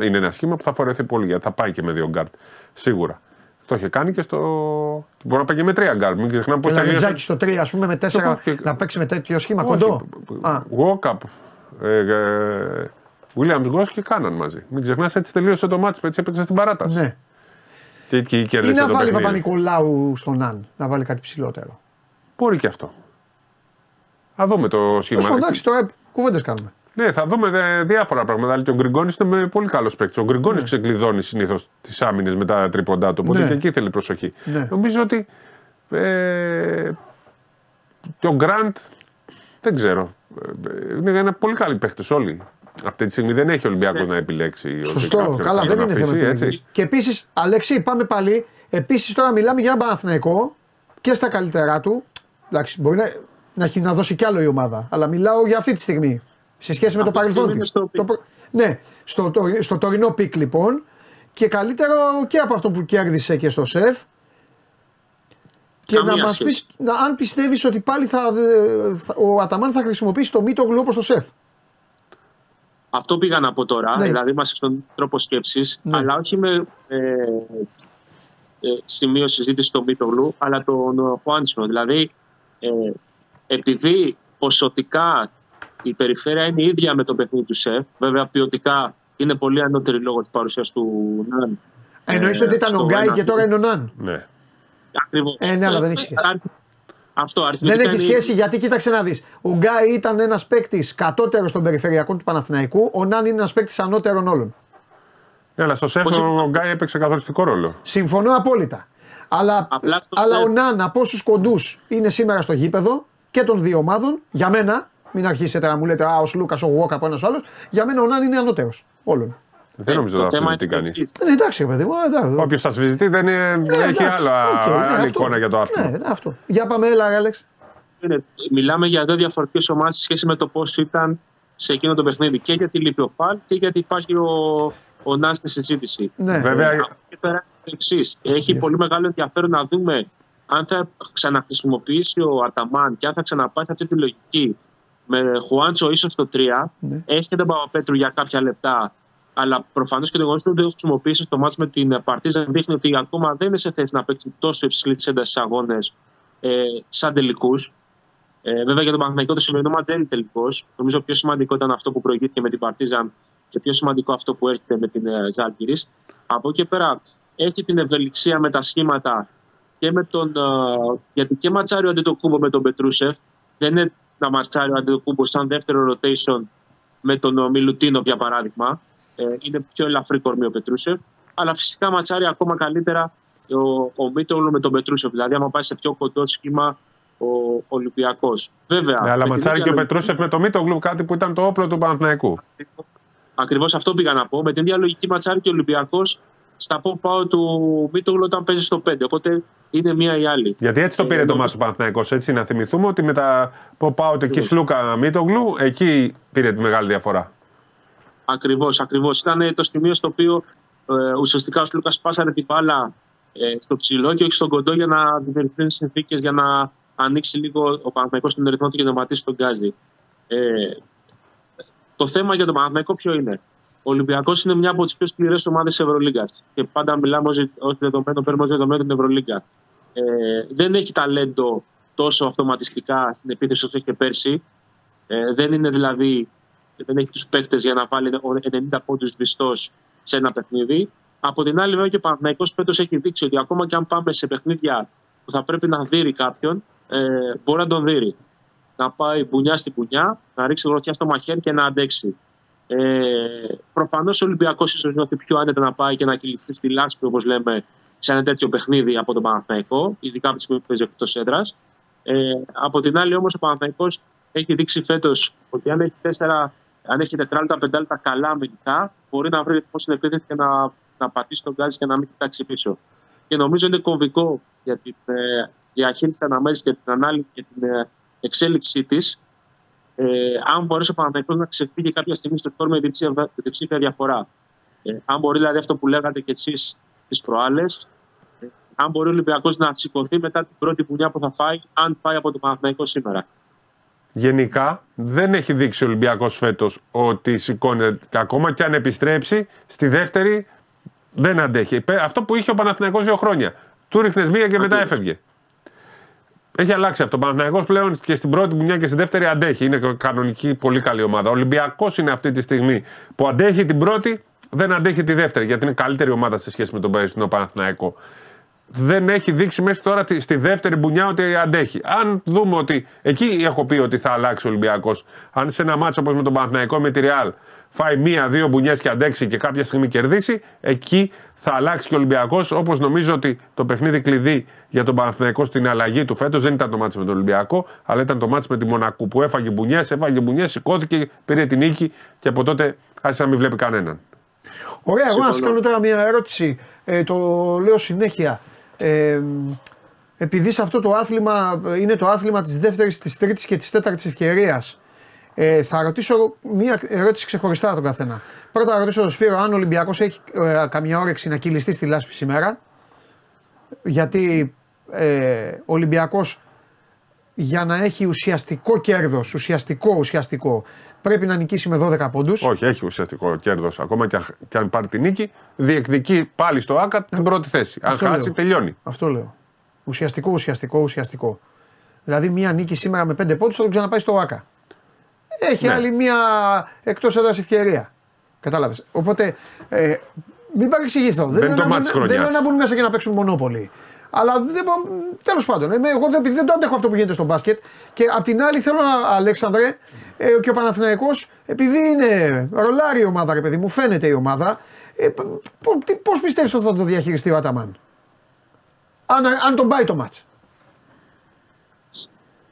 είναι ένα σχήμα που θα φορεθεί πολύ γιατί θα πάει και με δύο γκάρτ. Σίγουρα. Το είχε κάνει και στο. Μπορεί να πάει και με τρία γκάρ. Μην ξεχνάμε πώ. Τελειώνει τελειώνει... στο τρία, α πούμε, με τέσσερα. Και... Να παίξει με τέτοιο σχήμα όχι, κοντό. Walk-up. Williams Goss και Κάναν μαζί. Μην ξεχνά, έτσι τελείωσε το μάτσο. Έτσι έπαιξε στην παράταση. Ναι. Και, και, και ή να βάλει Παπα-Νικολάου στον Αν. Να βάλει κάτι ψηλότερο. Μπορεί και αυτό. Α δούμε το σχήμα. Εντάξει, τώρα κουβέντες κάνουμε. Ναι, θα δούμε δε, διάφορα πράγματα. Και ο Γκριγκόνης είναι με πολύ καλό παίκτη. Ο Γκριγκόνης ναι. ξεκλειδώνει συνήθως τις άμυνες με τα τρίποντά του. Οπότε ναι. και εκεί θέλει προσοχή. Ναι. Νομίζω ότι. Ε, το Γκραντ. Δεν ξέρω. Είναι ένα πολύ καλή παίκτη όλοι. Αυτή τη στιγμή δεν έχει ο Ολυμπιακός να επιλέξει. Σωστό. Καλά, δεν είναι θέμα επιλογής. Και επίσης, Αλέξη, πάμε πάλι. Επίσης, τώρα μιλάμε για ένα Παναθηναϊκό και στα καλύτερά του. Εντάξει, μπορεί να, να έχει να δώσει κι άλλο η ομάδα. Αλλά μιλάω για αυτή τη στιγμή. Σε σχέση με το παρελθόν της. Το... Ναι, στο, το, στο τωρινό πικ λοιπόν και καλύτερο και από αυτό που κέρδισε και στο ΣΕΦ και Καμία να μας πεις να, αν πιστεύεις ότι πάλι θα, θα, ο Αταμάν θα χρησιμοποιήσει το Μίτογλου όπως το ΣΕΦ. Αυτό πήγα να πω τώρα, ναι. δηλαδή είμαστε στον τρόπο σκέψης, ναι. αλλά όχι με ε, ε, σημείο συζήτηση στο Μίτογλου, αλλά τον Χουάντσον. Δηλαδή ε, επειδή ποσοτικά η περιφέρεια είναι η ίδια με το παιχνίδι του ΣΕΦ. Βέβαια, ποιοτικά είναι πολύ ανώτερη λόγω της παρουσίας του Ναν. Εννοείς ε, ότι ήταν ο Γκάι και τώρα είναι ο Ναν. Ναι. Ακριβώς. Ε, ναι, αλλά δεν έχει σχέση. Αρ... Αυτό δεν έχει σχέση είναι... γιατί κοίταξε να δεις. Ο Γκάι ήταν ένας παίκτης κατώτερος των περιφερειακών του Παναθηναϊκού. Ο Ναν είναι ένας παίκτης ανώτερων όλων. Ναι, αλλά στο ΣΕΦ ο, ο Γκάι έπαιξε καθοριστικό ρόλο. Συμφωνώ απόλυτα. Αλλά, αλλά ο Ναν από όσους κοντούς είναι σήμερα στο γήπεδο και των δύο ομάδων, για μένα. Μην αρχίσετε να μου λέτε «Α, ο Σλούκας, ο Γουόκ από ένας ο άλλος». Για μένα ο Νάν είναι ανώτερος όλων. Δεν νομίζω ότι θα σβητεί κανείς. Εντάξει, παιδί μου. Όποιος θα σβητεί δεν έχει άλλη εικόνα για το άρθρο. Ναι, αυτό. Για πάμε, έλα, Άλεξ. Μιλάμε για δύο διαφορετικές ομάδες σε σχέση με το πώς ήταν σε εκείνο το παιχνίδι. Και γιατί λείπει ο Φαλ και γιατί υπάρχει ο Νάν στη συζήτηση. Βέβαια. Έχει πολύ μεγάλο ενδιαφέρον να δούμε αν θα ξαναχρησιμοποιήσει ο Αταμάν και αν θα ξαναπάει σε αυτή τη λογική. Με Χουάντσο ίσως το τρία, ναι. έχει και τον Παπαπέτρου για κάποια λεπτά Αλλά προφανώς και το γεγονός ότι το χρησιμοποίησε στο μάτς με την Παρτίζαν δείχνει ότι ακόμα δεν είναι σε θέση να παίξει τόσο υψηλή ένταση αγώνες ε, σαν τελικούς. Ε, βέβαια για τον Παναθηναϊκό το σημερινό μάτς δεν είναι τελικός. Νομίζω πιο σημαντικό ήταν αυτό που προηγήθηκε με την Παρτίζαν και πιο σημαντικό αυτό που έρχεται με την Ζάλγκιρις. Από εκεί πέρα έχει την ευελιξία με τα σχήματα και με τον. Ε, γιατί και ματσάρει ο Αντετοκούμπο με τον Πετρούσεφ. Δεν είναι να ματσάρει ο Αντετοκούμπο σαν δεύτερο rotation με τον Μιλουτίνο για παράδειγμα. Είναι πιο ελαφρύ κορμί ο Πετρούσεφ. Αλλά φυσικά ματσάρει ακόμα καλύτερα ο, ο Μίτογλου με τον Πετρούσεφ. Δηλαδή, άμα πάει σε πιο κοντό σχήμα ο Ολυμπιακός. Βέβαια. Ναι, αλλά ματσάρει και ο Πετρούσεφ με τον Μίτογλου, κάτι που ήταν το όπλο του Παναθηναϊκού. Ακριβώς αυτό πήγα να πω. Με την διαλογική ματσάρει και ο Ολυμπιακός στα πόπαω του Μίτογλου όταν παίζει στο πέντε. Οπότε είναι μία ή άλλη. Γιατί έτσι το πήρε ε, το μάτσο ο Παναθηναϊκός. Έτσι, να θυμηθούμε ότι με τα πόπαω του Κισλούκα Μίτογλου, εκεί πήρε τη μεγάλη διαφορά. Ακριβώς, ακριβώς. Ήταν το σημείο στο οποίο ε, ουσιαστικά ο Σλούκας πάσαρε την μπάλα ε, στο ψηλό και όχι στον κοντό για να δημιουργηθούν συνθήκες για να ανοίξει λίγο ο Παναθηναϊκός τον ρυθμό του και να ματίσει τον γκάζι. Ε, το θέμα για τον Παναθηναϊκό ποιο είναι? Ο Ολυμπιακός είναι μια από τις πιο σκληρές ομάδες Ευρωλίγκας. Και πάντα μιλάμε ως δεδομένο, παίρνουμε ως δεδομένο την Ευρωλίγκα. Ε, δεν έχει ταλέντο τόσο αυτοματιστικά στην επίθεση όσο είχε πέρσι. Ε, δεν είναι δηλαδή. Δεν έχει τους παίκτες για να βάλει ενενήντα πόντους βιστός σε ένα παιχνίδι. Από την άλλη, βέβαια και ο Παναθηναϊκός φέτος έχει δείξει ότι ακόμα και αν πάμε σε παιχνίδια που θα πρέπει να δείρει κάποιον, ε, μπορεί να τον δείρει. Να πάει μπουνιά στην μπουνιά, να ρίξει γροθιά στο μαχαίρι και να αντέξει. Ε, προφανώς ο Ολυμπιακός ίσως νιώθει πιο άνετα να πάει και να κυλιστεί στη λάσπη, όπως λέμε, σε ένα τέτοιο παιχνίδι από τον Παναθηναϊκό, ειδικά από τη στιγμή που παίζει εκτός έδρας. Ε, από την άλλη, όμως, ο Παναθηναϊκός έχει δείξει φέτος ότι αν έχει τέσσερα. Αν έχει τετράλεπτα, πεντάλεπτα καλά αμυντικά, μπορεί να βρει ρυθμό στην επίθεση και να, να πατήσει τον γκάζι και να μην κοιτάξει πίσω. Και νομίζω είναι κομβικό για την ε, διαχείριση της αναμέτρησης και την ανάλυση και την ε, εξέλιξή της. Ε, αν μπορέσει ο Παναθηναϊκός να ξεφύγει κάποια στιγμή στο σκορ με διψήφια διαφορά. Ε, αν μπορεί δηλαδή αυτό που λέγατε κι εσείς τις προάλλες, ε, αν μπορεί ο Ολυμπιακός να σηκωθεί μετά την πρώτη μπουνιά που θα φάει, αν πάει από τον Παναθηναϊκό σήμερα. Γενικά δεν έχει δείξει ο Ολυμπιακός φέτος ότι σηκώνεται, ακόμα και αν επιστρέψει στη δεύτερη δεν αντέχει. Αυτό που είχε ο Παναθηναϊκός δύο χρόνια. Του ρίχνες μία και μετά έφευγε. Έχει αλλάξει αυτό. Ο Παναθηναϊκός πλέον και στην πρώτη μπουνιά και στη δεύτερη αντέχει. Είναι κανονική πολύ καλή ομάδα. Ο Ολυμπιακός είναι αυτή τη στιγμή που αντέχει την πρώτη, δεν αντέχει τη δεύτερη. Γιατί είναι καλύτερη ομάδα σε σχέση με τον περσινό Παναθηναϊκό. Δεν έχει δείξει μέχρι τώρα στη δεύτερη μπουνιά ότι αντέχει. Αν δούμε ότι. Εκεί έχω πει ότι θα αλλάξει ο Ολυμπιακός. Αν σε ένα μάτσο όπως με τον Παναθηναϊκό με τη Ρεάλ φάει μία-δύο μπουνιές και αντέξει και κάποια στιγμή κερδίσει, εκεί θα αλλάξει και ο Ολυμπιακός. Όπως νομίζω ότι το παιχνίδι κλειδί για τον Παναθηναϊκό στην αλλαγή του φέτος δεν ήταν το μάτσο με τον Ολυμπιακό, αλλά ήταν το μάτσο με τη Μονακού που έφαγε μπουνιές, έφαγε μπουνιές, σηκώθηκε, πήρε την νίκη και από τότε άρχισε να μην βλέπει κανέναν. Ωραία, εγώ να σας κάνω τώρα μια ερώτηση. Ε, το λέω συνέχεια. Ε, επειδή σε αυτό το άθλημα είναι το άθλημα της δεύτερης, της τρίτης και της τέταρτης ευκαιρίας, ε, θα ρωτήσω μία ερώτηση ξεχωριστά τον καθένα. Πρώτα θα ρωτήσω τον Σπύρο αν ο Ολυμπιακός έχει ε, καμιά όρεξη να κυλιστεί στη λάσπη σήμερα, γιατί ε, ο Ολυμπιακός για να έχει ουσιαστικό κέρδος, ουσιαστικό ουσιαστικό, πρέπει να νικήσει με δώδεκα πόντους. Όχι, έχει ουσιαστικό κέρδος. Ακόμα και, και αν πάρει τη νίκη, διεκδικεί πάλι στο ΆΚΑ την πρώτη θέση. Αυτό αν χάσει, λέω. Τελειώνει. Αυτό λέω. Ουσιαστικό, ουσιαστικό, ουσιαστικό. Δηλαδή, μία νίκη σήμερα με πέντε πόντους θα τον ξαναπάει στο ΆΚΑ. Έχει ναι. άλλη μία εκτός έδρας ευκαιρία. Κατάλαβες. Οπότε, ε, μην παρεξηγηθώ. Δεν, δεν είναι να μπουν μέσα και να παίξουν μονόπολη. Αλλά τέλος πάντων, εγώ δεν, δεν το αντέχω αυτό που γίνεται στο μπάσκετ. Και απ' την άλλη θέλω να, Αλέξανδρε, ε, και ο Παναθηναϊκός, επειδή είναι ρολάρι η ομάδα, ρε παιδί μου, φαίνεται η ομάδα, ε, πώς πιστεύεις ότι θα το διαχειριστεί ο Αταμάν, αν, αν τον πάει το μάτς.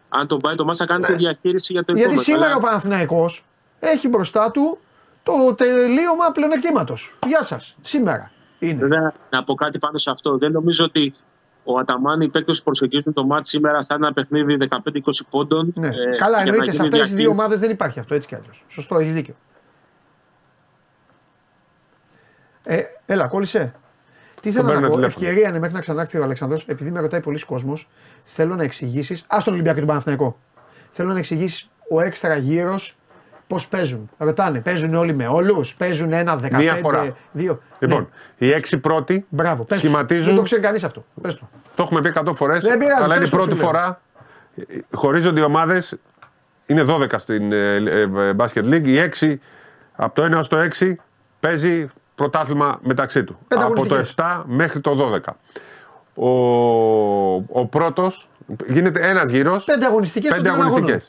Αν τον πάει το μάτς θα κάνει ναι. τη διαχείριση για το επόμενο. Γιατί σήμερα αλλά... ο Παναθηναϊκός έχει μπροστά του το τελείωμα πλεονεκτήματος. Γεια σας, σήμερα είναι. Δεν, να πω κάτι πάνω σε αυτό, δεν νομίζω ότι... Ο Αταμάν, οι παίκτες που προσεγγίζουν το μάτς σήμερα, σαν ένα παιχνίδι δεκαπέντε είκοσι πόντων. Ναι. Ε, καλά, εννοείται. Σε αυτές τις δύο ομάδες δεν υπάρχει αυτό, έτσι κι αλλιώς. Σωστό, έχεις δίκιο. Ε, έλα, κόλλησε. Τι θέλω να πω. Ευκαιρία είναι μέχρι να ξανάρθει ο Αλεξανδρός, επειδή με ρωτάει πολλοί κόσμος, θέλω να εξηγήσεις. Α τον Ολυμπιακό και τον Παναθηναϊκό. Θέλω να εξηγήσεις ο έξτρα γύρος Πώς παίζουν, ρωτάνε. Παίζουν όλοι με όλους, παίζουν ένα, δεκαπέντε, μία φορά. Δύο. Λοιπόν, ναι. Οι έξι πρώτοι μπράβο, σχηματίζουν. Δεν το ξέρει κανείς αυτό. Πες το. Το έχουμε πει εκατό φορές. Δεν πειράζει, αλλά είναι η πρώτη σήμερα. Φορά. Χωρίζονται οι ομάδες. Είναι δώδεκα στην ε, ε, Basket League. Οι έξι, από το ένα έως το έξι, παίζει πρωτάθλημα μεταξύ του. Από το εφτά μέχρι το δώδεκα. Ο, ο πρώτος, γίνεται ένας γύρος. Πέντε αγωνιστικές. Πέντε αγωνιστικές.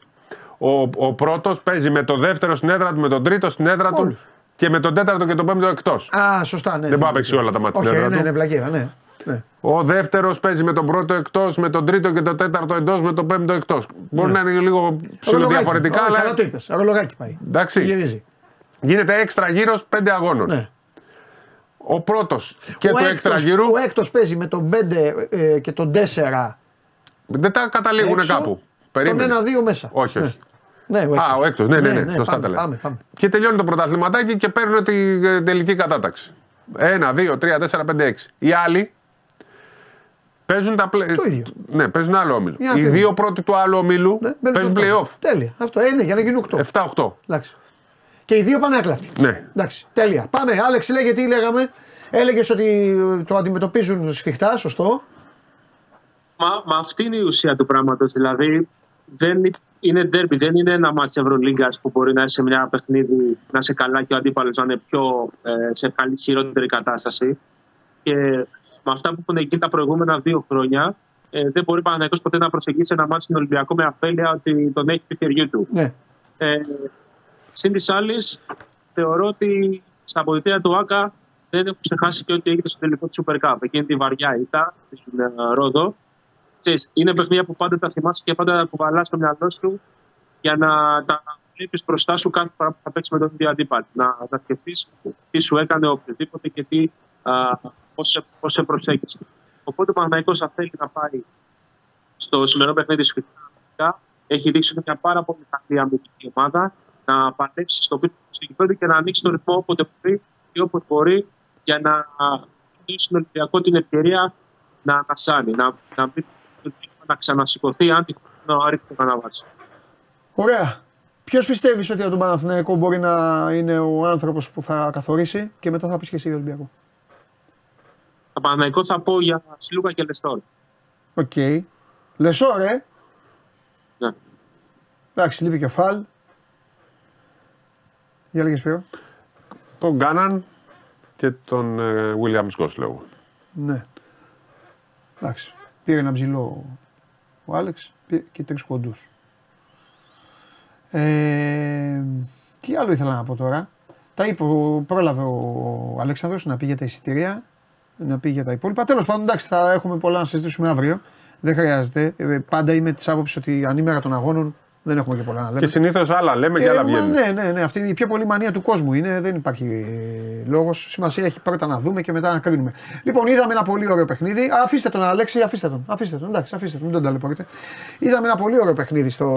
Ο, ο πρώτος παίζει με το δεύτερο στην έδρα του, με τον τρίτο στην έδρα του όλους. Και με τον τέταρτο και τον πέμπτο εκτός. Α, σωστά, ναι. Δεν πάει να παίξει όλα τα μάτια στην έδρα του. Ναι, ναι, βλακεία, ναι. Ναι. Ο δεύτερος παίζει με τον πρώτο εκτός, με τον τρίτο και τον τέταρτο εντός, με τον πέμπτο εκτός. Μπορεί ναι. να είναι λίγο ψηλοδιαφορετικά. Αλλά καλά το είπες. Αρολογάκι πάει. Εντάξει. Γίνεται έξτρα γύρος πέντε αγώνων. Ναι. Ο πρώτος και ο του έξτρα γύρου. Ο έκτος παίζει με τον πέντε ε, και τον τέσσερα. Δεν τα καταλήγουν έξω, κάπου. Περίμενε. Τον ένα-δύο μέσα. Όχι, όχι. Ναι. Ναι, ο έκτος. Α, ο έκτος. Ναι, ναι, ναι. ναι, ναι. Σωστά τα λέμε. Και τελειώνει το πρωταθληματάκι και παίρνουν την τελική κατάταξη. Ένα, δύο, τρία, τέσσερα, πέντε, έξι. Οι άλλοι. Παίζουν τα πλε... το ίδιο. Ναι, παίζουν άλλο όμιλο. Οι δύο ίδιο. Πρώτοι του άλλου ομίλου ναι, παίζουν play-off. Τέλεια. Αυτό είναι για να γίνουν οκτώ. εφτά οκτώ. Εντάξει. Και οι δύο πάνε άκλαυτοι. Ναι. Εντάξει. Τέλεια. Πάμε. Άλεξ, λέγε τι λέγαμε. Έλεγες ότι το αντιμετωπίζουν σφιχτά, σωστό. Μα, μα αυτή είναι η ουσία του πράγματος. Δηλαδή δεν είναι ντέρμπι, δεν είναι ένα μάτς Ευρωλίγκας που μπορεί να είσαι μια παιχνίδι να είσαι καλά και ο αντίπαλος να είναι πιο, ε, σε καλή χειρότερη κατάσταση. Και με αυτά που έχουν γίνει τα προηγούμενα δύο χρόνια, ε, δεν μπορεί ο Παναθηναϊκός ποτέ να προσεγγίσει ένα μάτι στον Ολυμπιακό με αφέλεια ότι τον έχει του χεριού του. Ναι. Ε, Συν τη άλλη, θεωρώ ότι στα αποδυτήρια του ΆΚΑ δεν έχουν ξεχάσει και ό,τι έγινε στο τελικό του Super Cup. Εκείνη τη βαριά ήττα στην Ρόδο. Ξέρεις, είναι παιχνίδια που πάντα τα θυμάσαι και πάντα τα κουβαλά στο μυαλό σου για να τα βλέπει μπροστά σου κάθε φορά που θα παίξει με τον ίδιο αντίπαλο. Να, να σκεφτεί τι σου έκανε οποιοδήποτε και τι. Uh, Πώς σε προσέγγισε. Οπότε ο Παναθηναϊκός θέλει να πάει στο σημερινό παιχνίδι τη Σκουτία. Έχει δείξει ότι μια πάρα πολύ καλή αμυντική ομάδα να παλέψει στο πίσω του γηπέδου και να ανοίξει τον ρυθμό όποτε μπορεί και όποτε μπορεί για να δώσει τον Ολυμπιακό την ευκαιρία να ανασάνει, να, να, να ξανασηκωθεί αν τυχόν ο Άρης το καναβάσει. Ωραία. Ποιος πιστεύεις ότι από τον Παναθηναϊκό μπορεί να είναι ο άνθρωπος που θα καθορίσει και μετά θα πεις και εσύ για τον Ολυμπιακό? Το Παναθηναϊκό θα πω για Σλούκα και Λεσόρ. Οκ. Okay. Λεσόρ, ε! Ναι. Εντάξει, λείπει και ο Φαλ. Για λέγες ποιο. Τον Γκάναν και τον Βίλιαμ Σκοτς, λέω. Ναι. Εντάξει. Πήρε ένα ψηλό ο Άλεξ και τρεις κοντούς. Ε, τι άλλο ήθελα να πω τώρα. Τα είπε, πρόλαβε ο Αλέξανδρος να πει για τα εισιτήρια. Να πει για τα υπόλοιπα. Τέλος πάντων, εντάξει, θα έχουμε πολλά να συζητήσουμε αύριο. Δεν χρειάζεται. Ε, πάντα είμαι της άποψης ότι ανήμερα των αγώνων δεν έχουμε και πολλά να λέμε. Και συνήθως άλλα λέμε και, και άλλα βγαίνουν. Ναι, ναι, ναι. Αυτή είναι η πιο πολύ μανία του κόσμου. Είναι, δεν υπάρχει ε, λόγος. Σημασία έχει πρώτα να δούμε και μετά να κρίνουμε. Λοιπόν, είδαμε ένα πολύ ωραίο παιχνίδι. Α, αφήστε τον Αλέξη, αφήστε τον. Αφήστε τον. Εντάξει, αφήστε τον. Μην τον ταλαιπωρείτε. Είδαμε ένα πολύ ωραίο παιχνίδι στο,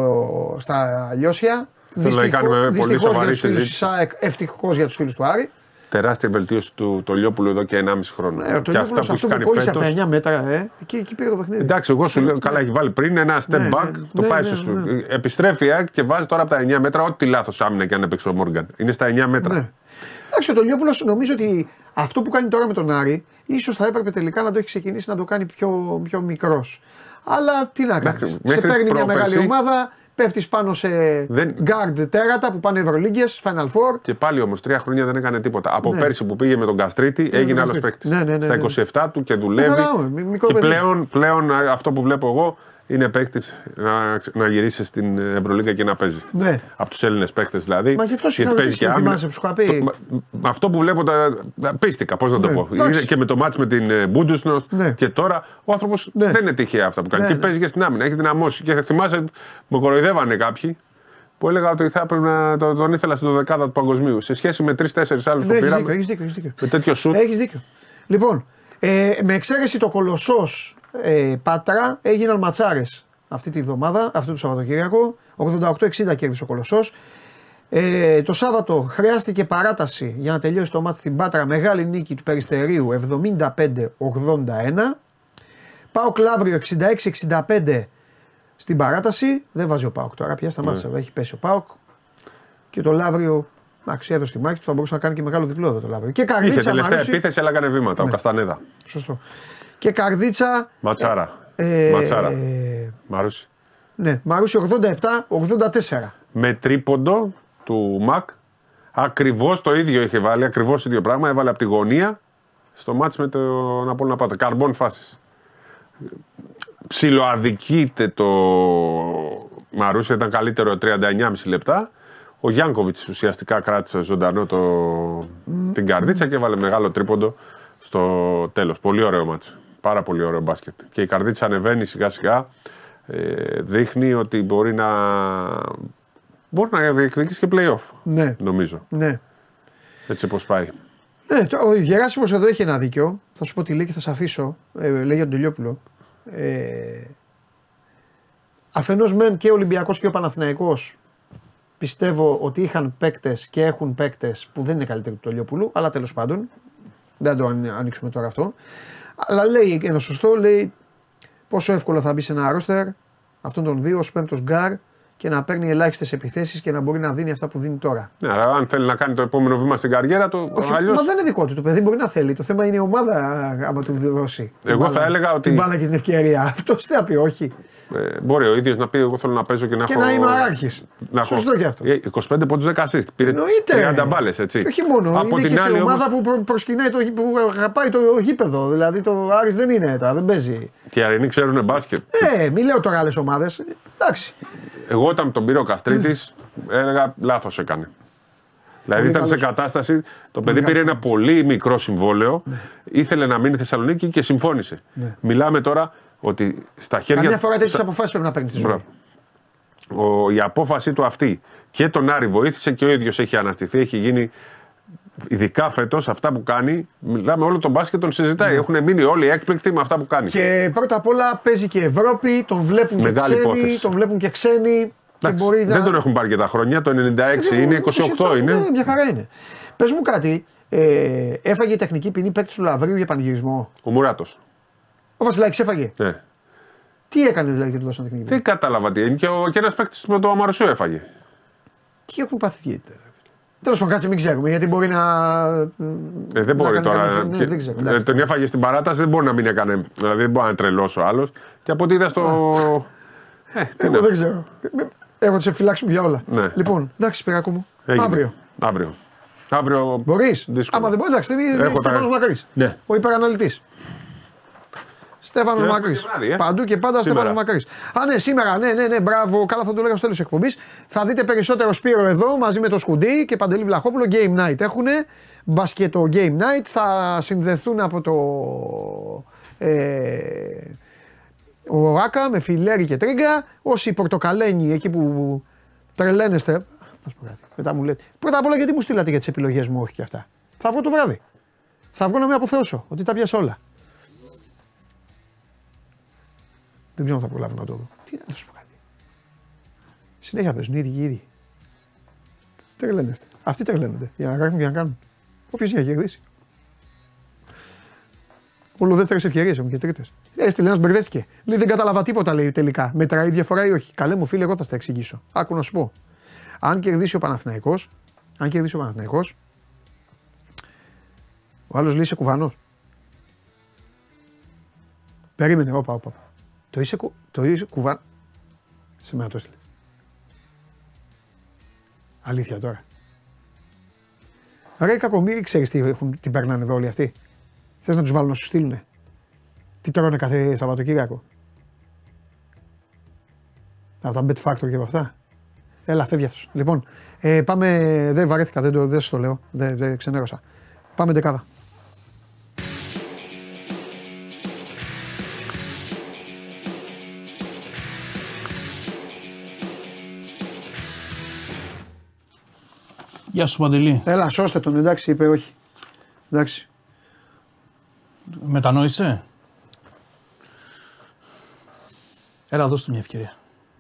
στα Λιώσια. Δυστυχώς για τους φίλους της ΑΕΚ, ευτυχώς για τους φίλους του Άρη. Τεράστια βελτίωση του Τολιόπουλου εδώ και ενάμιση χρόνο. Ε, και αυτά που έχει κάνει φέτος. Από τα εννιά μέτρα, ε. εκεί, εκεί πήρε το παιχνίδι. Εντάξει, εγώ σου λέω, καλά έχει βάλει πριν ένα step ναι, back, ναι, το ναι, πάει ναι, στο... ναι. Επιστρέφει και βάζει τώρα από τα εννιά μέτρα ό,τι λάθος άμυνα και αν έπαιξε ο Μόργαν. Είναι στα εννιά μέτρα. Ναι. Εντάξει, ο Τολιόπουλος νομίζω ότι αυτό που κάνει τώρα με τον Άρη, ίσως θα έπρεπε τελικά να το έχει ξεκινήσει να το κάνει πιο, πιο μικρός. Αλλά τι να κάνεις. Σε παίρνει μια μεγάλη ομάδα. Πέφτεις πάνω σε δεν... guard τέρατα που πάνε Ευρωλίγκες, Final Four. Και πάλι όμως τρία χρόνια δεν έκανε τίποτα. Από ναι. πέρσι που πήγε με τον Καστρίτη ναι, έγινε άλλος παίκτης. Ναι, ναι, ναι, ναι. Στα είκοσι εφτά του και δουλεύει. Ναι, ναι, ναι. Και πλέον, πλέον αυτό που βλέπω εγώ είναι παίκτης να, να γυρίσει στην Ευρωλίγκα και να παίζει. Ναι. Από τους Έλληνες παίκτες δηλαδή. Μα και αυτός είχε θυμάσαι που σου είχα πει. Αυτό που βλέπω τα... πίστηκα, πώς να το ναι. πω. Άξι. Και με το μάτς με την Μπούντουσνος ναι. και τώρα ο άνθρωπος ναι. δεν είναι τυχαία αυτά που κάνει. Ναι, και ναι. παίζει και στην άμυνα, έχει δυναμώσει. Και θυμάσαι, με κοροϊδεύανε κάποιοι που έλεγα ότι θα έπρεπε να τον ήθελα στην δεκάδα του Παγκοσμίου. Σε σχέση με τρεις τέσσερις άλλους ναι, που πήραμε. Έχεις δίκιο, έχεις δίκιο. Με τέτοιο σουτ. Έχεις δίκιο. Λοιπόν, ε, με εξαίρεση το Κολοσσός. Ε, Πάτρα έγιναν ματσάρες αυτή τη βδομάδα, αυτό το Σαββατοκύριακο. ογδόντα οκτώ εξήντα κέρδισε ο Κολοσσός. Ε, το Σάββατο χρειάστηκε παράταση για να τελειώσει το μάτς στην Πάτρα. Μεγάλη νίκη του Περιστερίου εβδομήντα πέντε ογδόντα ένα. ΠΑΟΚ Λαύριο εξήντα έξι εξήντα πέντε στην παράταση. Δεν βάζει ο ΠΑΟΚ τώρα πια στα μάτσα, yeah. έχει πέσει ο ΠΑΟΚ. και το Λαύριο έδωσε τη μάχη του, θα μπορούσε να κάνει και μεγάλο διπλό εδώ το Λαύριο. Και Καρδίτσα. Είχε τελευταία Μάρουση, επίθεση, αλλά έκανε βήματα. Ναι. Ο Καστανέδα. Σωστό. Και Καρδίτσα. Ματσάρα. Ε, Ματσάρα. Ε, Μάρουση. Ναι, Μάρουση ογδόντα επτά ογδόντα τέσσερα. Με τρίποντο του Μακ. Ακριβώς το ίδιο είχε βάλει, ακριβώς το ίδιο πράγμα. Έβαλε από τη γωνία στο μάτς με τον Απόλλωνα Πάτα. Καρμπών φάσεις. Ψιλοαδικείται το Μαρούσια, ήταν καλύτερο τριάντα εννιά κόμμα πέντε λεπτά. Ο Γιάνκοβιτς ουσιαστικά κράτησε ζωντανό το... mm. την Καρδίτσα και έβαλε μεγάλο τρίποντο στο τέλος. Πολύ ωραίο μάτς. Πάρα πολύ ωραίο μπάσκετ. Και η Καρδίτσα ανεβαίνει σιγά σιγά. Ε, δείχνει ότι μπορεί να... Μπορεί να διεκδικήσει και play-off, ναι. Νομίζω. Ναι. Έτσι πως πάει. Ναι, ο Γεράσιμος εδώ έχει ένα δίκιο. Θα σου πω τι λέει και θα σε αφήσω. Ε, λέει για τον Τελειόπουλο. Ε, αφενός μεν και ο Ολυμπιακός και ο Παναθηναϊκός πιστεύω ότι είχαν παίκτες και έχουν παίκτες που δεν είναι καλύτεροι του Τελειόπουλου, αλλά τέλος πάντων δεν το ανοίξουμε τώρα αυτό. Αλλά λέει ένα σωστό, λέει πόσο εύκολο θα μπει σε ένα αρρώστερ αυτόν τον δύο ως πέμπτος γκάρ και να παίρνει ελάχιστες επιθέσεις και να μπορεί να δίνει αυτά που δίνει τώρα. Ναι, αλλά αν θέλει να κάνει το επόμενο βήμα στην καριέρα του. Όχι, αλλιώς... Μα δεν είναι δικό του. Το παιδί μπορεί να θέλει. Το θέμα είναι η ομάδα, άμα του δώσει. Εγώ μπάλα, θα έλεγα ότι. Την μπάλα και την ευκαιρία. Αυτός θα πει όχι. Ε, μπορεί ο ίδιος να πει: εγώ θέλω να παίζω και να και έχω. Και να είμαι άρχης. Σωστό και αυτό. είκοσι πέντε πόντους, δέκα assist. Πήρε τριάντα μπάλες, έτσι. Και όχι μόνο. Από είναι και σε ομάδα όμως... που προσκυνάει, το, που αγαπάει το γήπεδο. Δηλαδή το Άρης δεν είναι τώρα, δεν παίζει. Και οι Αρινοί ξέρουν μπάσκετ. Ε, μη λέω τώρα άλλες ομάδες. Εντάξει. Εγώ όταν τον πήρε ο Καστρίτης έλεγα λάθος έκανε. Δηλαδή πολύ ήταν καλώς. Σε κατάσταση, το παιδί πήρε ένα πολύ μικρό συμβόλαιο, ναι. Ήθελε να μείνει Θεσσαλονίκη και συμφώνησε. Ναι. Μιλάμε τώρα ότι στα χέρια... Καμιά φορά τέτοιες στα... αποφάσεις πρέπει να παίρνει στη ζωή. Ο, η απόφαση του αυτή και τον Άρη βοήθησε και ο ίδιος έχει αναστηθεί, έχει γίνει... Ειδικά φέτος, αυτά που κάνει, μιλάμε όλο τον μπάσκετ τον συζητάει. Ναι. Έχουν μείνει όλοι έκπληκτοι με αυτά που κάνει. Και πρώτα απ' όλα παίζει και Ευρώπη, τον βλέπουν μεγάλη και ξένοι. Υπόθεση. Τον βλέπουν και ξένοι. Και μπορεί δεν να... τον έχουν πάρει και τα χρόνια, το ενενήντα έξι δεν, είναι, είκοσι οκτώ είναι. Ναι, μια χαρά είναι. Πες μου κάτι, ε, έφαγε η τεχνική ποινή παίκτη του Λαβρίου για πανηγυρισμό. Ο Μουράτος. Ο Βασιλάκης έφαγε. Ναι. Τι έκανε δηλαδή και του δώσαν τεχνική ποινή. Δεν κατάλαβα τι είναι και, και ένα παίκτη με το Αμαρουσού έφαγε. Τι έχουν πάθει. Τέλος πάντων, κάτσε μην ξέρουμε γιατί μπορεί να. Ε, δεν μπορεί να τώρα. Κανένα... Ναι, δεν ξέρω, ε, τον έφαγε στην παράταση, δεν μπορεί να μην έκανε. Δηλαδή δεν μπορεί να τρελώσει ο άλλος. Και από ό,τι είδα στο. ε, εγώ δεν ξέρω. Εγώ τις εφυλάξουμε για όλα. Ναι. Λοιπόν, εντάξει, Σπυράκο μου. Έγινε. Αύριο. Αύριο. Αύριο... Μπορείς. Άμα δεν μπορεί, εντάξει. Στέφανος Μακρύς. Ναι. Ο υπεραναλυτής. Στέφανος Μακρύς. Ε. Παντού και πάντα Στέφανος Μακρύς. Α, ναι, σήμερα, ναι, ναι, ναι, μπράβο. Καλά, θα το λέγαμε στο τέλος εκπομπής. Θα δείτε περισσότερο Σπύρο εδώ μαζί με το Σκουντή και Παντελή Βλαχόπουλο. Game night έχουνε. Μπασκετο game night. Θα συνδεθούν από το. Ε, ο Ράκα με φιλέρι και τρίγκα. Όσοι πορτοκαλένοι εκεί που τρελαίνεστε. Μετά μου λέτε. Πρώτα απ' όλα, γιατί μου στείλατε για τις επιλογές μου, όχι και αυτά. Θα βγω το βράδυ. Θα βγω να με αποθεώσω ότι τα πιάσα όλα. Δεν ξέρω αν θα προλάβω να το δω. Τι να σου πω κάτι. Συνέχεια παίζουν οι ίδιοι και οι ίδιοι. Τρελαίνεστε. Αυτοί τρελαίνονται. Για να γράφουν και να κάνουν. Όποιος για να κερδίσει. Όλο δεύτερες ευκαιρίες έχουν και τρίτες. Έστειλε ένας μπερδέστηκε. Λέει δεν κατάλαβα τίποτα λέει τελικά. Μετράει διαφορά ή όχι. Καλέ μου φίλε, εγώ θα στα εξηγήσω. Άκου να σου πω. Αν κερδίσει ο Παναθηναϊκός, αν κερδίσει ο Παναθηναϊκός, ο άλλος λέει είσαι κουβανός. Περίμενε, όπα, όπα. Το είσαι, κου, είσαι κουβά... Σε μένα το στείλε. Αλήθεια τώρα. Ρε κακομοίροι ξέρεις τι, τι περνάνε εδώ όλοι αυτοί. Θες να τους βάλουν να σου στείλουνε. Τι τρώνε κάθε Σαββατοκύριακο. Από τα Bet Factory και από αυτά. Έλα φεύγει αυτός. Λοιπόν, ε, πάμε... Δεν βαρέθηκα, δεν, το, δεν σας το λέω. Δεν, δεν ξενέρωσα. Πάμε δεκάδα. Γεια σου Παντελή. Έλα σώστε τον, εντάξει είπε όχι. Εντάξει. Μετανόησε. Έλα δώσ' του μια ευκαιρία.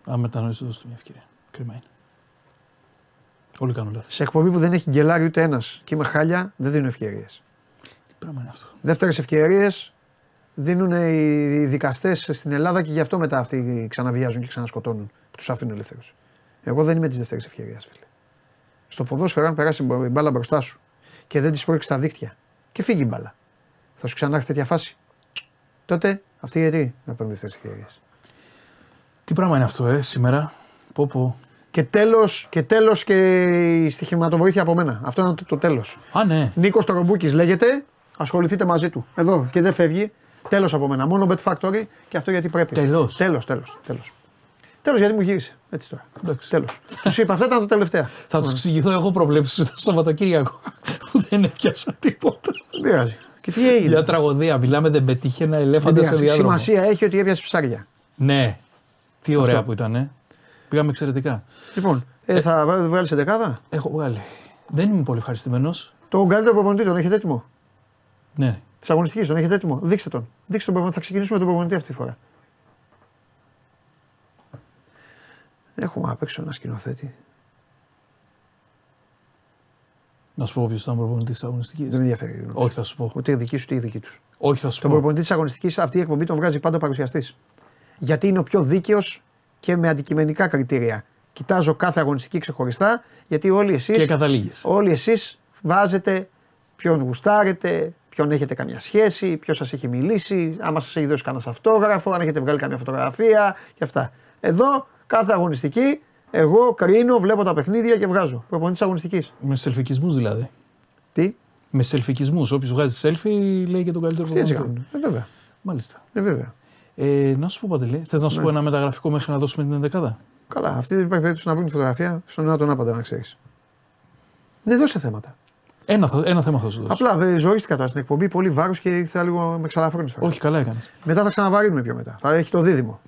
Αν μετανόησε δώσ' του μια ευκαιρία. Κρίμα είναι. Όλοι κάνουν λάθη. Σε εκπομπή που δεν έχει γκελάρει ούτε ένας και με χάλια δεν δίνουν ευκαιρίες. Τι πράγμα είναι αυτό. Δεύτερες ευκαιρίες δίνουν οι δικαστές στην Ελλάδα και γι' αυτό μετά αυτοί ξαναβιάζουν και ξανασκοτώνουν. Τους αφήνουν ελεύθερους. Εγώ δεν είμαι τις δεύτερες ευκαιρίες φίλε. Στο ποδόσφαιρο, αν περάσει η μπάλα μπροστά σου και δεν τη πρόκειται στα δίχτυα και φύγει η μπάλα, θα σου ξανάρθει τέτοια φάση. Τότε αυτοί γιατί να παίρνουν αυτές τις ευκαιρίες. Τι πράγμα είναι αυτό, ε, σήμερα. Πω, πω. Και τέλος και, τέλος και η στοιχηματοβοήθεια από μένα. Αυτό είναι το, το τέλος. Α, ναι. Νίκος Τρομπούκης λέγεται. Ασχοληθείτε μαζί του. Εδώ και δεν φεύγει. Τέλος από μένα. Μόνο Bet Factory και αυτό γιατί πρέπει. Τέλος. Τέλος, τέλος, τέλος. Τέλος γιατί μου γύρισε. Έτσι τώρα. Εντάξει. Τέλος. Τους είπα, αυτά ήταν τα τελευταία. Θα τους εξηγηθώ εγώ προβλέψεις το Σαββατοκύριακο που δεν έπιασα τίποτα. Μοιάζει. Και τι έγινε. Μια τραγωδία. Μιλάμε, δεν πετύχει ένα ελέφαντα σε διάδρομο. Σημασία έχει ότι έπιασε ψάρια. Ναι. Τι ωραία αυτό που ήταν. Ε. Πήγαμε εξαιρετικά. Λοιπόν, ε, θα ε, βγάλεις εντεκάδα. Έχω βγάλει. Δεν είμαι πολύ ευχαριστημένος. Τον καλύτερο προπονητή τον έχετε έτοιμο. Ναι. Της αγωνιστικής τον έχετε έτοιμο. Δείξτε τον. Δείξτε τον προπονητή. Θα ξεκινήσουμε τον προπονητή αυτή τη φορά. Έχουμε απ' έξω ένα σκηνοθέτη. Να σου πω ποιος ήταν προπονητής της αγωνιστικής. Δεν ενδιαφέρει. Όχι, θα σου πω. Ούτε η δική σου, ούτε η δική τους. Όχι, θα σου τον πω. Τον προπονητή της αγωνιστικής αυτή η εκπομπή τον βγάζει πάντα παρουσιαστής. Γιατί είναι ο πιο δίκαιος και με αντικειμενικά κριτήρια. Κοιτάζω κάθε αγωνιστική ξεχωριστά, γιατί όλοι εσείς, όλοι εσείς βάζετε ποιον γουστάρετε, ποιον έχετε καμιά σχέση, ποιος σας έχει μιλήσει, άμα σας έχει δώσει κανένας αυτόγραφο, αν έχετε βγάλει καμιά φωτογραφία και αυτά. Εδώ κάθε αγωνιστική, εγώ κρίνω, βλέπω τα παιχνίδια και βγάζω. Προπονητής αγωνιστικής. Με σελφικισμούς δηλαδή. Τι? Με σελφικισμούς. Όποιος βγάζει selfie λέει και τον καλύτερο προπονητή. Ε, βέβαια. Μάλιστα. Ε, βέβαια. Ε, να σου πω, Παντελή, θες να σου ναι. πω ένα μεταγραφικό μέχρι να δώσουμε την ενδεκάδα. Καλά, αυτή δεν υπάρχει περίπτωση να βρουν φωτογραφία στον ένα τον άπαντα, να ξέρεις. Δεν δώσε θέματα. Ένα, ένα θέμα θα σου δώσω. Απλά ζωρίστηκα τώρα στην εκπομπή, πολύ βάρος και ήθελα λίγο με ξαλαφρύνεις. Όχι, καλά έκανες. Μετά θα ξαναβαρύνουμε πιο μετά. Θα έχει το δίδυμο.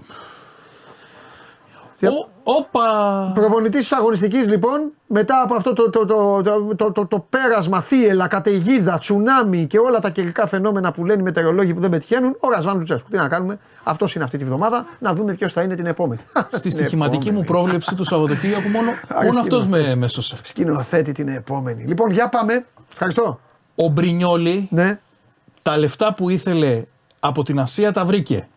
Όπα! Προπονητής της αγωνιστικής λοιπόν, μετά από αυτό το, το, το, το, το, το, το πέρασμα, θύελα, καταιγίδα, τσουνάμι και όλα τα καιρικά φαινόμενα που λένε οι μετεωρολόγοι που δεν πετυχαίνουν, ο Ρασβάν Λουτσέσκου. Τι να κάνουμε, αυτός είναι αυτή τη βδομάδα, να δούμε ποιος θα είναι την επόμενη. Στη στοιχηματική μου πρόβλεψη του Σαββατοκύριακου, μόνο, μόνο αυτός με, με σώσε. Σκηνοθέτη την επόμενη. Λοιπόν, για πάμε. Ευχαριστώ. Ο Μπρινιόλι, ναι. Τα λεφτά που ήθελε από την Ασία τα βρήκε.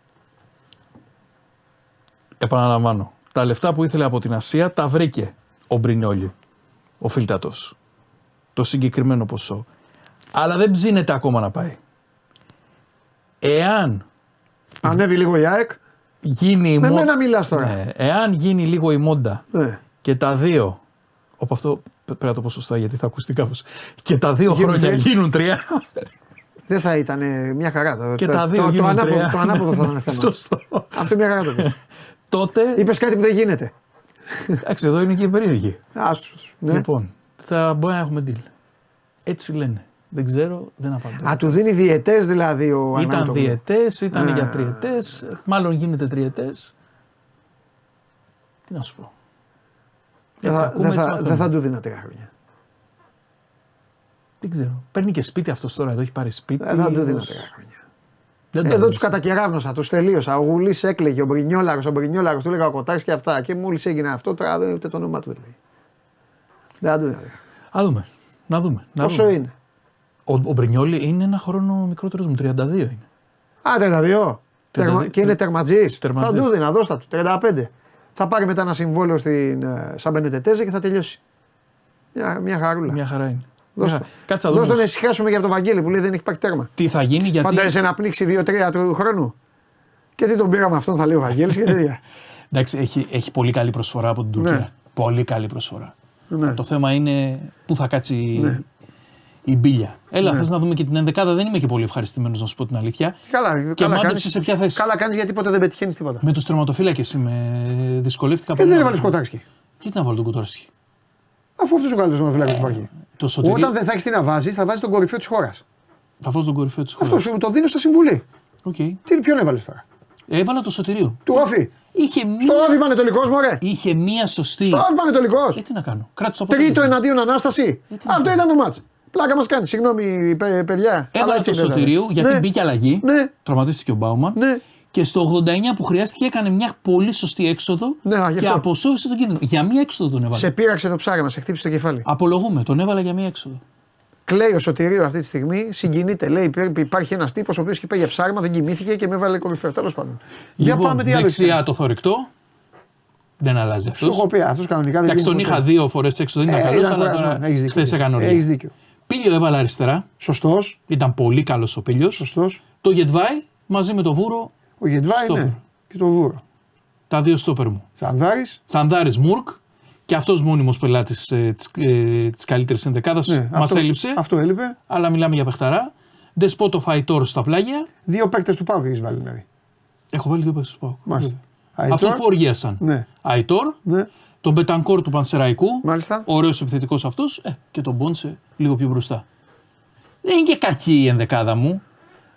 Επαναλαμβάνω. Τα λεφτά που ήθελε από την Ασία τα βρήκε ο Μπρινιόλι, ο Φίλτατος, το συγκεκριμένο ποσό. Αλλά δεν ψήνεται ακόμα να πάει. Εάν ανέβει λίγο η ΑΕΚ, γίνει η με μο... μένα μιλάς τώρα. Ναι, εάν γίνει λίγο η μόντα ναι. και τα δύο, από αυτό πρέπει να το πω σωστά γιατί θα ακουστεί κάπως, και τα δύο γίνουν χρόνια και... γίνουν τρία. Δεν θα ήταν μια χαρά. Και το, τα δύο το, γίνουν το, τρία. Ανάποδο, το ανάποδο θα ήταν θέμα. Σωστό. Αυτό μια χαρά το πει. Τότε... Είπες κάτι που δεν γίνεται. Εντάξει, εδώ είναι και περίεργη. Άστος. Ναι. Λοιπόν, θα μπορεί να έχουμε deal. Έτσι λένε. Δεν ξέρω, δεν απαντώ. Α, του δίνει διετές δηλαδή ο Ανάτομος. Ήταν διετές, ήταν yeah. για τριετές, μάλλον γίνεται τριετές. Τι να σου πω. Έτσι, θα, ακούμε, δεν, θα, δεν θα του δίνω τρία χρόνια. Δεν ξέρω. Παίρνει και σπίτι αυτός τώρα, εδώ έχει πάρει σπίτι. Δεν θα του δίνω τρία χρόνια. Εδώ του κατακεράβνωσα, του τελείωσα. Ο Γουλής έκλαιγε, ο Μπρινιόλαρος, ο Μπρινιόλαρος, του έλεγα ο Κοτάρης και αυτά. Και μόλις έγινε αυτό, τώρα δεν ούτε το όνομά του δεν λέει. Δεν του έλεγα. Α δούμε. Να δούμε. Πόσο είναι. Ο, ο Μπρινιόλι είναι ένα χρόνο μικρότερος μου, τριάντα δύο είναι. Α, τριάντα δύο. τριάντα δύο. Τερμα... τριάντα δύο. Και είναι τερματζής. Θα του δει, να δώστα του. τριάντα πέντε. Θα πάρει μετά ένα συμβόλαιο στην Σαμπενετετέζε και θα τελειώσει. Μια, μια χαρούλα. Μια χαρά είναι. Κάτσε να δούμε. Δώστε να ησυχάσουμε για τον Βαγγέλη που λέει δεν έχει υπάρχει τέρμα. Τι θα γίνει, γιατί. Φαντάζεσαι να πνίξει δύο τρία του χρόνου. Και τι τον πήραμε αυτόν, θα λέει ο Βαγγέλης και τέτοια. Εντάξει, έχει, έχει πολύ καλή προσφορά από την Τουρκία. Ναι. Πολύ καλή προσφορά. Ναι. Το θέμα είναι πού θα κάτσει ναι. η μπίλια. Έλα, ναι. θες να δούμε και την ενδεκάδα. Δεν είμαι και πολύ ευχαριστημένος να σου πω την αλήθεια. Καλά, και μάντεψε σε ποια θέση. Καλά κάνεις γιατί ποτέ δεν πετυχαίνεις τίποτα. Με τους τερματοφύλακες είμαι. Δυσκολεύτηκα πολύ. Και δεν έβαλε Κοτάρσκι. Γιατί να βάλω τον Κοτάρσκι. Αφού αυτό ο καλύτερο τερματοφύλακας που υπάρχει. Σωτηρί... Όταν δεν θα έχει τι να βάζει, θα βάζει τον κορυφαίο τη χώρα. Θα βάζει τον κορυφαίο τη χώρα. Αυτό σου το δίνω στα συμβουλή. Okay. Τι, ποιον έβαλε τώρα. Έβαλα το Σωτηρίου. Του Άφη. Είχε μία... Στο Άφη πανετολικό, μωρέ. Είχε μία σωστή. Στο Άφη πανετολικό. Και τι να κάνω. Κράτησα το τρίτο εναντίον ανάσταση. Αυτό ήταν το μάτς. Πλάκα μα κάνει. Συγγνώμη, παι, παιδιά. Έβαλα το Σωτηρίου γιατί ναι. μπήκε αλλαγή. Ναι. Τραυματίστηκε ο Μπάουμαν. Ναι. Και στο ογδόντα εννιά που χρειάστηκε έκανε μια πολύ σωστή έξοδο ναι, και αποσώφησε τον κίνδυνο. Για μία έξοδο τον έβαλε. Σε πήραξε το ψάρεμα, σε χτύπησε το κεφάλι. Απολογούμε, τον έβαλε για μία έξοδο. Κλαίει ο Σωτηρίου αυτή τη στιγμή, συγκινείται. Λέει: υπάρχει ένα τύπο ο οποίο είχε πάει για ψάρεμα, δεν κοιμήθηκε και με έβαλε κορυφαίο. Τέλος πάντων. Λοιπόν, για πάμε τι άλλο. Δεξιά το θωρυκτό. δεν αλλάζει αυτό. Σου έχω πει αυτός κανονικά δεν. Εντάξει, τον είχα δύο φορές έξω, δεν ήταν ε, καλός, αλλά τώρα χθες έκανε ωραία. Έχεις δίκιο. Πίλιο έβαλε αριστερά. Σωστός. Ήταν πολύ καλός ο Πίλιος. Σωστός. Το Γετβάη μαζί με το Βούρο. Ο Γετβάη ναι. Και το Βούρο. Τα δύο στόπερ μου. Τσανδάρης. Τσανδάρης Μουρκ. Και αυτός μόνιμος πελάτης ε, της, ε, της καλύτερης ενδεκάδας ναι, μας αυτό, έλειψε. Αυτό έλειπε. Αλλά μιλάμε για παιχταρά. Δεσπότο Φαϊτόρ στα πλάγια. Δύο παίκτες του ΠΑΟΚ έχεις βάλει δηλαδή. Έχω βάλει δύο παίκτες του ΠΑΟΚ. Αυτούς που οργίασαν. Ναι. Αϊτόρ. Ναι. Τον Μπετανκόρ του Πανσεραϊκού. Μάλιστα. Ωραίος επιθετικός αυτός. Ε, και τον Πόνσε λίγο πιο μπροστά. Δεν είναι και κακή η ενδεκάδα μου.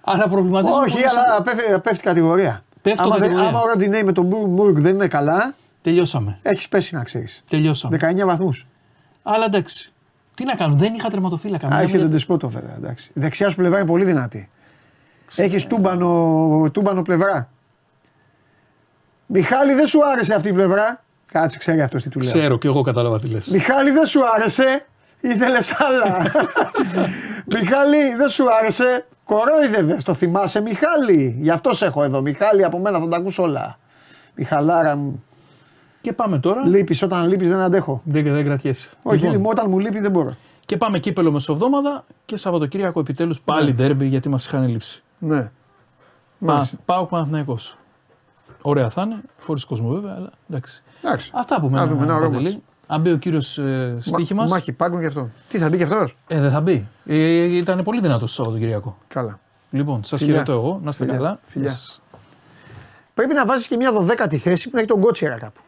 Αλλά προβληματίζομαι. Όχι, αλλά πέφτει, πέφτει κατηγορία. Πέφτει κατηγορία. Άμα ο Ροντιναί με τον Μουρκ δεν είναι καλά. Τελειώσαμε. Έχεις πέσει να ξέρεις. Τελειώσαμε. δεκαεννιά βαθμούς. Αλλά εντάξει. Τι να κάνω, δεν είχα τερματοφύλακα. Α, είχε τον Τεσπότο βέβαια. Εντάξει. Η δεξιά σου πλευρά είναι πολύ δυνατή. Έχεις τούμπανο, τούμπανο πλευρά. Μιχάλη, δεν σου άρεσε αυτή η πλευρά. Κάτσε, ξέρει αυτό τι του λέω. Ξέρω και εγώ κατάλαβα τι λες. Μιχάλη, δεν σου άρεσε. Ήθελες άλλα. Μιχάλη, δεν σου άρεσε. Κορόιδευες. Το θυμάσαι, Μιχάλη. Γι' αυτό σε έχω εδώ. Μιχάλη, από μένα θα τα ακούς όλα. Μιχαλάρα μου. Και πάμε τώρα. Λείπεις, όταν λείπεις δεν αντέχω. Δεν, δεν κρατιέσαι. Όχι, λοιπόν. Λοιπόν, όταν μου λείπει δεν μπορώ. Και πάμε κύπελο μεσοβδόμαδα και Σαββατοκύριακο επιτέλους πάλι ντέρμπι ναι. Γιατί μας είχαν λείψει. Ναι. Πα, ΠΑΟΚ Παναθηναϊκός. Ωραία θα είναι, χωρίς κόσμο βέβαια, αλλά εντάξει. εντάξει. Αυτά που μένουν. Αν μπει ο κύριος ε, Στίχημας. Μάχη, πάγκουν και αυτό. Τι θα μπει και αυτός. Ε, δεν θα μπει. Ε, ήταν πολύ δυνατός το Σαββατοκύριακο. Καλά. Λοιπόν, σας χαιρετώ εγώ, να είστε Φιλιά. καλά. Φιλιά. Σας... Πρέπει να βάζεις και μια δωδέκατη θέση που να έχει τον Κότσιρα κάπου.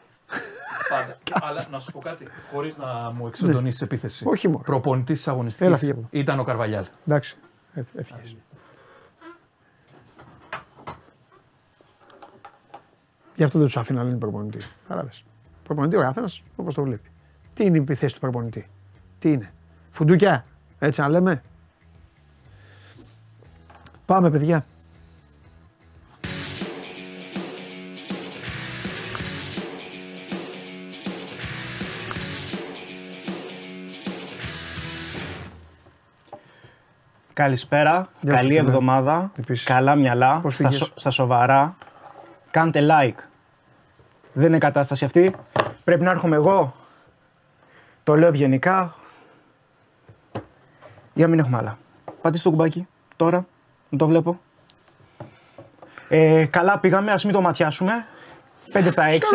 Πάντα. Αλλά να σου πω κάτι, χωρίς να μου εξοντωνήσεις επίθεση. Όχι μόνο. Προπονητής αγωνιστής ήταν ο Καρβαλιάλ. Εντάξει. Έφυγες. Γι' αυτό δεν τους αφήνω να λένε προπονητή. Κατάλαβες. Προπονητή ο καθένας όπως το βλέπει. Τι είναι η θέση του προπονητή. Τι είναι. Φουντούκια. Έτσι να λέμε. Πάμε παιδιά. Καλησπέρα. Γεια καλή σας, εβδομάδα. Επίσης. Καλά μυαλά. Στα, σο, στα σοβαρά. Κάντε like. Δεν είναι κατάσταση αυτή. Πρέπει να έρχομαι εγώ. Το λέω ευγενικά. Για να μην έχουμε άλλα. Πατήστε το κουμπάκι. Τώρα. Δεν το βλέπω. Ε, καλά πήγαμε. Ας μην το ματιάσουμε. πέντε στα έξι.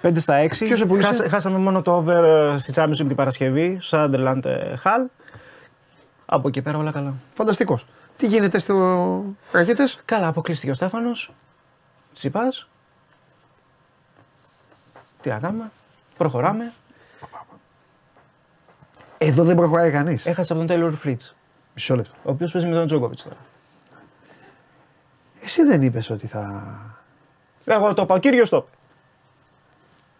πέντε στα έξι. Χάσα, χάσαμε μόνο το over στη Champions League την Παρασκευή. Sunderland Hall. Από εκεί πέρα όλα καλά. Φανταστικός. Τι γίνεται στο Ρακέτες. Καλά, αποκλείστηκε ο Στέφανος. Τσιπάς. Τι να κάνουμε. Προχωράμε. Εδώ δεν προχωράει κανείς. Έχασε από τον Τέιλορ Φρίτς. Μισό λεπτό. Ο οποίος παίζει με τον Τζόκοβιτς τώρα. Εσύ δεν είπες ότι θα... Εγώ το είπα. Ο κύριος το είπε.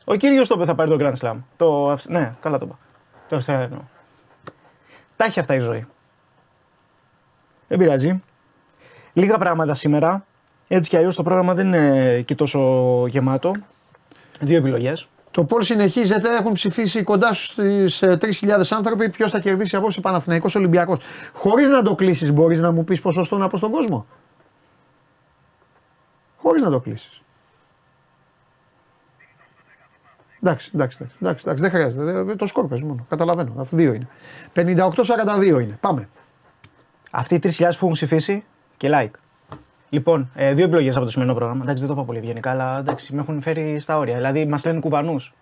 Ο κύριος το είπε θα πάρει τον Grand Slam. Το... Ναι, καλά το είπα. Το Αυστραλιανό. Τα έχει αυτά η ζωή. Δεν πειράζει. Λίγα πράγματα σήμερα. Έτσι κι αλλιώς το πρόγραμμα δεν είναι και τόσο γεμάτο. Δύο επιλογές. Το poll συνεχίζεται. Έχουν ψηφίσει κοντά στους τρεις χιλιάδες άνθρωποι. Ποιος θα κερδίσει απόψε, Παναθηναϊκός, Ολυμπιακός. Χωρίς να το κλείσεις, μπορείς να μου πεις ποσοστό να πω στον κόσμο. Χωρίς να το κλείσεις. Εντάξει, εντάξει, εντάξει, εντάξει, δεν χρειάζεται. Το σκορ πες μόνο. Καταλαβαίνω. Αυτό δύο είναι. πενήντα οκτώ σαράντα δύο είναι. Πάμε. Αυτοί οι τρεις χιλιάδες που έχουν ψηφίσει και like. Λοιπόν, ε, δύο επιλογές από το σημερινό πρόγραμμα. Εντάξει, δεν το είπα πολύ ευγενικά, αλλά εντάξει, με έχουν φέρει στα όρια. Δηλαδή, μας λένε κουβανούς.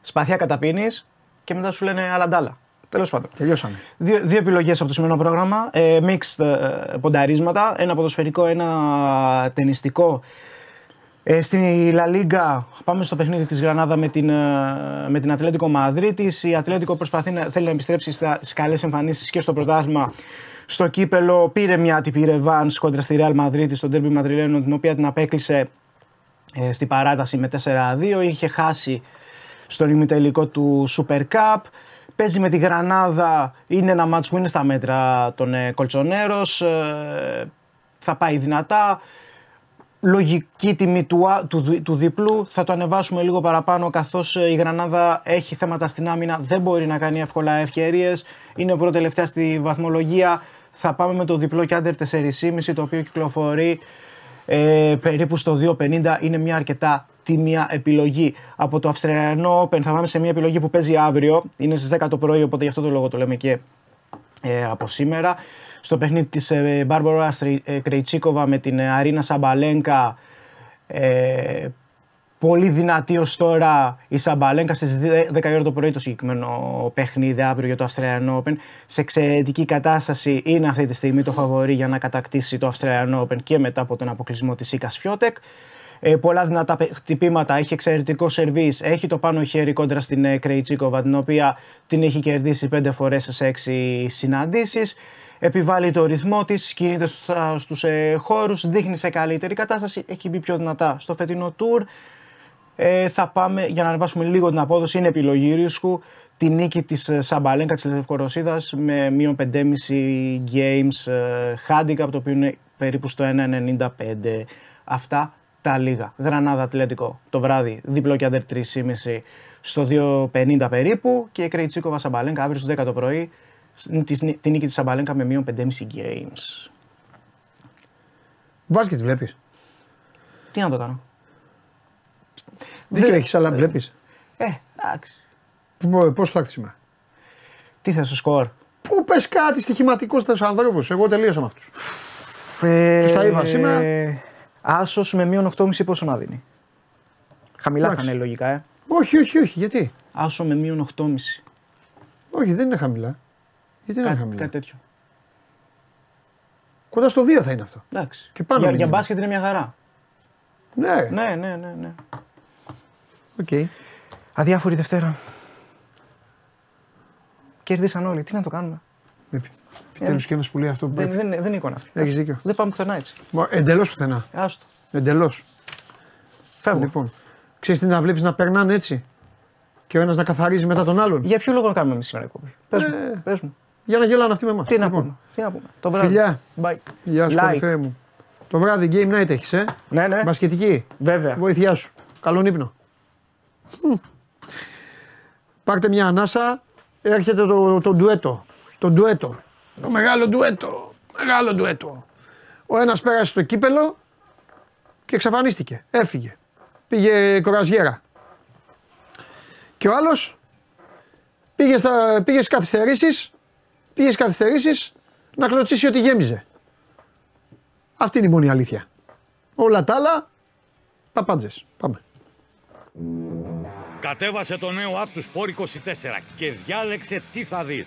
Σπαθιά καταπίνεις και μετά σου λένε αλαντάλα. Τέλος πάντων. Τελειώσαμε. Δύο, δύο επιλογές από το σημερινό πρόγραμμα. Ε, mixed ε, πονταρίσματα. Ένα ποδοσφαιρικό, ένα τενιστικό. Ε, στην Λα Λίγκα πάμε στο παιχνίδι της Γρανάδα με την, με την Ατλέτικο Μαδρίτης. Η Ατλέτικο προσπαθεί να, θέλει να επιστρέψει στις καλές εμφανίσεις και στο πρωτάθλημα. Στο κύπελο πήρε μια άτυπη ρεβάνς κόντρα στη Ρεάλ Μαδρίτη στον ντέρμπι Μαδριλένων, την οποία την απέκλεισε ε, στην παράταση με τέσσερα δύο. Είχε χάσει στον ημιτελικό του Super Cup. Παίζει με τη Γρανάδα, είναι ένα μάτς που είναι στα μέτρα των ε, Κολτσονέρος. Ε, θα πάει δυνατά. Λογική τιμή του, του, του διπλού, θα το ανεβάσουμε λίγο παραπάνω καθώς η Γρανάδα έχει θέματα στην άμυνα, δεν μπορεί να κάνει εύκολα ευκαιρίες, είναι πρώτη τελευταία στη βαθμολογία, θα πάμε με το διπλό και under τέσσερα κόμμα πέντε το οποίο κυκλοφορεί ε, περίπου στο δύο κόμμα πενήντα, είναι μια αρκετά τίμια επιλογή. Από το Αυστραλιανό Open θα πάμε σε μια επιλογή που παίζει αύριο. Είναι στις δέκα το πρωί, οπότε γι' αυτό το λόγο το λέμε και ε, από σήμερα. Στο παιχνίδι της ε, Μπάρμπορα ε, Κρεϊτσίκοβα με την ε, Αρίνα Σαμπαλένκα. Ε, πολύ δυνατή ως τώρα η Σαμπαλένκα. Στις δέκα η ώρα το πρωί το συγκεκριμένο παιχνίδι αύριο για το Australian Open. Σε εξαιρετική κατάσταση είναι αυτή τη στιγμή το φαβορί για να κατακτήσει το Australian Open και μετά από τον αποκλεισμό της Ίκας Φιώτεκ. Ε, πολλά δυνατά χτυπήματα, έχει εξαιρετικό σερβίς, έχει το πάνω χέρι κόντρα στην ε, Κρεϊτσίκοβα, την οποία την έχει κερδίσει πέντε φορές σε έξι συναντήσεις. Επιβάλλει το ρυθμό της, κινείται στους ε, χώρους, δείχνει σε καλύτερη κατάσταση, έχει μπει πιο δυνατά στο φετινό τουρ. Ε, θα πάμε για να ανεβάσουμε λίγο την απόδοση, είναι επιλογή ρίσκου, τη νίκη της ε, Σαμπαλένκα της Λευκορωσίδας με μείον πεντέμισι games ε, handicap, το οποίο είναι περίπου στο ένα κόμμα ενενήντα πέντε. Αυτά τα λίγα. Γρανάδα Ατλέτικο το βράδυ, διπλό και under τρία κόμμα πέντε στο δύο κόμμα πενήντα περίπου και η Κρεϊτσίκοβα Σαμπαλένκα αύριο στις δέκα το πρωί. Την νίκη της Σαμπαλένκα με μείον πεντέμισι games. Μπάσκετ βλέπεις? Τι να το κάνω? Δίκιο έχεις, αλλά βλέπεις. Ε, εντάξει. Πώς θα χτίσει σήμερα? Τι θες στο σκορ? Πού πες κάτι στοιχηματικό στους ανθρώπους. Εγώ τελείωσα με αυτούς. Τους τα είπα σήμερα. Άσος με μείον οκτώ κόμμα πέντε πόσο να δίνει? Χαμηλά θα είναι λογικά, ε. Όχι, όχι, όχι. Γιατί? Άσο με μείον οκτώ κόμμα πέντε. Όχι, δεν είναι χαμηλά. Γιατί Κά, είναι κάτι τέτοιο. Κοντά στο δύο θα είναι αυτό. Εντάξει. Και πάνω για, για μπάσκετ είναι μια χαρά. Ναι. Ναι, ναι, ναι, ναι. Οκ. Okay. Αδιάφορη Δευτέρα. Κερδίσαν όλοι. Τι να το κάνουμε. Επιτέλους και ένας που λέει αυτό που δεν, πρέπει. Δεν, δεν είναι εικόνα αυτή. Έχεις δίκιο. Δεν πάμε πουθενά έτσι. Εντελώς πουθενά. Άστο. Εντελώς. Φεύγω. Λοιπόν. Ξέρεις τι να βλέπεις να περνάνε έτσι. Και ο ένας να καθαρίζει μετά τον άλλον. Για ποιο λόγο να κάνουμε εμείς σήμερα κόμπι. Πες ε, μου, πες μου. Για να γελάνε αυτοί με εμάς. Τι, λοιπόν. Τι να πούμε. Το βράδυ. Φιλιά. Bye. Γεια σου, κορυφαί μου. Το βράδυ Game Night έχεις, ε. Ναι, ναι. Μπασκετική. Βέβαια. Βοήθειά σου. Καλόν ύπνο. Πάρτε μια ανάσα. Έρχεται το, το ντουέτο. Το ντουέτο. Το μεγάλο ντουέτο. Μεγάλο ντουέτο. Ο ένας πέρασε στο κύπελο και εξαφανίστηκε. Έφυγε. Πήγε κοραζιέρα. Και ο άλλος πήγε, στα, πήγε στις καθυστερήσεις, πήγε στις καθυστερήσεις να κλωτσίσει ότι γέμιζε. Αυτή είναι η μόνη αλήθεια. Όλα τα άλλα, παπάντζες. Πάμε. Κατέβασε το νέο app του Sport είκοσι τέσσερα και διάλεξε τι θα δεις.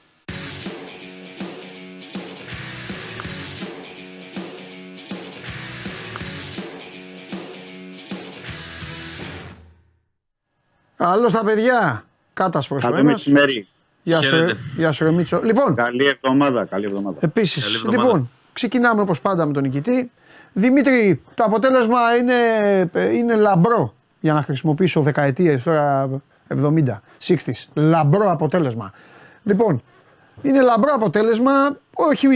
Άλλος τα παιδιά! Κάτασπρος ο ένας. Γεια σου, γεια σου, Ρεμίτσο. Λοιπόν, καλή εβδομάδα, καλή εβδομάδα. Επίσης, καλή εβδομάδα. Λοιπόν, ξεκινάμε όπως πάντα με τον νικητή. Δημήτρη, το αποτέλεσμα είναι, είναι λαμπρό, για να χρησιμοποιήσω δεκαετίες, τώρα εβδομήντα, εξήντα, λαμπρό αποτέλεσμα. Λοιπόν, είναι λαμπρό αποτέλεσμα, όχι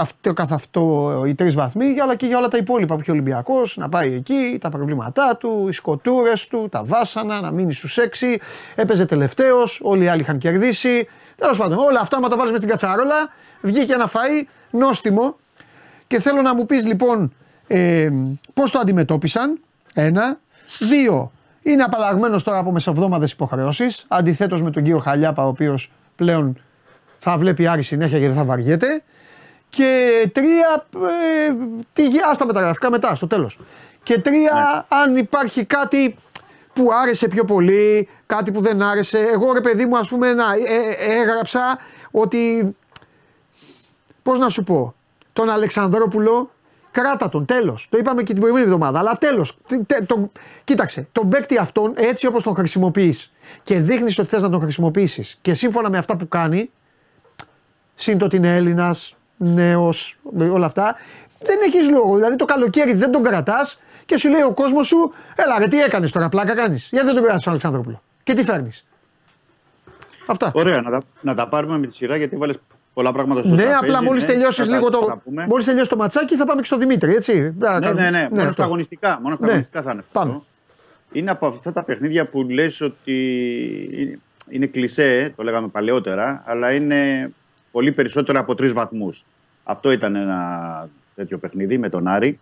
αυτό καθ' αυτό οι τρεις βαθμοί, αλλά και για όλα τα υπόλοιπα που έχει ο Ολυμπιακός, να πάει εκεί, τα προβλήματά του, οι σκοτούρες του, τα βάσανα, να μείνει στους έξι, έπαιζε τελευταίος, όλοι οι άλλοι είχαν κερδίσει. Τέλος πάντων, όλα αυτά, άμα τα βάλεις μες στην κατσαρόλα, βγήκε ένα φαΐ νόστιμο. Και θέλω να μου πεις λοιπόν ε, πώς το αντιμετώπισαν. Ένα. Δύο. Είναι απαλλαγμένος τώρα από μεσοβδόμαδες υποχρεώσεις. Αντιθέτως με τον κύριο Χαλιάπα, ο οποίος πλέον θα βλέπει Άρη συνέχεια και δεν θα βαριέται. Και τρία. Ε, τι άστα με τα γραφικά μετά, στο τέλος. Και τρία, ναι. Αν υπάρχει κάτι που άρεσε πιο πολύ, κάτι που δεν άρεσε. Εγώ ρε παιδί μου, ας πούμε, να, ε, ε, έγραψα ότι. Πώς να σου πω, τον Αλεξανδρόπουλο, κράτα τον, τέλος. Το είπαμε και την προηγούμενη εβδομάδα, αλλά τέλος. Τε, το, κοίταξε, τον παίκτη αυτόν έτσι όπως τον χρησιμοποιείς και δείχνεις ότι θες να τον χρησιμοποιήσεις και σύμφωνα με αυτά που κάνει, σύν το ότι είναι Έλληνας, νέος, όλα αυτά, δεν έχεις λόγο. Δηλαδή το καλοκαίρι δεν τον κρατάς και σου λέει ο κόσμος σου, έλα ρε τι έκανες τώρα, πλάκα κάνεις. Γιατί δεν τον κράτησες τον Αλεξανδρόπουλο και τι φέρνεις. Αυτά. Ωραία, να τα, να τα πάρουμε με τη σειρά γιατί βάλες. πολλά πράγματα στο ναι, τραπέζι. Απλά μόλις ναι, τελειώσει το... το ματσάκι θα πάμε και στο Δημήτρη, έτσι. Ναι, ναι, ναι, ναι, μόνο στα αγωνιστικά ναι. θα είναι αυτό. Είναι από αυτά τα παιχνίδια που λες ότι είναι κλισέ, το λέγαμε παλαιότερα, αλλά είναι πολύ περισσότερο από τρεις βαθμούς. Αυτό ήταν ένα τέτοιο παιχνίδι με τον Άρη.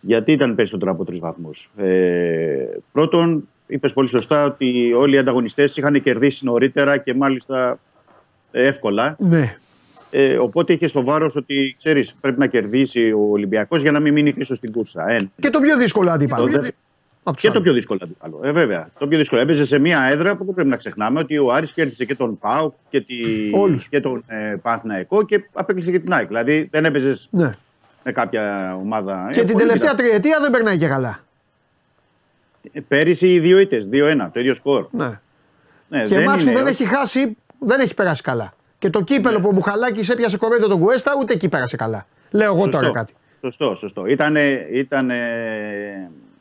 Γιατί ήταν περισσότερο από τρεις βαθμούς. Ε, πρώτον, είπες πολύ σωστά ότι όλοι οι ανταγωνιστές είχαν κερδίσει νωρίτερα και μάλιστα εύκολα. Ναι. Ε, οπότε είχε το βάρος ότι ξέρεις, πρέπει να κερδίσει ο Ολυμπιακός για να μην μείνει πίσω στην κούρσα. Ε, και το πιο δύσκολο αντίπαλο. Και το πιο δύσκολο αντίπαλο. Ε, βέβαια. Το πιο δύσκολο. Έπαιζε σε μια έδρα που δεν πρέπει να ξεχνάμε ότι ο Άρης κέρδισε και τον ΠΑΟΚ και, τη... και τον ε, Παναθηναϊκό και απέκλεισε και την ΑΕΚ. Δηλαδή δεν έπαιζε ναι. με κάποια ομάδα. Και ε, την τελευταία κοιτά. τριετία δεν περνάει και καλά. Ε, πέρυσι οι δύο ήττες, δύο ένα, το ίδιο σκορ. Ναι. Ναι, και μάτς που δεν έχει χάσει, δεν έχει περάσει καλά. Και το κύπελο ναι. που ο Μπουχαλάκης έπιασε κορόιδο τον Κουέστα, ούτε εκεί πέρασε καλά. Λέω εγώ σωστό. Τώρα κάτι. Σωστό, σωστό. Ήτανε. ήτανε...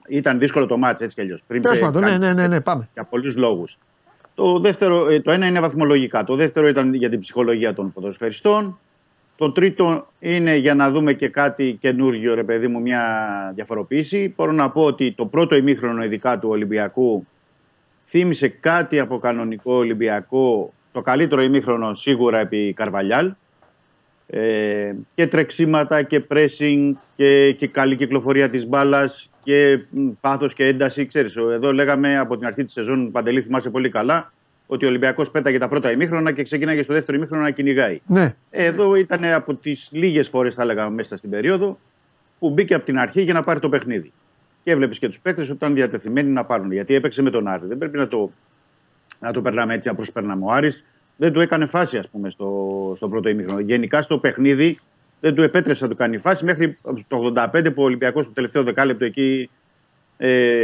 Ήταν δύσκολο το μάτς έτσι κι αλλιώς. Τέλος πάντων, ναι, ναι, ναι, ναι, πάμε. Για πολλούς λόγους. Το, δεύτερο, το ένα είναι βαθμολογικά. Το δεύτερο ήταν για την ψυχολογία των ποδοσφαιριστών. Το τρίτο είναι για να δούμε και κάτι καινούργιο, ρε παιδί μου, μια διαφοροποίηση. Μπορώ να πω ότι το πρώτο ημίχρονο, ειδικά του Ολυμπιακού, θύμισε κάτι από κανονικό Ολυμπιακό. Το καλύτερο ημίχρονο σίγουρα επί Καρβαλιάλ. Ε, και τρεξίματα και pressing και, και καλή κυκλοφορία της μπάλας. Και πάθος και ένταση, ξέρεις, εδώ λέγαμε από την αρχή της σεζόν, Παντελή, θυμάσαι πολύ καλά, ότι ο Ολυμπιακός πέταγε τα πρώτα ημίχρονα και ξεκίναγε στο δεύτερο ημίχρονο να κυνηγάει. Ναι. Εδώ ήταν από τις λίγες φορές, θα λέγαμε, μέσα στην περίοδο, που μπήκε από την αρχή για να πάρει το παιχνίδι. Και έβλεπες και τους παίκτες ότι ήταν διατεθειμένοι να πάρουν. Γιατί έπαιξε με τον Άρη. Δεν πρέπει να το, να το περνάμε έτσι, να προσπερνάμε. Ο Άρης δεν του έκανε φάση, ας πούμε, στο, στο πρώτο ημίχρονο. Γενικά στο παιχνίδι. Δεν του επέτρεψε να του κάνει φάση μέχρι το ογδόντα πέντε που ο Ολυμπιακός το τελευταίο δεκάλεπτο εκεί ε,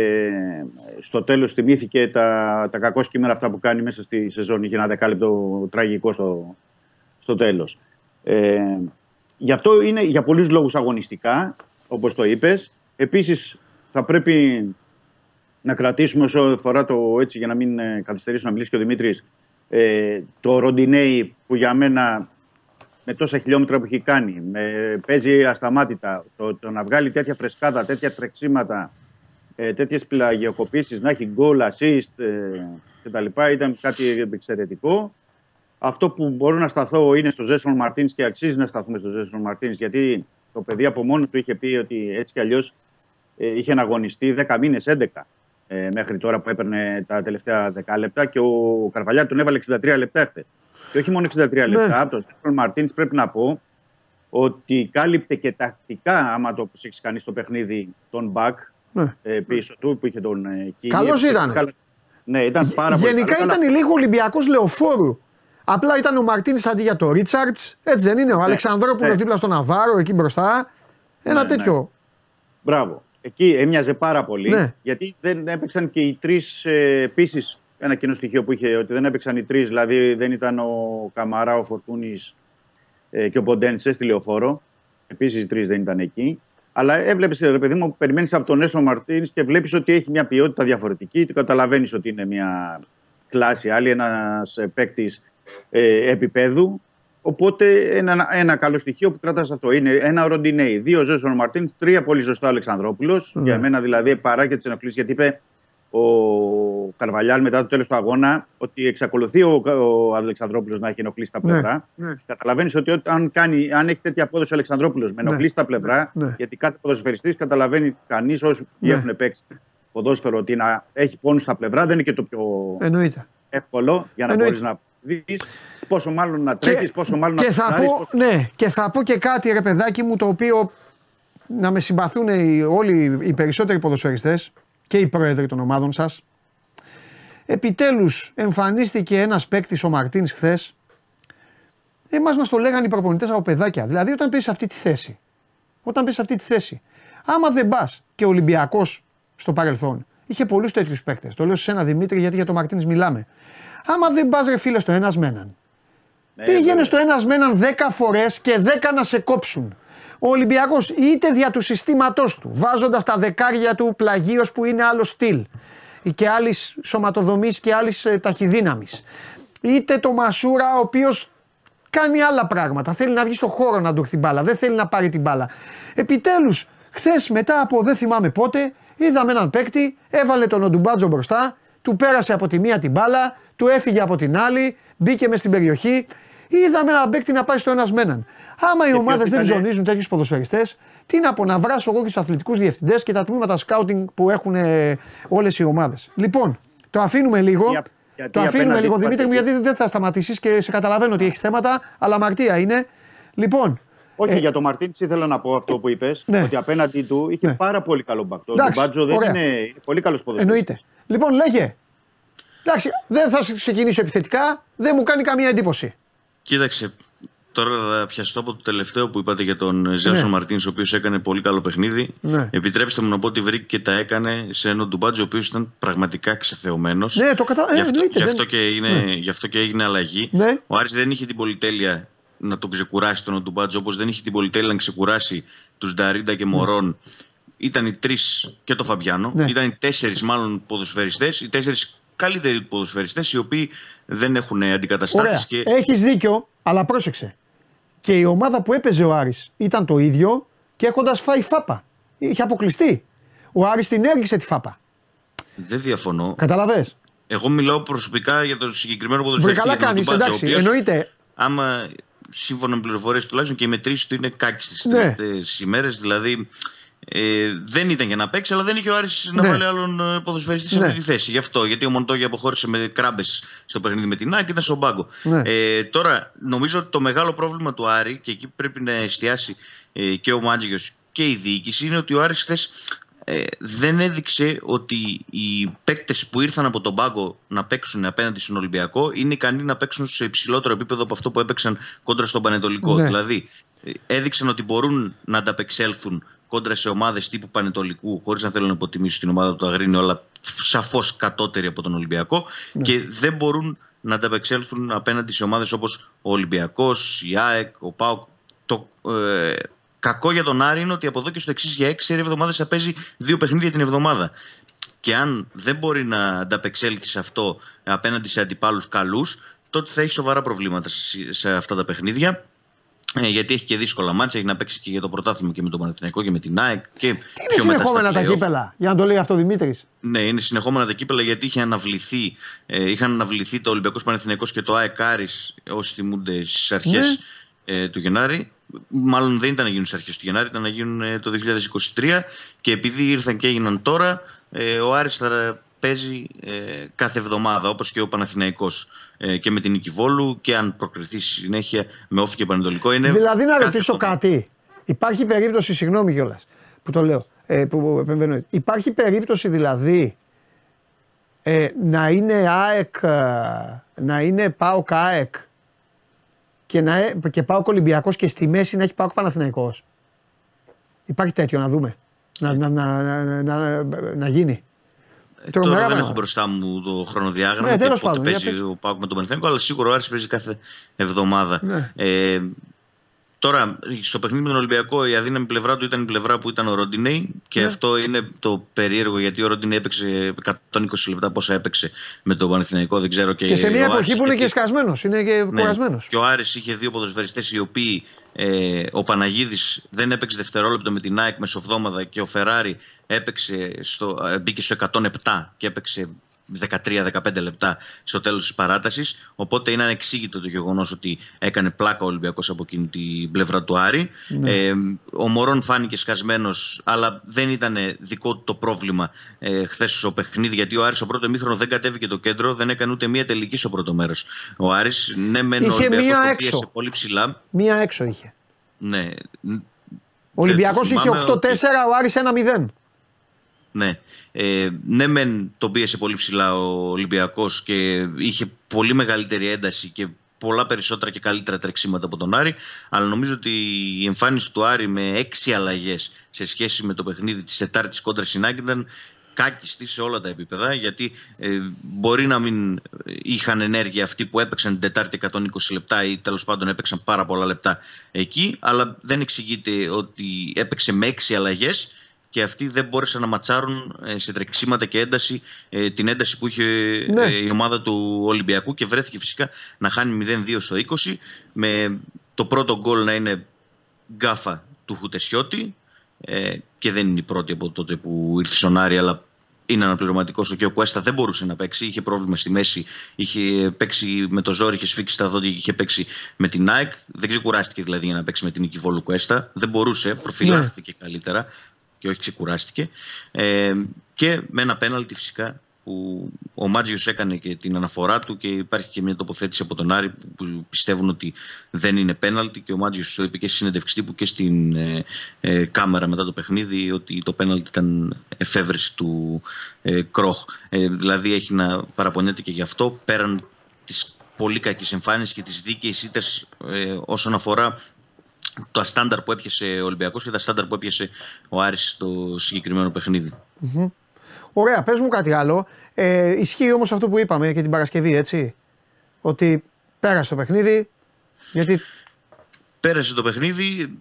στο τέλος θυμήθηκε τα, τα κακό σκήμερα αυτά που κάνει μέσα στη σεζόν. Είχε ένα δεκάλεπτο τραγικό στο, στο τέλος. Ε, γι' αυτό είναι για πολλούς λόγους αγωνιστικά, όπως το είπες. Επίσης θα πρέπει να κρατήσουμε όσο φορά το έτσι για να μην καθυστερήσουμε να μιλήσει και ο Δημήτρης ε, το Ροντιναί που για μένα... με τόσα χιλιόμετρα που έχει κάνει, με, παίζει ασταμάτητα, το, το να βγάλει τέτοια φρεσκάδα, τέτοια τρεξίματα, ε, τέτοιες πλαγιοκοπήσεις, να έχει γκολ, assist ε, κτλ. Ήταν κάτι εξαιρετικό. Αυτό που μπορώ να σταθώ είναι στο Ζέσιο Μαρτίνς και αξίζει να σταθούμε στο Ζέσιο Μαρτίνς, γιατί το παιδί από μόνο του είχε πει ότι έτσι κι αλλιώς ε, είχε αγωνιστεί δέκα μήνες, έντεκα ε, μέχρι τώρα που έπαιρνε τα τελευταία δέκα λεπτά και ο Καρβαλιά τον έβαλε εξήντα τρία λεπτά χθες. Και όχι μόνο εξήντα τρία λεπτά. Από τον Ζέσιο Μαρτίνς πρέπει να πω ότι κάλυπτε και τακτικά, άμα το προσέξει κανείς το παιχνίδι, τον Μπακ ναι. πίσω του που είχε τον Κίνη. Καλός ήταν. Καλ... Ναι, ήταν πάρα πολύ. Γενικά ήταν καλά. Λίγο Ολυμπιακός λεωφόρου. Απλά ήταν ο Μαρτίνς αντί για τον Ρίτσαρτς. Έτσι δεν είναι. Ο ναι. Αλεξανδρόπουλος ναι. δίπλα στον Ναβάρο, εκεί μπροστά. Ένα ναι, τέτοιο. Ναι. Μπράβο. Εκεί έμοιαζε πάρα πολύ. Ναι. Γιατί δεν έπαιξαν και οι τρεις επίσης. Ένα κοινό στοιχείο που είχε ότι δεν έπαιξαν οι τρεις, δηλαδή δεν ήταν ο Καμαρά, ο Φορτούνης ε, και ο Ποντένσε στη Λεωφόρο. Επίσης οι τρεις δεν ήταν εκεί. Αλλά έβλεπες, ρε παιδί μου, περιμένεις από τον Ζέσιο Μαρτίνς και βλέπεις ότι έχει μια ποιότητα διαφορετική. Το καταλαβαίνεις ότι είναι μια κλάση άλλη, ένας παίκτης ε, επίπεδου. Οπότε ένα, ένα καλό στοιχείο που κρατάς αυτό είναι ένα Ροντιναί, δύο Ζέσιο Μαρτίνς, τρία πολύ ζωστά ο Αλεξανδρόπουλος. Mm. Για μένα δηλαδή παρά και τις ενοχλήσεις γιατί είπε. Ο Καρβαλιάλ μετά το τέλος του αγώνα ότι εξακολουθεί ο, ο Αλεξανδρόπουλος να έχει ενοχλήσει τα πλευρά. Ναι, ναι. Καταλαβαίνεις ότι αν, κάνει, αν έχει τέτοια απόδοση ο Αλεξανδρόπουλος με ενοχλήσει ναι, τα πλευρά, ναι, ναι. γιατί κάθε ποδοσφαιριστής καταλαβαίνει κανείς όσοι ναι. έχουν παίξει ποδόσφαιρο ότι να έχει πόνους στα πλευρά δεν είναι και το πιο Εννοείται. Εύκολο για να μπορείς να δεις πόσο μάλλον να τρέχεις, πόσο μάλλον και να ψάρεις. Πόσο... Ναι, και θα πω και κάτι ρε παιδάκι μου το οποίο να με συμπαθούν οι, όλοι οι περισσότεροι ποδοσφαιριστές. Και οι πρόεδροι των ομάδων σας. Επιτέλους εμφανίστηκε ένας παίκτης ο Μαρτίνς χθες. Εμάς μας το λέγανε οι προπονητές από παιδάκια. Δηλαδή όταν πεις σε αυτή τη θέση. Όταν πεις σε αυτή τη θέση. Άμα δεν πας και ο Ολυμπιακός στο παρελθόν. Είχε πολλούς τέτοιους παίκτες. Το λέω σε ένα Δημήτρη γιατί για τον Μαρτίνς μιλάμε. Άμα δεν πας ρε φίλε στο ένας με έναν. Ναι, πήγαινε ναι. στο ένας με έναν δέκα φορές και δέκα να σε κόψουν. Ο Ολυμπιακός είτε δια του συστήματός του, βάζοντας τα δεκάρια του πλαγίως που είναι άλλο στυλ και άλλης σωματοδομής και άλλης ε, ταχυδύναμης, είτε το Μασούρα ο οποίος κάνει άλλα πράγματα. Θέλει να βγει στον χώρο να του έρθει μπάλα. Δεν θέλει να πάρει την μπάλα. Επιτέλους, χθες μετά από δεν θυμάμαι πότε, είδαμε έναν παίκτη, έβαλε τον Οντουμπάτζο μπροστά, του πέρασε από τη μία την μπάλα, του έφυγε από την άλλη, μπήκε μες στην περιοχή. Είδαμε έναν παίκτη να πάει στο ένας με έναν. Άμα οι ομάδες δεν ψωνίζουν τέτοιους ποδοσφαιριστές, τι να πω, να βράσω εγώ και τους αθλητικούς διευθυντές και τα τμήματα σκάουτινγκ που έχουν όλες οι ομάδες. Λοιπόν, το αφήνουμε λίγο. Για, γιατί το αφήνουμε λίγο, Δημήτρη μου, γιατί δεν θα σταματήσεις και σε καταλαβαίνω ότι έχεις θέματα, αλλά αμαρτία είναι. Λοιπόν. Όχι, ε, για τον Μαρτίνς ήθελα να πω αυτό που είπες, ναι, ότι απέναντί του είχε, ναι, πάρα πολύ καλό μπακτό. Ο Μπάτζο δεν είναι, είναι πολύ καλός ποδοσφαιριστής. Εννοείται. Λοιπόν, λέγε. Εντάξει, δεν θα ξεκινήσω επιθετικά, δεν μου κάνει καμία εντύπωση. Κοίταξε, τώρα θα πιαστώ από το τελευταίο που είπατε για τον Ζέσιο, ναι, Μαρτίνς, ο οποίος έκανε πολύ καλό παιχνίδι. Ναι. Επιτρέψτε μου να πω ότι βρήκε και τα έκανε σε έναν Ντουμπάτζο, ο οποίος ήταν πραγματικά ξεθεωμένος. Ναι, το κατα... γι, αυτό, ε, γι, αυτό και είναι, ναι, γι' αυτό και έγινε αλλαγή. Ναι. Ο Άρης δεν είχε την πολυτέλεια να τον ξεκουράσει τον Ντουμπάτζο, όπως δεν είχε την πολυτέλεια να ξεκουράσει τους Νταρίντα και Μωρόν. Ναι. Ήταν οι τρεις και το Φαμπιάνο. Ναι. Ήταν οι τέσσερις, μάλλον, ποδοσφαιριστές, οι τέσσερις καλύτεροι ποδοσφαιριστές, οι οποίοι δεν έχουν αντικαταστάσεις. Και... έχεις δίκιο, αλλά πρόσεξε. Και η ομάδα που έπαιζε ο Άρης ήταν το ίδιο και έχοντας φάει φάπα. Είχε αποκλειστεί. Ο Άρης την έργησε τη φάπα. Δεν διαφωνώ. Καταλαβες. Εγώ μιλάω προσωπικά για τον συγκεκριμένο ποδοσφαιριστή. Βρε καλά κάνεις, εντάξει, οποίος, εννοείται. Άμα, σύμφωνα με πληροφορίες τουλάχιστον, και οι μετρήσεις του είναι κάκιστες τις τελευταίες ημέρες, δηλαδή. Ε, δεν ήταν για να παίξει, αλλά δεν είχε ο Άρης, ναι, να βάλει άλλον ποδοσφαιριστή σε, ναι, αυτή τη θέση. Γι' αυτό, γιατί ο Μοντόγια αποχώρησε με κράμπες στο παιχνίδι με την ΑΕΚ και ήταν στον πάγκο. Ναι. Ε, τώρα, νομίζω ότι το μεγάλο πρόβλημα του Άρη, και εκεί πρέπει να εστιάσει ε, και ο Μάντζιος και η διοίκηση, είναι ότι ο Άρης χθες ε, δεν έδειξε ότι οι παίκτες που ήρθαν από τον πάγκο να παίξουν απέναντι στον Ολυμπιακό είναι ικανοί να παίξουν σε υψηλότερο επίπεδο από αυτό που έπαιξαν κόντρα στον Πανετολικό. Ναι. Δηλαδή, έδειξαν ότι μπορούν να ανταπεξέλθουν κόντρα σε ομάδες τύπου Πανετολικού, χωρίς να θέλω να υποτιμήσω την ομάδα του Αγρίνιου, αλλά σαφώς κατώτερη από τον Ολυμπιακό, ναι, και δεν μπορούν να ανταπεξέλθουν απέναντι σε ομάδες όπως ο Ολυμπιακός, η ΑΕΚ, ο ΠΑΟΚ. Το ε, κακό για τον Άρη είναι ότι από εδώ και στο εξής για έξι εβδομάδες θα παίζει δύο παιχνίδια την εβδομάδα. Και αν δεν μπορεί να ανταπεξέλθει σε αυτό απέναντι σε αντιπάλους καλούς, τότε θα έχει σοβαρά προβλήματα σε αυτά τα παιχνίδια. Ε, γιατί έχει και δύσκολα μάτσα, έχει να παίξει και για το πρωτάθλημα και με τον Παναθηναϊκό και με την ΑΕΚ. Και τι είναι συνεχόμενα τα κύπελα, για να το λέει αυτό ο Δημήτρης. Ναι, είναι συνεχόμενα τα κύπελα, γιατί είχε αναβληθεί, ε, είχαν αναβληθεί το Ολυμπιακός Παναθηναϊκός και το ΑΕΚ Άρης, όσοι θυμούνται, στις αρχές, ναι, ε, του Γενάρη. Μάλλον δεν ήταν να γίνουν στις αρχές του Γενάρη, ήταν να γίνουν ε, το δύο χιλιάδες είκοσι τρία. Και επειδή ήρθαν και έγιναν τώρα, ε, ο Άρης θα παίζει ε, κάθε εβδομάδα, όπως και ο Παναθηναϊκός, ε, και με την νίκη Βόλου, και αν προκριθεί συνέχεια με όφη και Πανετολικό. Είναι δηλαδή, να ρωτήσω εβδομάδα. κάτι. Υπάρχει περίπτωση, συγγνώμη κιόλας που το λέω, ε, που επεμβαίνω, υπάρχει περίπτωση δηλαδή ε, να είναι ΑΕΚ, να είναι ΠΑΟΚ ΑΕΚ και, και ΠΑΟΚ Ολυμπιακός και στη μέση να έχει ΠΑΟΚ Παναθηναϊκός? Υπάρχει τέτοιο, να δούμε, να, να, να, να, να, να γίνει? Τώρα δεν μέρα. έχω μπροστά μου το χρονοδιάγραμμα, ναι, και πότε παίζει πες... ο ΠΑΟΚ με τον Παναθηναϊκό, αλλά σίγουρα ο Άρης παίζει κάθε εβδομάδα. Ναι. Ε, τώρα, στο παιχνίδι με τον Ολυμπιακό, η αδύναμη πλευρά του ήταν η πλευρά που ήταν ο Ροντιναί, και ναι, αυτό είναι το περίεργο, γιατί ο Ροντιναί έπαιξε εκατόν είκοσι λεπτά πόσα έπαιξε με τον Παναθηναϊκό, δεν ξέρω. Και, και σε μια εποχή που είναι και σκασμένος, είναι και κουρασμένος. Ναι. Και ο Άρης είχε δύο ποδοσφαιριστές οι οποίοι. Ε, ο Παναγίδης δεν έπαιξε δευτερόλεπτο με την ΑΕΚ μεσοβδόμαδα, και ο Φεράρι έπαιξε στο, μπήκε στο εκατόν επτά και έπαιξε δεκατρία με δεκαπέντε λεπτά στο τέλος της παράτασης. Οπότε είναι ανεξήγητο το γεγονός ότι έκανε πλάκα ο Ολυμπιακός από εκείνη την πλευρά του Άρη. Ναι. Ε, ο Μωρόν φάνηκε σκασμένος, αλλά δεν ήταν δικό του το πρόβλημα ε, χθες στο παιχνίδι, γιατί ο Άρης στο πρώτο ημίχρονο δεν κατέβηκε το κέντρο, δεν έκανε ούτε μία τελική στο πρώτο μέρος. Ο Άρης, ναι, μεν ο Ολυμπιακός πίεσε πολύ ψηλά. Μία έξω είχε. Ναι. Ο Ολυμπιακός είχε οκτώ τέσσερα, ότι... ο Άρης ένα μηδέν. Ναι, ε, ναι μεν τον πίεσε πολύ ψηλά ο Ολυμπιακός και είχε πολύ μεγαλύτερη ένταση και πολλά περισσότερα και καλύτερα τρεξίματα από τον Άρη, αλλά νομίζω ότι η εμφάνιση του Άρη με έξι αλλαγές σε σχέση με το παιχνίδι της Τετάρτης κόντρα στην ΑΕΚ ήταν κάκιστη σε όλα τα επίπεδα, γιατί ε, μπορεί να μην είχαν ενέργεια αυτοί που έπαιξαν την Τετάρτη εκατόν είκοσι λεπτά ή τέλος πάντων έπαιξαν πάρα πολλά λεπτά εκεί, αλλά δεν εξηγείται ότι έπαιξε με έξι αλλαγές και αυτοί δεν μπόρεσαν να ματσάρουν σε τρεξίματα και ένταση την ένταση που είχε ναι. η ομάδα του Ολυμπιακού και βρέθηκε φυσικά να χάνει μηδέν δύο στο είκοσι με το πρώτο γκολ να είναι γκάφα του Χουτεσιώτη και δεν είναι η πρώτη από τότε που ήρθε στον Άρη, αλλά είναι αναπληρωματικός και ο Κουέστα δεν μπορούσε να παίξει, είχε πρόβλημα στη μέση, είχε παίξει με το ζόρι, είχε σφίξει τα δόντια και είχε παίξει με την ΑΕΚ, δεν ξεκουράστηκε δηλαδή για να παίξει με την νίκη Βόλου Κουέστα, δεν μπορούσε, προφυλάχθηκε yeah. καλύτερα και όχι ξεκουράστηκε ε, και με ένα πέναλτι φυσικά που ο Μάντζιος έκανε και την αναφορά του και υπάρχει και μια τοποθέτηση από τον Άρη που πιστεύουν ότι δεν είναι πέναλτι και ο Μάντζιος το είπε και στη συνέντευξη τύπου και στην ε, ε, κάμερα μετά το παιχνίδι ότι το πέναλτι ήταν εφεύρεση του ε, Κρόχ. Ε, δηλαδή έχει να παραπονιέται και γι' αυτό πέραν της πολύ κακής εμφάνισης και της δίκαιης ήττας ε, όσον αφορά τα στάνταρ που έπιασε ο Ολυμπιακός και τα στάνταρ που έπιασε ο Άρης στο συγκεκριμένο παιχνίδι. Mm-hmm. Ωραία, πες μου κάτι άλλο. Ε, ισχύει όμως αυτό που είπαμε και την Παρασκευή, έτσι. Ότι πέρασε το παιχνίδι, γιατί... Πέρασε το παιχνίδι,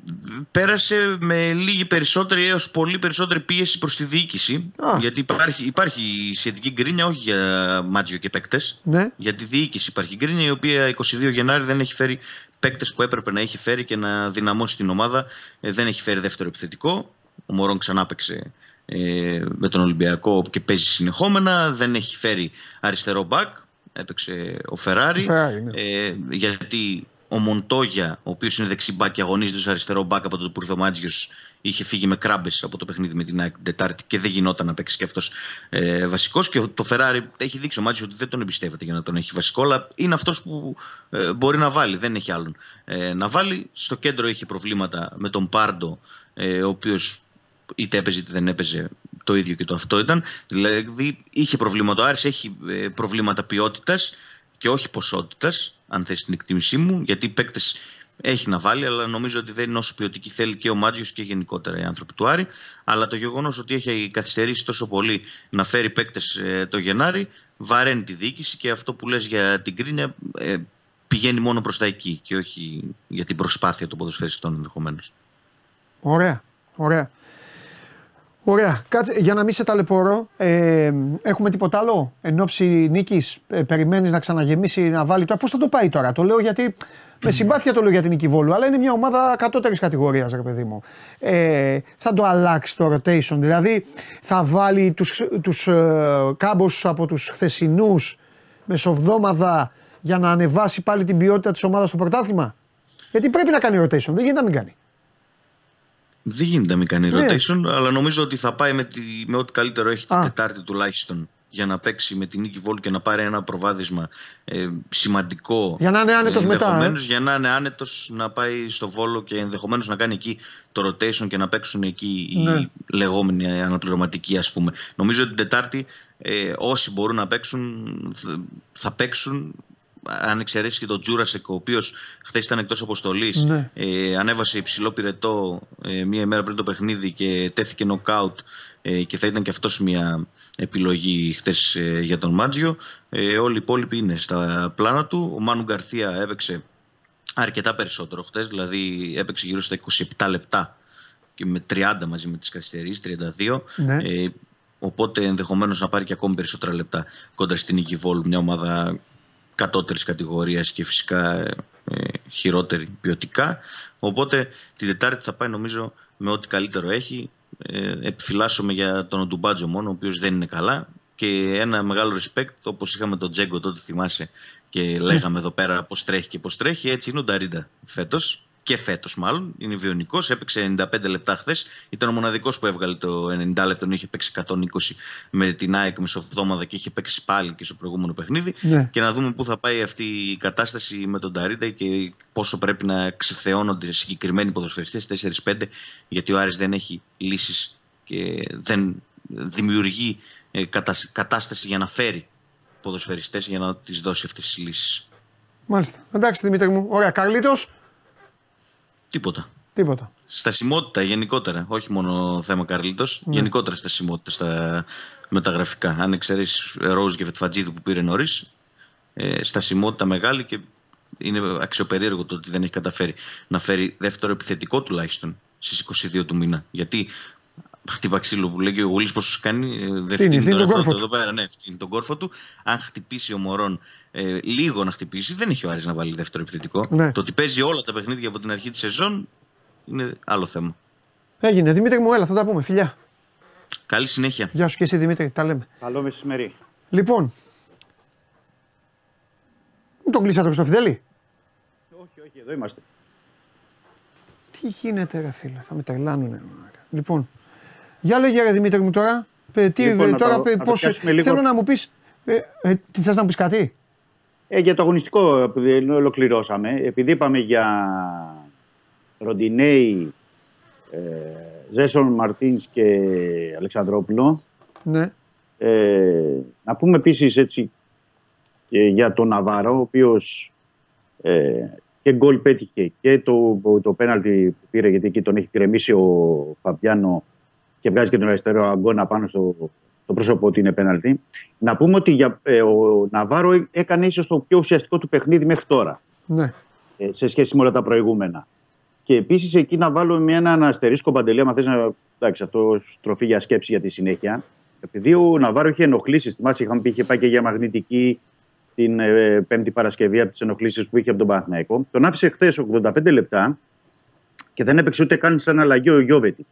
πέρασε με λίγη περισσότερη έως πολύ περισσότερη πίεση προς τη διοίκηση. Α. Γιατί υπάρχει, υπάρχει σχετική γκρίνια, όχι για Μάτζιο και παίκτες. Ναι. Για τη διοίκηση υπάρχει γκρίνια, η οποία είκοσι δύο Γενάρη δεν έχει φέρει παίκτες που έπρεπε να έχει φέρει και να δυναμώσει την ομάδα. Ε, δεν έχει φέρει δεύτερο επιθετικό. Ο Μωρόν ξανά παίξε με τον Ολυμπιακό και παίζει συνεχόμενα, δεν έχει φέρει αριστερό μπακ, έπαιξε ο Φεράρι, ναι. ε, γιατί ο Μοντόγια, ο οποίος είναι δεξί μπακ και αγωνίζεται ως αριστερό μπακ από το που ήρθε ο Μάντζιος, είχε φύγει με κράμπες από το παιχνίδι με την ΑΕΚ Τετάρτη και δεν γινόταν να παίξει και αυτός ε, βασικός, και το Φεράρι έχει δείξει ο Μάντζιος ότι δεν τον εμπιστεύεται για να τον έχει βασικό, αλλά είναι αυτός που ε, μπορεί να βάλει, δεν έχει άλλον ε, να βάλει. Στο κέντρο είχε προβλήματα με τον Πάρντο, ε, ο οποίος είτε έπαιζε είτε δεν έπαιζε, το ίδιο και το αυτό ήταν. Δηλαδή είχε προβλήματα ο Άρης, έχει προβλήματα ποιότητας και όχι ποσότητας, αν θες την εκτίμησή μου, γιατί παίκτες έχει να βάλει, αλλά νομίζω ότι δεν είναι όσο ποιοτική θέλει και ο Μάντζιος και γενικότερα οι άνθρωποι του Άρη. Αλλά το γεγονός ότι έχει καθυστερήσει τόσο πολύ να φέρει παίκτες το Γενάρη βαραίνει τη διοίκηση, και αυτό που λες για την κρίνια πηγαίνει μόνο προς τα εκεί και όχι για την προσπάθεια των ποδοσφαιριστών ενδεχομένως. Ωραία, ωραία. Ωραία, κάτσε, για να μην σε ταλαιπωρώ, ε, έχουμε τίποτα άλλο εν όψει νίκης, ε, περιμένεις να ξαναγεμίσει, να βάλει τώρα, πώς θα το πάει τώρα, το λέω γιατί, με συμπάθεια το λέω για την νίκη Βόλου, αλλά είναι μια ομάδα κατώτερης κατηγορίας, ρε παιδί μου, ε, θα το αλλάξει το rotation, δηλαδή θα βάλει τους, τους ε, κάμπους από τους χθεσινούς μεσοβδόμαδα για να ανεβάσει πάλι την ποιότητα της ομάδας στο πρωτάθλημα, γιατί πρέπει να κάνει rotation, δεν γίνεται να μην κάνει. Δεν γίνεται να μην κάνει rotation, yeah. αλλά νομίζω ότι θα πάει με, τη, με ό,τι καλύτερο έχει ah. την Τετάρτη τουλάχιστον για να παίξει με την νίκη Βόλου και να πάρει ένα προβάδισμα ε, σημαντικό. Για να είναι άνετος μετά. Ε. Για να είναι άνετος να πάει στο Βόλο και ενδεχομένως να κάνει εκεί το rotation και να παίξουν εκεί yeah. οι λεγόμενοι αναπληρωματικοί, ας πούμε. Νομίζω ότι την Τετάρτη ε, όσοι μπορούν να παίξουν θα παίξουν. Αν εξαιρέσει και τον Τζούρασεκ, ο οποίος χθες ήταν εκτός αποστολής, ναι. ε, ανέβασε υψηλό πυρετό ε, μία ημέρα πριν το παιχνίδι και τέθηκε νοκάουτ, ε, και θα ήταν και αυτός μία επιλογή χθες ε, για τον Μάντζιο. Ε, όλοι οι υπόλοιποι είναι στα πλάνα του. Ο Μάνου Γκαρθία έπαιξε αρκετά περισσότερο χθες, δηλαδή έπαιξε γύρω στα είκοσι επτά λεπτά και με τριάντα μαζί με τις καθυστερήσεις, τριάντα δύο. Ναι. Ε, οπότε ενδεχομένως να πάρει και ακόμη περισσότερα λεπτά κόντρα στην νίκη Βόλου, μια ομάδα κατώτερης κατηγορίας και φυσικά ε, χειρότερη ποιοτικά. Οπότε την Τετάρτη θα πάει νομίζω με ό,τι καλύτερο έχει. Ε, επιφυλάσσομαι για τον Ντουμπάτζο μόνο, ο οποίος δεν είναι καλά. Και ένα μεγάλο respect, όπως είχαμε τον Τζέγκο τότε, θυμάσαι, και λέγαμε εδώ πέρα πώς τρέχει και πώς τρέχει. Έτσι είναι ο Νταρίντα φέτος. Και φέτος μάλλον. Είναι βιονικός. Έπαιξε ενενήντα πέντε λεπτά χθες. Ήταν ο μοναδικός που έβγαλε το ενενήντα λεπτό. Είχε παίξει εκατόν είκοσι με την ΑΕΚ μεσοβδόμαδα και είχε παίξει πάλι και στο προηγούμενο παιχνίδι. Yeah. Και να δούμε πού θα πάει αυτή η κατάσταση με τον Ταρίντα και πόσο πρέπει να ξευθεώνονται συγκεκριμένοι ποδοσφαιριστές τέσσερα πέντε, γιατί ο Άρης δεν έχει λύσεις και δεν δημιουργεί κατάσταση για να φέρει ποδοσφαιριστές για να τις δώσει αυτές τις λύσεις. Μάλιστα. Εντάξει, Δημήτρη μου. Ωραία. Καρλίτος. Τίποτα. Τίποτα. Στασιμότητα γενικότερα, όχι μόνο θέμα Καρλίτος, ναι. γενικότερα στασιμότητα στα μεταγραφικά. Αν εξαιρέσεις Ρόζ και Φετφατζίδου που πήρε νωρίς, ε, στασιμότητα μεγάλη, και είναι αξιοπερίεργο το ότι δεν έχει καταφέρει να φέρει δεύτερο επιθετικό τουλάχιστον στις είκοσι δύο του μήνα. Γιατί χτύπα ξύλο που λέει και ο Γουλής πως κάνει, δεν φτύνει, φτύνει τον, εδώ, εδώ πέρα, ναι, φτύνει τον κόρφο του. Αν χτυπήσει ο Μωρόν ε, λίγο να χτυπήσει, δεν έχει ο Άρης να βάλει δεύτερο επιθετικό. Ναι. Το ότι παίζει όλα τα παιχνίδια από την αρχή της σεζόν είναι άλλο θέμα. Έγινε. Δημήτρη μου, έλα, θα τα πούμε. Φιλιά. Καλή συνέχεια. Γεια σου και εσύ, Δημήτρη. Τα λέμε. Καλό μεσημερί. Λοιπόν. Μην τον κλείσατε, Χρυστοφιδέλη. Όχι, όχι, εδώ είμαστε. Τι γίνεται, ρε φίλε, θα με τρελάνουνε. Λοιπόν. Για λέγε, ρε Δημήτρη μου τώρα. Τι, λοιπόν, τώρα να το, πώς, να λίγο... Θέλω να μου πεις. Ε, ε, τι θες να μου πεις κάτι. Ε, για το αγωνιστικό, επειδή ολοκληρώσαμε, επειδή είπαμε για Ροντιναί, Ε, Ζέσιο Μαρτίνς και Αλεξανδρόπουλο. Ναι. Ε, να πούμε επίσης έτσι και για τον Ναβάρο, ο οποίος ε, και γκολ πέτυχε και το, το πέναλτι που πήρε, γιατί εκεί τον έχει κρεμίσει ο Φαμπιάνο και βγάζει και τον αριστερό αγκώνα πάνω στο, στο πρόσωπο ότι είναι πέναλτι. Να πούμε ότι για, ε, ο Ναβάρο έκανε ίσως το πιο ουσιαστικό του παιχνίδι μέχρι τώρα. Ναι. Ε, σε σχέση με όλα τα προηγούμενα. Και επίσης εκεί να βάλω έναν αστερίσκο, Παντελή, αν θες να. Εντάξει, αυτό στροφή για σκέψη για τη συνέχεια. Επειδή ο Ναβάρο είχε ενοχλήσεις, θυμάσαι, είχαμε πει, είχε πάει και για μαγνητική την ε, Πέμπτη Παρασκευή από τις ενοχλήσεις που είχε από τον Παναθηναϊκό. Τον άφησε χθες ογδόντα πέντε λεπτά και δεν έπαιξε ούτε καν σαν αλλαγή ο Γιώβετη.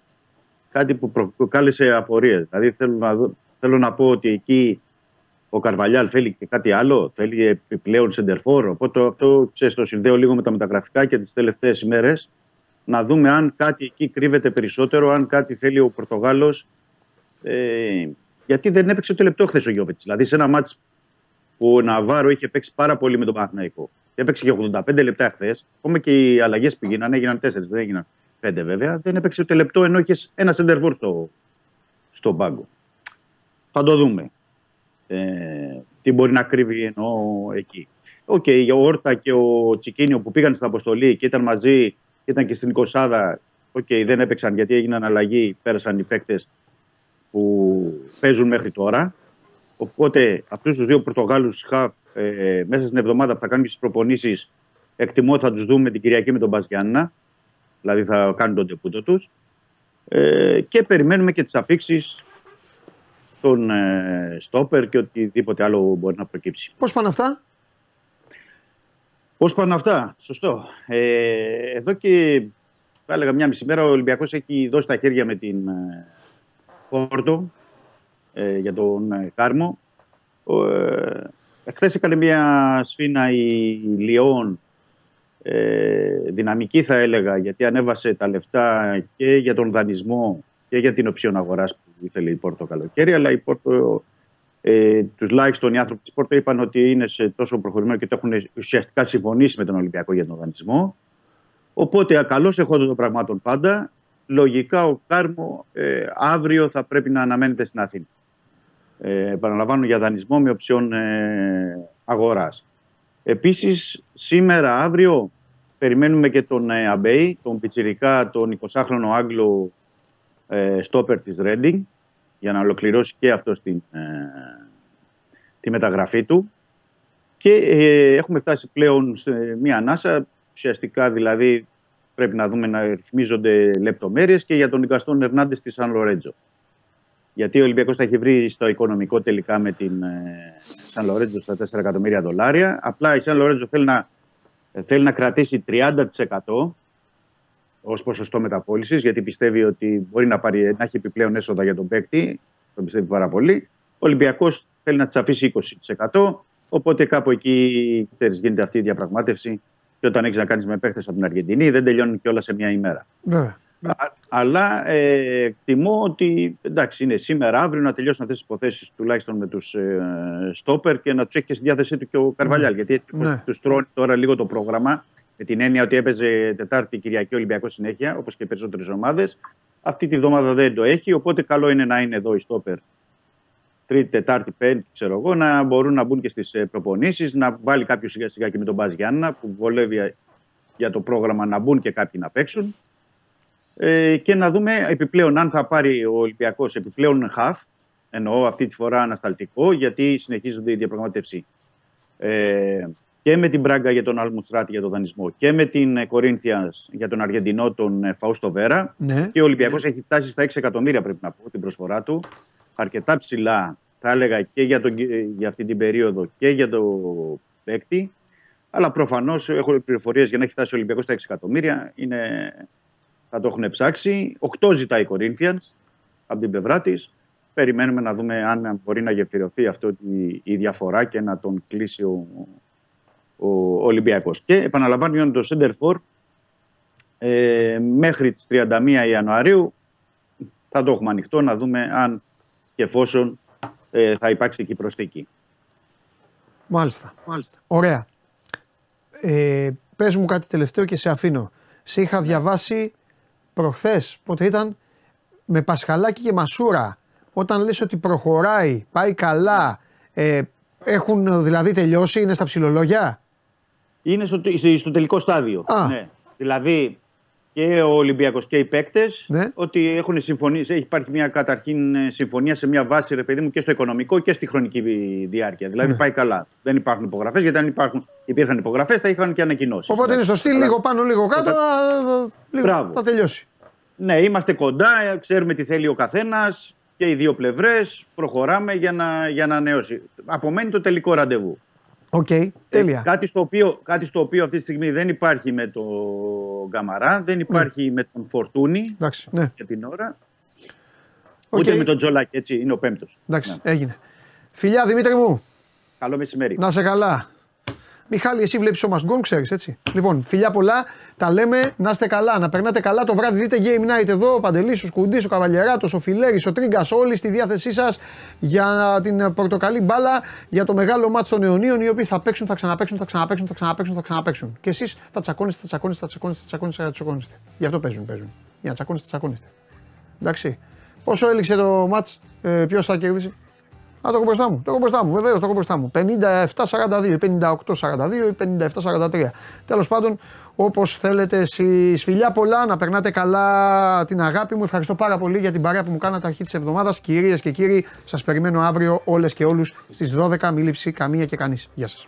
Κάτι που προκάλεσε απορίες. Δηλαδή θέλω να, δω, θέλω να πω ότι εκεί ο Καρβαλιάλ θέλει και κάτι άλλο, θέλει επιπλέον σεντερφόρ. Οπότε αυτό ξέρεις, το συνδέω λίγο με τα μεταγραφικά και τις τελευταίες ημέρες. Να δούμε αν κάτι εκεί κρύβεται περισσότερο, αν κάτι θέλει ο Πορτογάλος. Ε, γιατί δεν έπαιξε το λεπτό χθες ο Γιώβετς. Δηλαδή σε ένα μάτς που ο Ναβάρο είχε παίξει πάρα πολύ με τον Παναθηναϊκό. Έπαιξε και ογδόντα πέντε λεπτά χθες. Ακόμα και οι αλλαγές που γίνανε, έγιναν τέσσερις, δεν έγιναν πέντε βέβαια. Δεν έπαιξε το λεπτό ενώ είχε ένα σεντερφόρ στο, στον πάγκο. Θα το δούμε. Ε, τι μπορεί να κρύβει ενώ εκεί. Οκ, okay, ο Όρτα και ο Τσικίνιο που πήγαν στην αποστολή και ήταν μαζί. Ήταν και στην εικοσάδα, okay, δεν έπαιξαν γιατί έγιναν αλλαγή, πέρασαν οι παίκτες που παίζουν μέχρι τώρα. Οπότε αυτούς τους δύο Πορτογάλους χα, ε, μέσα στην εβδομάδα που θα κάνουν και τις προπονήσεις, εκτιμώ θα τους δούμε την Κυριακή με τον Μπαζιάννα, δηλαδή θα κάνουν τον τεπούτο τους. Ε, και περιμένουμε και τις αφήξεις των ε, στόπερ και οτιδήποτε άλλο μπορεί να προκύψει. Πώς πάνε αυτά? Πώς πάνε αυτά, σωστό. Ε, εδώ και θα έλεγα μια μισή μέρα ο Ολυμπιακός έχει δώσει τα χέρια με την Πόρτο ε, για τον Κάρμο. Ε, χθες έκανε μια σφίνα η Λιόν ε, δυναμική θα έλεγα, γιατί ανέβασε τα λεφτά και για τον δανεισμό και για την οψιόν αγοράς που ήθελε η Πόρτο καλοκαίρι, αλλά η Πόρτο... Ε, τουλάχιστον οι άνθρωποι της Πόρτο είπαν ότι είναι σε τόσο προχωρημένο και το έχουν ουσιαστικά συμφωνήσει με τον Ολυμπιακό για τον οργανισμό. Οπότε, καλώς εχόντων των πραγμάτων πάντα, λογικά ο Κάρμο ε, αύριο θα πρέπει να αναμένεται στην Αθήνα. Ε, επαναλαμβάνω για δανεισμό με οψιόν ε, αγοράς. Επίσης, σήμερα, αύριο, περιμένουμε και τον ε, Αμπέι, τον πιτσιρικά, τον εικοσάχρονο Άγγλο ε, στόπερ της Ρέντινγκ, για να ολοκληρώσει και αυτό στην, ε, τη μεταγραφή του. Και ε, έχουμε φτάσει πλέον σε μία ανάσα. Ουσιαστικά δηλαδή πρέπει να δούμε να ρυθμίζονται λεπτομέρειες και για τον Γκαστόν Ερνάντες στη Σαν Λορέντζο. Γιατί ο Ολυμπιακός θα έχει βρει στο οικονομικό τελικά με την ε, Σαν Λορέντζο στα τέσσερα εκατομμύρια δολάρια. Απλά η Σαν Λορέντζο θέλει να, θέλει να κρατήσει τριάντα τοις εκατό ως ποσοστό μεταπώλησης, γιατί πιστεύει ότι μπορεί να, πάρει, να έχει επιπλέον έσοδα για τον παίκτη. Το πιστεύει πάρα πολύ. Ο Ολυμπιακός θέλει να της αφήσει είκοσι τοις εκατό. Οπότε κάπου εκεί ξέρεις, γίνεται αυτή η διαπραγμάτευση. Και όταν έχεις να κάνεις με παίκτες από την Αργεντινή, δεν τελειώνουν κιόλας σε μια ημέρα. Ναι, ναι. Α, αλλά ε, εκτιμώ ότι εντάξει, είναι σήμερα, αύριο να τελειώσουν αυτές τις υποθέσεις τουλάχιστον με τους ε, στόπερ και να τους έχει και στη διάθεσή του και ο Καρβαλιάλ. Ναι. Γιατί έτσι ναι. Τους τρώνει τώρα λίγο το πρόγραμμα. Με την έννοια ότι έπαιζε Τετάρτη, Κυριακή, Ολυμπιακό συνέχεια, όπως και οι περισσότερες ομάδες. Αυτή τη βδομάδα δεν το έχει, οπότε καλό είναι να είναι εδώ οι στόπερ Τρίτη, Τετάρτη, Πέμπτη, ξέρω εγώ, να μπορούν να μπουν και στις προπονήσεις, να βάλει κάποιο σιγά σιγά και με τον Μπάζ Γιάννα, που βολεύει για το πρόγραμμα να μπουν και κάποιοι να παίξουν. Ε, και να δούμε επιπλέον αν θα πάρει ο Ολυμπιακός επιπλέον χαφ, εννοώ αυτή τη φορά ανασταλτικό, γιατί συνεχίζονται οι διαπραγματεύσεις. Ε, και με την Μπράγκα για τον Αλμουστράτη για τον δανεισμό και με την Κορίνθιας για τον Αργεντινό τον Φαούστο Βέρα. Ναι. Και ο Ολυμπιακός ναι. έχει φτάσει στα έξι εκατομμύρια, πρέπει να πω, την προσφορά του. Αρκετά ψηλά, θα έλεγα, και για, τον, για αυτή την περίοδο και για τον παίκτη. Αλλά προφανώς έχω πληροφορίες για να έχει φτάσει ο Ολυμπιακός στα έξι εκατομμύρια. Είναι... θα το έχουν ψάξει. οκτώ ζητάει η Κορίνθιας από την πλευρά της. Περιμένουμε να δούμε αν μπορεί να γεφυρωθεί αυτή η διαφορά και να τον κλείσει ο, ο Ολυμπιακός. Και επαναλαμβάνω το Center φορ ε, μέχρι τις τριάντα μία Ιανουαρίου θα το έχουμε ανοιχτό να δούμε αν και εφόσον ε, θα υπάρξει και η προσθήκη. Μάλιστα. Μάλιστα. Ωραία. Ε, πες μου κάτι τελευταίο και σε αφήνω. Σε είχα διαβάσει προχθές, πότε ήταν, με Πασχαλάκη και Μασούρα. Όταν λες ότι προχωράει, πάει καλά, ε, έχουν δηλαδή τελειώσει, είναι στα ψιλολόγια. Είναι στο, στο τελικό στάδιο. Ναι. Δηλαδή και ο Ολυμπιακός και οι παίκτες, ναι. ότι έχουν συμφωνήσει, υπάρχει μια καταρχήν συμφωνία σε μια βάση, ρε παιδί μου, και στο οικονομικό και στη χρονική διάρκεια. Δηλαδή ναι. πάει καλά. Δεν υπάρχουν υπογραφές, γιατί αν υπάρχουν, υπήρχαν υπογραφές θα είχαν και ανακοινώσεις. Οπότε είναι στο στυλ, αλλά... λίγο πάνω, λίγο κάτω, λίγο, θα τελειώσει. Ναι, είμαστε κοντά, ξέρουμε τι θέλει ο καθένας. Και οι δύο πλευρές προχωράμε για να, για να ανανεώσει. Απομένει το τελικό ραντεβού. Οκ, okay, τέλεια. Ε, κάτι, στο οποίο, κάτι στο οποίο αυτή τη στιγμή δεν υπάρχει με τον Καμαρά, δεν υπάρχει ναι. με τον Φορτούνη εντάξει, ναι. για την ώρα. Okay. Ούτε με τον Τζολάκη, έτσι, είναι ο πέμπτος. Εντάξει, ναι. έγινε. Φιλιά Δημήτρη μου. Καλό μεσημέρι. Να σε καλά. Μιχάλη, εσύ βλέπεις ο Must Go, ξέρεις έτσι. Λοιπόν, φιλιά πολλά, τα λέμε, να είστε καλά, να περνάτε καλά το βράδυ. Δείτε Game Night εδώ, ο Παντελής, ο Σκουντής, ο Καβαλιεράτος, ο Φιλέρης, ο Τρίγκας, όλοι στη διάθεσή σας για την πορτοκαλί μπάλα, για το μεγάλο μάτς των αιωνίων, οι οποίοι θα παίξουν, θα ξαναπαίξουν, θα ξαναπαίξουν, θα ξαναπαίξουν, θα ξαναπαίξουν. Και εσείς θα τσακώνεστε, θα τσακώνεστε, θα τσακώνεστε, θα τσακώνεστε, θα τσακώνεστε. Γι' αυτό παίζουν, παίζουν. Για να τσακώνεστε, τσακώνεστε. Εντάξει. Πόσο έληξε το μάτς, ε, ποιος θα κερδίσει. Α, το έχω μπροστά μου, το έχω μπροστά μου, βεβαίως το έχω μπροστά μου. πενήντα επτά σαράντα δύο, πενήντα οκτώ σαράντα δύο, πενήντα επτά σαράντα τρία. Τέλος πάντων, όπως θέλετε εσείς. Φιλιά πολλά, να περνάτε καλά την αγάπη μου. Ευχαριστώ πάρα πολύ για την παρέα που μου κάνατε αρχή της εβδομάδας. Κυρίες και κύριοι, σας περιμένω αύριο όλες και όλους στις δώδεκα. Μη λείψει καμία και κανείς. Γεια σας.